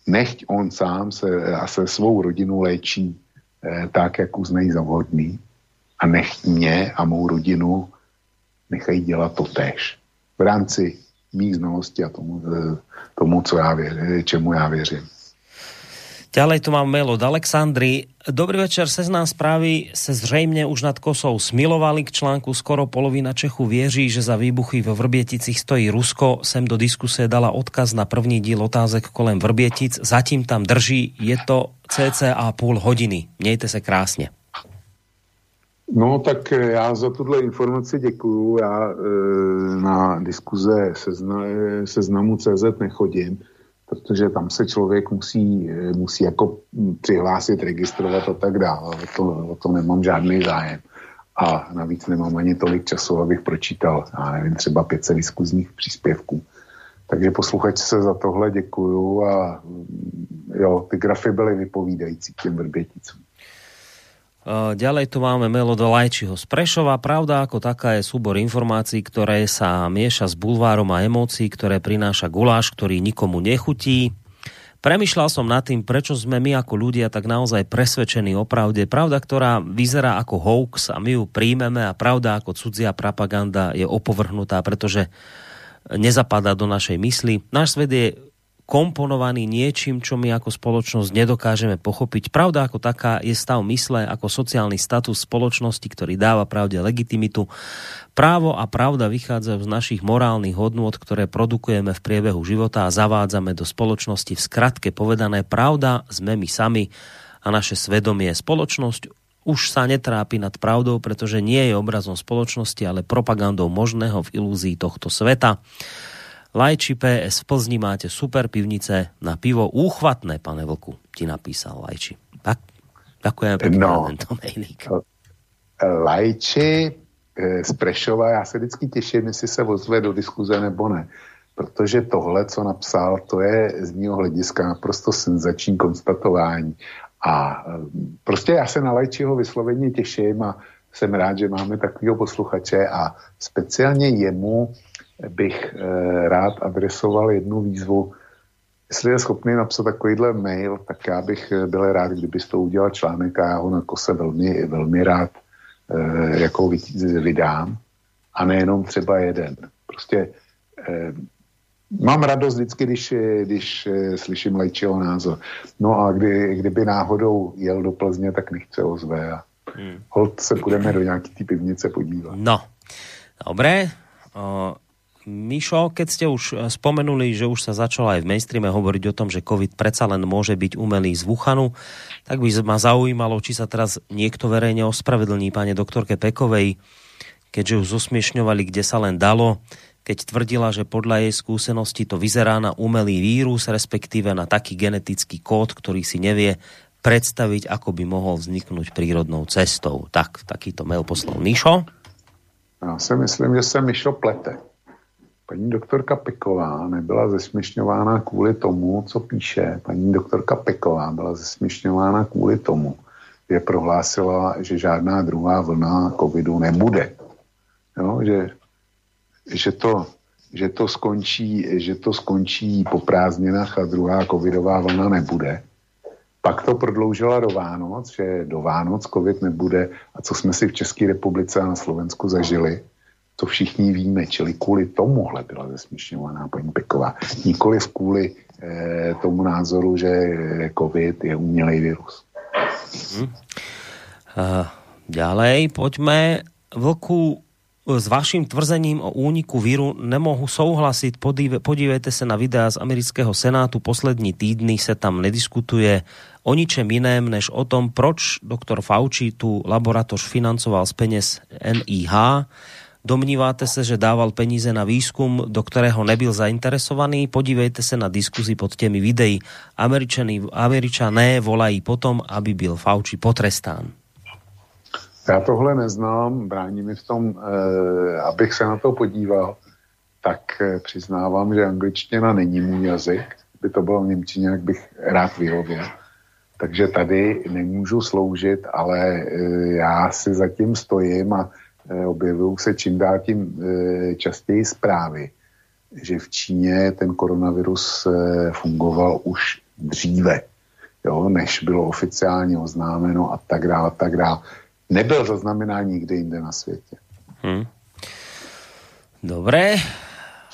nechť on sám se, a se svou rodinu léčí tak, jak uznají za vhodný, a nechť mě a mou rodinu nechají dělat to též. V rámci mých znalostí a tomu co já věřím, čemu já věřím. Ďalej tu mám mail od Alexandry. Dobrý večer, Seznam Správy se zřejmě už nad Kosou smilovali k článku Skoro polovina Čechů věří, že za výbuchy ve Vrběticích stojí Rusko. Sem do diskuse dala odkaz na první díl otázek kolem Vrbětic. Zatím tam drží, je to cca půl hodiny. Mějte se krásně. No tak já za tuhle informaci děkuju. Já na diskuze Seznamu CZ nechodím, protože tam se člověk musí jako přihlásit, registrovat a tak dále. O to nemám žádný zájem. A navíc nemám ani tolik času, abych pročítal, já nevím, třeba 500 diskuzních příspěvků. Takže posluchači se za tohle děkuju a jo, ty grafy byly vypovídající k těm Vrběticům. Ďalej tu máme mail od Lajčiho z Prešova. Pravda ako taká je súbor informácií, ktoré sa mieša s bulvárom a emócií, ktoré prináša guláš, ktorý nikomu nechutí. Premýšľal som nad tým, prečo sme my ako ľudia tak naozaj presvedčení o pravde. Pravda, ktorá vyzerá ako hoax a my ju príjmeme, a pravda ako cudzia propaganda je opovrhnutá, pretože nezapadá do našej mysli. Náš svet je komponovaný niečím, čo my ako spoločnosť nedokážeme pochopiť. Pravda ako taká je stav mysle ako sociálny status spoločnosti, ktorý dáva pravde legitimitu. Právo a pravda vychádzajú z našich morálnych hodnôt, ktoré produkujeme v priebehu života a zavádzame do spoločnosti. V skratke povedané, pravda sme my sami a naše svedomie. Spoločnosť už sa netrápi nad pravdou, pretože nie je obrazom spoločnosti, ale propagandou možného v ilúzii tohto sveta. Lajči PS, v Plzni máte super pivnice na pivo. Úchvatné, pane Vlku, ti napísal Lajči. Tak, ďakujem pekne na tento mailík. Lajči z Prešova, já se vždycky těším, jestli se ozve do diskuze nebo ne. Protože tohle, co napsal, to je z mého hlediska naprosto senzační konstatování. A prostě já se na Lajčiho vysloveně těším a jsem rád, že máme takového posluchače, a speciálně jemu bych rád adresoval jednu výzvu. Jestli je schopný napsat takovýhle mail, tak já bych byl rád, kdybyste to udělal článek, a já ho na Kose velmi, velmi rád jako vydám. A nejenom třeba jeden. Prostě mám radost vždycky, když slyším Lajčiho názor. No a kdyby náhodou jel do Plzně, tak nechce ozve. A holt se budeme do nějaký té pivnice podívat. No, dobré. Mišo, keď ste už spomenuli, že už sa začalo aj v mainstreame hovoriť o tom, že COVID predsa len môže byť umelý z Wuhanu, tak by ma zaujímalo, či sa teraz niekto verejne ospravedlní pani doktorke Pekovej, keďže ju zosmiešňovali, kde sa len dalo, keď tvrdila, že podľa jej skúsenosti to vyzerá na umelý vírus, respektíve na taký genetický kód, ktorý si nevie predstaviť, ako by mohol vzniknúť prírodnou cestou. Tak, takýto mail poslal Mišo. Já si myslím, že se Mišo plete. Paní doktorka Peková nebyla zesměšňována kvůli tomu, co píše. Paní doktorka Peková byla zesměšňována kvůli tomu, že prohlásila, že žádná druhá vlna covidu nebude. Jo, že to skončí po prázdninách a druhá covidová vlna nebude. Pak to prodloužila do Vánoc, že do Vánoc covid nebude, a co jsme si v České republice a na Slovensku zažili, to všichni víme, čili kvůli tomuhle byla zesměšňovaná paní Peková. Nikoliv kvůli tomu názoru, že covid je umělej virus. Ďalej, poďme. Vlku, s vaším tvrzením o úniku víru nemohu souhlasit. Podívejte se na videa z amerického senátu. Poslední týdny se tam nediskutuje o ničem jiném, než o tom, proč doktor Fauci tu laboratoř financoval z peněz NIH. Domníváte se, že dával peníze na výzkum, do kterého nebyl zainteresovaný? Podívejte se na diskuzi pod těmi videí. Američané volají potom, aby byl Fauci potrestán. Já tohle neznám, brání mi v tom, abych se na to podíval, tak přiznávám, že angličtina není můj jazyk, by to bylo v němčině, jak bych rád vyhověl. Takže tady nemůžu sloužit, ale já si zatím stojím a objevují se čím dál tím častěji zprávy, že v Číně ten koronavirus fungoval už dříve, jo, než bylo oficiálně oznámeno a tak dále, tak dále. Nebyl zaznamenán nikde jinde na světě. Dobre.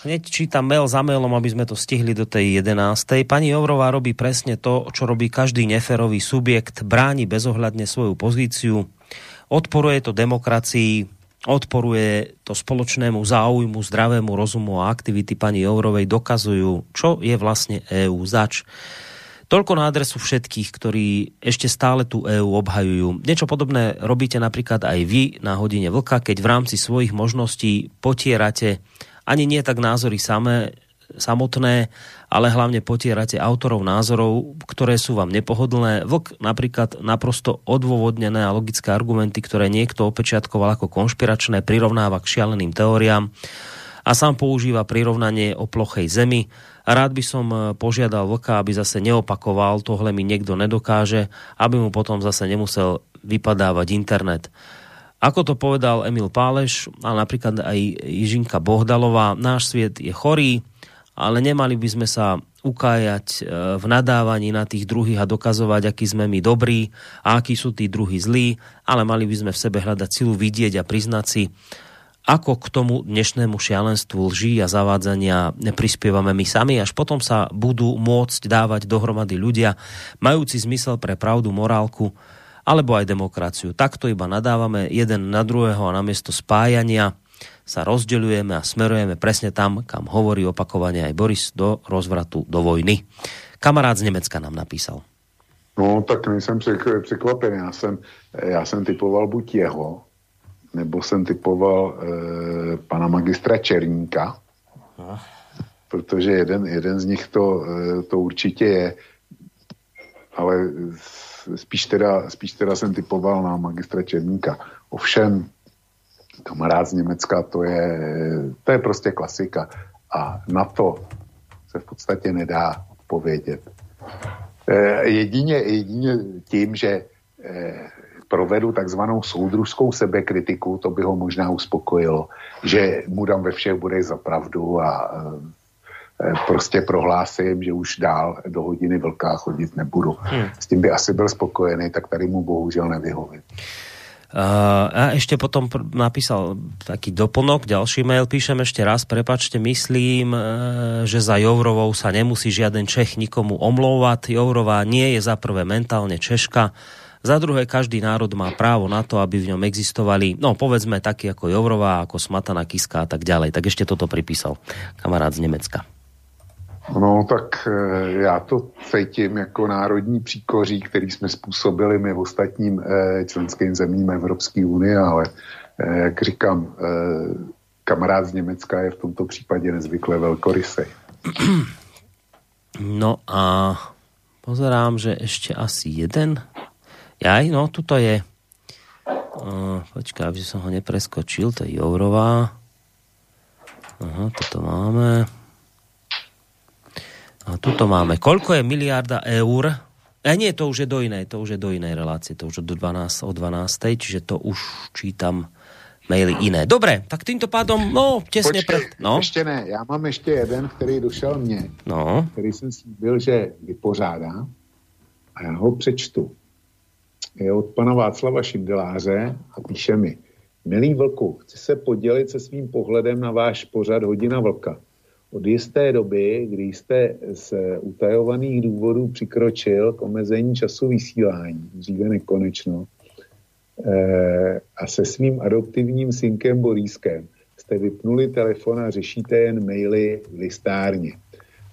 Hneď čítam mail za mailom, aby sme to stihli do tej 11. Pani Jourová robí presne to, čo robí každý neférový subjekt. Bráni bezohľadne svoju pozíciu. Odporuje to demokracii, odporuje to spoločnému záujmu, zdravému rozumu a aktivity pani Jourovej dokazujú, čo je vlastne EÚ zač. Toľko na adresu všetkých, ktorí ešte stále tú EÚ obhajujú. Niečo podobné robíte napríklad aj vy na hodine vlka, keď v rámci svojich možností potierate ani nie tak názory samotné, ale hlavne potierate autorov názorov, ktoré sú vám nepohodlné. Vlk napríklad naprosto odôvodnené a logické argumenty, ktoré niekto opečiatkoval ako konšpiračné, prirovnáva k šialeným teóriám a sám používa prirovnanie o plochej zemi. Rád by som požiadal Vlka, aby zase neopakoval, tohle mi niekto nedokáže, aby mu potom zase nemusel vypadávať internet. Ako to povedal Emil Páleš a napríklad aj Jižinka Bohdalová, náš svet je chorý, ale nemali by sme sa ukájať v nadávaní na tých druhých a dokazovať, akí sme my dobrí a akí sú tí druhí zlí, ale mali by sme v sebe hľadať silu vidieť a priznať si, ako k tomu dnešnému šialenstvu lží a zavádzania neprispievame my sami, až potom sa budú môcť dávať dohromady ľudia, majúci zmysel pre pravdu, morálku, alebo aj demokraciu. Takto iba nadávame jeden na druhého a namiesto spájania sa rozdeľujeme a smerujeme presne tam, kam hovorí opakovane aj Boris, do rozvratu, do vojny. Kamarát z Nemecka nám napísal. No, tak nejsem překvapený. Já jsem typoval buď jeho, nebo jsem typoval pana magistra Černíka, protože jeden z nich to určitě je, ale spíš teda jsem typoval na magistra Černíka. Ovšem, kamarád z Německa, to je prostě klasika. A na to se v podstatě nedá odpovědět. Jedině tím, že provedu takzvanou soudružskou sebekritiku, to by ho možná uspokojilo, že mu dám ve všech bude za pravdu a prostě prohlásím, že už dál do hodiny vlka chodit nebudu. S tím by asi byl spokojený, tak tady mu bohužel nevyhovím. A ešte potom napísal taký doplnok, ďalší mail, píšem ešte raz, prepačte, myslím, že za Jourovou sa nemusí žiaden Čech nikomu omlouvať. Jourová nie je za prvé mentálne Češka, za druhé, každý národ má právo na to, aby v ňom existovali, no povedzme, takí ako Jourová, ako Smatana, Kiska a tak ďalej. Tak ešte toto pripísal kamarát z Nemecka. No tak já to cítím jako národní příkoří, který jsme způsobili my v ostatním členským zemím Evropské unie, ale jak říkám, kamarád z Německa je v tomto případě nezvykle velkorysej. No a pozerám, že ještě asi jeden... No, tuto je. Počkaj, aby som ho nepreskočil, to je Jourová. Aha, toto máme. A tuto máme. Koľko je miliarda eur? Nie, to už je do inej relácie, to už o 12, čiže to už čítam maily iné. Dobre, tak týmto pádom, no, tesne pred... No. Ešte ne, ja mám ešte jeden, ktorý došel mne. No. Ktorý som slíbil, že vypořádám a ja ho přečtu. Je od pana Václava Šindeláře a píše mi: Milý Vlku, chci se podělit se svým pohledem na váš pořad Hodina Vlka. Od jisté doby, kdy jste z utajovaných důvodů přikročil k omezení času vysílání, dříve nekonečno, a se svým adoptivním synkem Borískem jste vypnuli telefon a řešíte jen maily v listárně.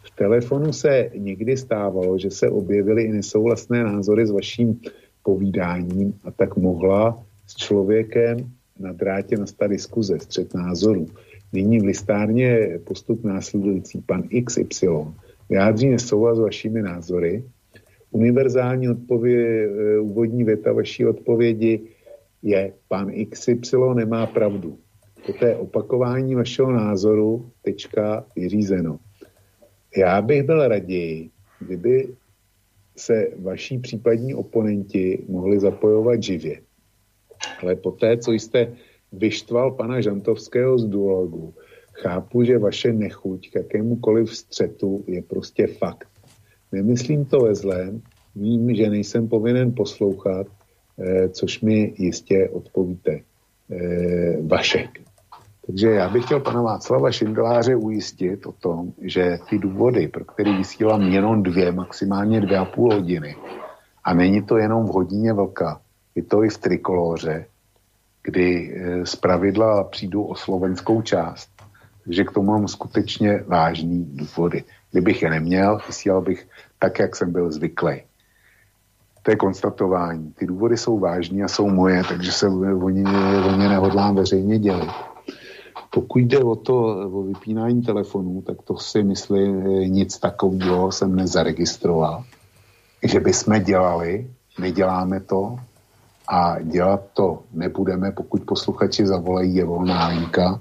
V telefonu se někdy stávalo, že se objevily i nesouhlasné názory s vaším povídáním, a tak mohla s člověkem na drátě nastat diskuze, střet názorů. Nyní v listárně je postup následující. Pan XY vyjádří nesouhlas s vašimi názory. Univerzální úvodní věta vaší odpovědi je: pan XY nemá pravdu. Toto je opakování vašeho názoru, tečka, vyřízeno. Já bych byl raději, kdyby se vaši případní oponenti mohli zapojovat živě. Ale poté, co jste vyštval pana Žantovského z Duologu, chápu, že vaše nechuť k jakémukoliv střetu je prostě fakt. Nemyslím to ve zlém, vím, že nejsem povinen poslouchat, což mi jistě odpovíte, Vašek. Takže já bych chtěl pana Václava Šindeláře ujistit o tom, že ty důvody, pro který vysílám jenom 2, maximálně 2,5 hodiny, a není to jenom v hodině vlka, je to i v Trikolóře, kdy zpravidla přijdu o slovenskou část, takže k tomu mám skutečně vážný důvody. Kdybych je neměl, vysílal bych tak, jak jsem byl zvyklý. To je konstatování. Ty důvody jsou vážní a jsou moje, takže se o ně nehodlám veřejně dělit. Pokud jde o vypínání telefonů, tak to si myslím, nic takového jsem nezaregistroval. Že bychom dělali, neděláme to a dělat to nebudeme, pokud posluchači zavolají, je volná linka,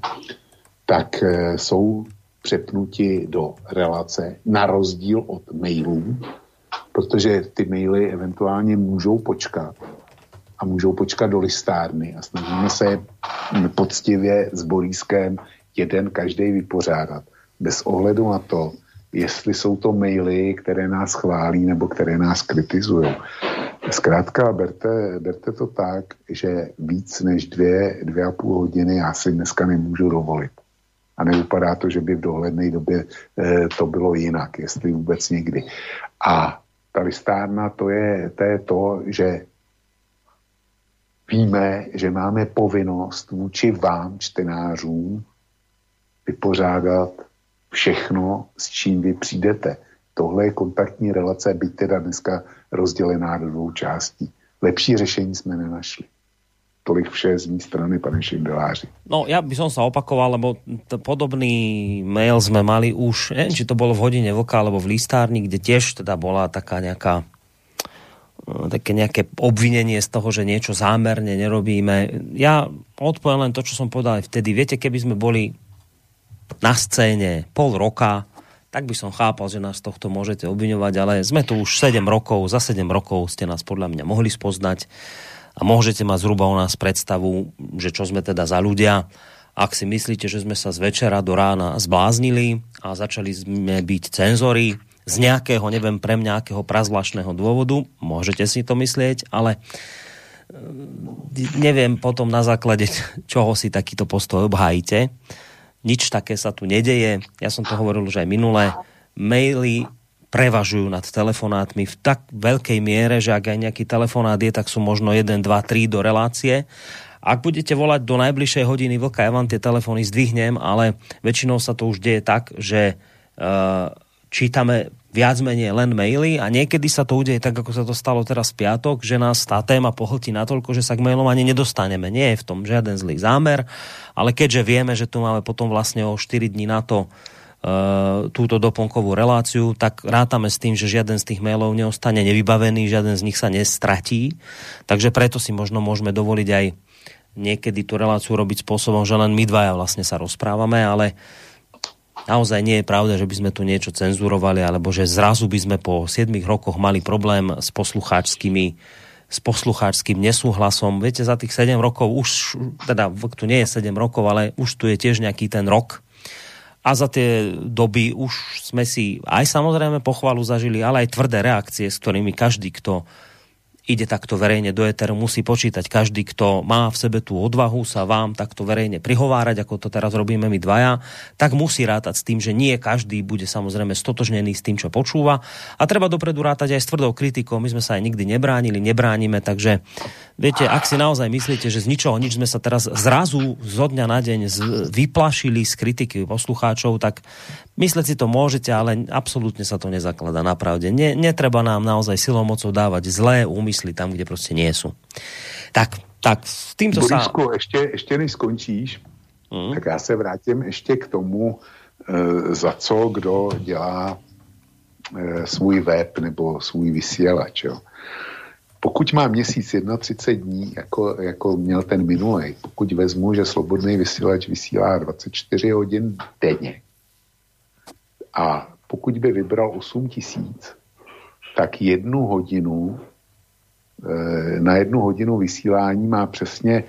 tak jsou přepnuti do relace na rozdíl od mailů, protože ty maily eventuálně můžou počkat a můžou počkat do listárny a snažíme se poctivě s Borískem jeden každý vypořádat. Bez ohledu na to, jestli jsou to maily, které nás chválí nebo které nás kritizují. Zkrátka berte to tak, že víc než 2, 2,5 hodiny já si dneska nemůžu dovolit. A nevypadá to, že by v dohledné době to bylo jinak, jestli vůbec nikdy. A ta listárna, to je to, že víme, že máme povinnost vůči vám, čtenářům, vypořádat všechno, s čím vy přijdete. Tohle je kontaktní relace, byť teda dneska rozdělená do 2 částí. Lepší řešení jsme nenašli. Tolik vše z mé strany, pane Šindeláři. No, ja by som sa opakoval, lebo podobný mail sme mali už, neviem, či to bolo v hodine vlka, alebo v listárni, kde tiež teda bola taká nejaká také nejaké obvinenie z toho, že niečo zámerne nerobíme. Ja odpoviem len to, čo som povedal aj vtedy. Viete, keby sme boli na scéne pol roka, tak by som chápal, že nás tohto môžete obviňovať, ale sme tu už 7 rokov, za 7 rokov ste nás podľa mňa mohli spoznať a môžete mať zhruba o nás predstavu, že čo sme teda za ľudia. Ak si myslíte, že sme sa z večera do rána zbláznili a začali sme byť cenzori z nejakého, neviem pre mňa, akého prazvláštneho dôvodu, môžete si to myslieť, ale neviem potom na základe, čoho si takýto postoj obhájite. Nič také sa tu nedeje. Ja som to hovoril už aj minule. Maily prevažujú nad telefonátmi v tak veľkej miere, že ak aj nejaký telefonát je, tak sú možno 1, 2, 3 do relácie. Ak budete volať do najbližšej hodiny vlka, ja vám tie telefóny zdvihnem, ale väčšinou sa to už deje tak, že čítame viac menej len maily a niekedy sa to udeje tak, ako sa to stalo teraz v piatok, že nás tá téma pohltí natoľko, že sa k mailom ani nedostaneme. Nie je v tom žiaden zlý zámer, ale keďže vieme, že tu máme potom vlastne o 4 dní na to túto doplnkovú reláciu, tak rátame s tým, že žiaden z tých mailov neostane nevybavený, žiaden z nich sa nestratí, takže preto si možno môžeme dovoliť aj niekedy tú reláciu robiť spôsobom, že len my dvaja vlastne sa rozprávame, ale naozaj nie je pravda, že by sme tu niečo cenzurovali, alebo že zrazu by sme po 7 rokoch mali problém s poslucháčským nesúhlasom. Viete, za tých 7 rokov už, teda tu nie je 7 rokov, ale už tu je tiež nejaký ten rok. A za tie doby už sme si aj samozrejme pochvalu zažili, ale aj tvrdé reakcie, s ktorými každý, kto ide takto verejne do éteru, musí počítať. Každý, kto má v sebe tú odvahu sa vám takto verejne prihovárať, ako to teraz robíme my dvaja, tak musí rátať s tým, že nie každý bude samozrejme stotožnený s tým, čo počúva. A treba dopredu rátať aj s tvrdou kritikou. My sme sa aj nikdy nebránili, nebránime, takže viete, ak si naozaj myslíte, že z ničoho nič sme sa teraz zrazu zo dňa na deň vyplašili z kritiky poslucháčov, tak mysleť si to môžete, ale absolútne sa to nezakladá na pravde. Netreba nám naozaj silou mocou dávať zlé úmysly tam, kde proste nie sú. Tak s týmto sa... Borisku, ešte než skončíš, tak ja sa vrátim ešte k tomu, za co kdo dělá svůj web nebo svůj vysielač, jo. Pokud má měsíc 31 dní, jako měl ten minulý, pokud vezmu, že Slobodný vysílač vysílá 24 hodin denně a pokud by vybral 8 000, tak na jednu hodinu vysílání má přesně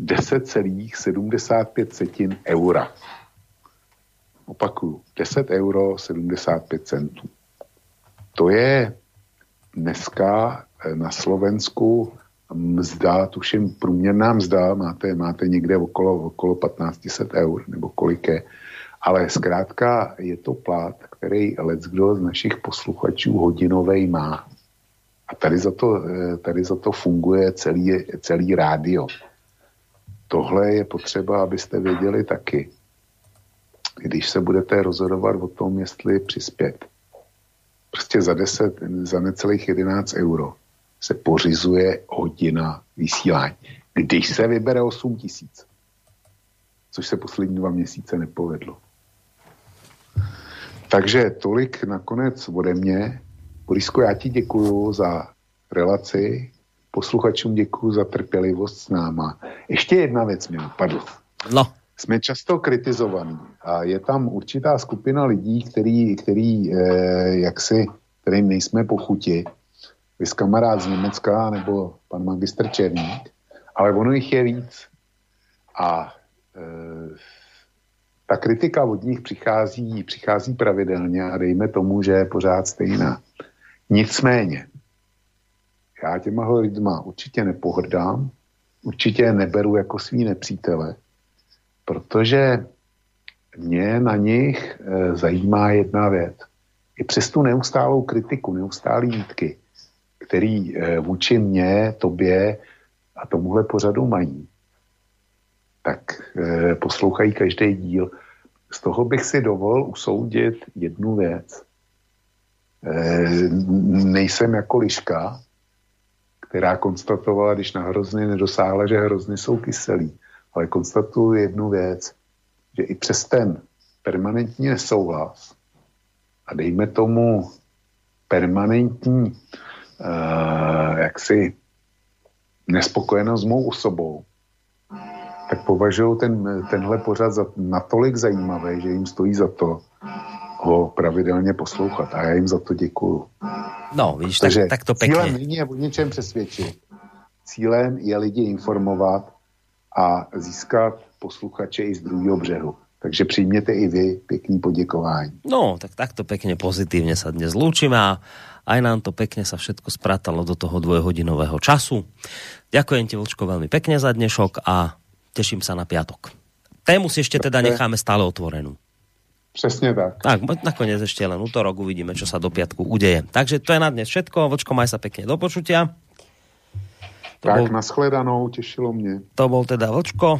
10,75 eura. Opakuju, 10,75 €. To je dneska na Slovensku mzda, tuším průměrná mzda, máte někde okolo 1 500 € nebo kolik je. Ale zkrátka je to plat, který leckdo z našich posluchačů hodinovej má. A tady za to funguje celý rádio. Tohle je potřeba, abyste věděli taky, když se budete rozhodovat o tom, jestli přispět. Prostě za necelých 11 € se pořizuje hodina vysílání. Když se vybere 8 000, což se poslední 2 měsíce nepovedlo. Takže tolik nakonec ode mě. Borisko, já ti děkuju za relaci, posluchačům děkuju za trpělivost s náma. Ještě jedna věc mi napadla. No. Jsme často kritizovaní a je tam určitá skupina lidí, kterým nejsme po chuti. Vys kamarád z Německa nebo pan magistr Černík, ale ono jich je víc. A ta kritika od nich přichází pravidelně a dejme tomu, že je pořád stejná. Nicméně, já těma lidma určitě nepohrdám, určitě neberu jako svý nepřítele, protože mě na nich zajímá jedna věc. I přes tu neustálou kritiku, neustálý jítky, který vůči mně, tobě a tomuhle pořadu mají, tak poslouchají každý díl. Z toho bych si dovolil usoudit jednu věc. Nejsem jako liška, která konstatovala, když na hrozny nedosáhla, že hrozny jsou kyselý. Ale konstatuju jednu věc, že i přes ten permanentní nesouhlas a dejme tomu permanentní jaksi nespokojenost s mou osobou, tak považují tenhle pořad za natolik zajímavé, že jim stojí za to ho pravidelně poslouchat. A já jim za to děkuju. No, vidíš, tak to pekne. Cílem není je o něčem přesvědčit. Cílem je lidi informovat a získat posluchače i z druhého břehu. Takže přijměte i vy pěkný poděkování. No, tak takto pekne pozitívne sa dnes lúčime a aj nám to pekne sa všetko spratalo do toho 2-hodinového času. Ďakujem ti, Vlčko, veľmi pekne za dnešok a teším sa na piatok. Tému si ešte teda necháme stále otvorenú. Presne tak. Tak, nakoniec ešte len utorok uvidíme, čo sa do piatku udeje. Takže to je na dnes všetko. Vočko, maj sa pekne do počutia. Nashledanou, tešilo mne. To bol teda Vočko,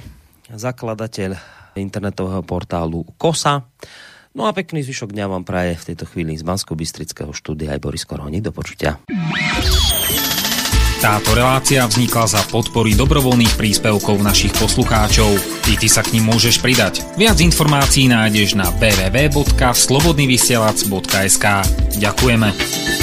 zakladateľ internetového portálu KOSA. No a pekný zvyšok dňa vám praje v tejto chvíli z Banskobystrického štúdia aj Boris Koroni. Do počutia. Táto relácia vznikla za podpory dobrovoľných príspevkov našich poslucháčov. Ty sa k nim môžeš pridať. Viac informácií nájdeš na www.slobodnyvysielac.sk. Ďakujeme.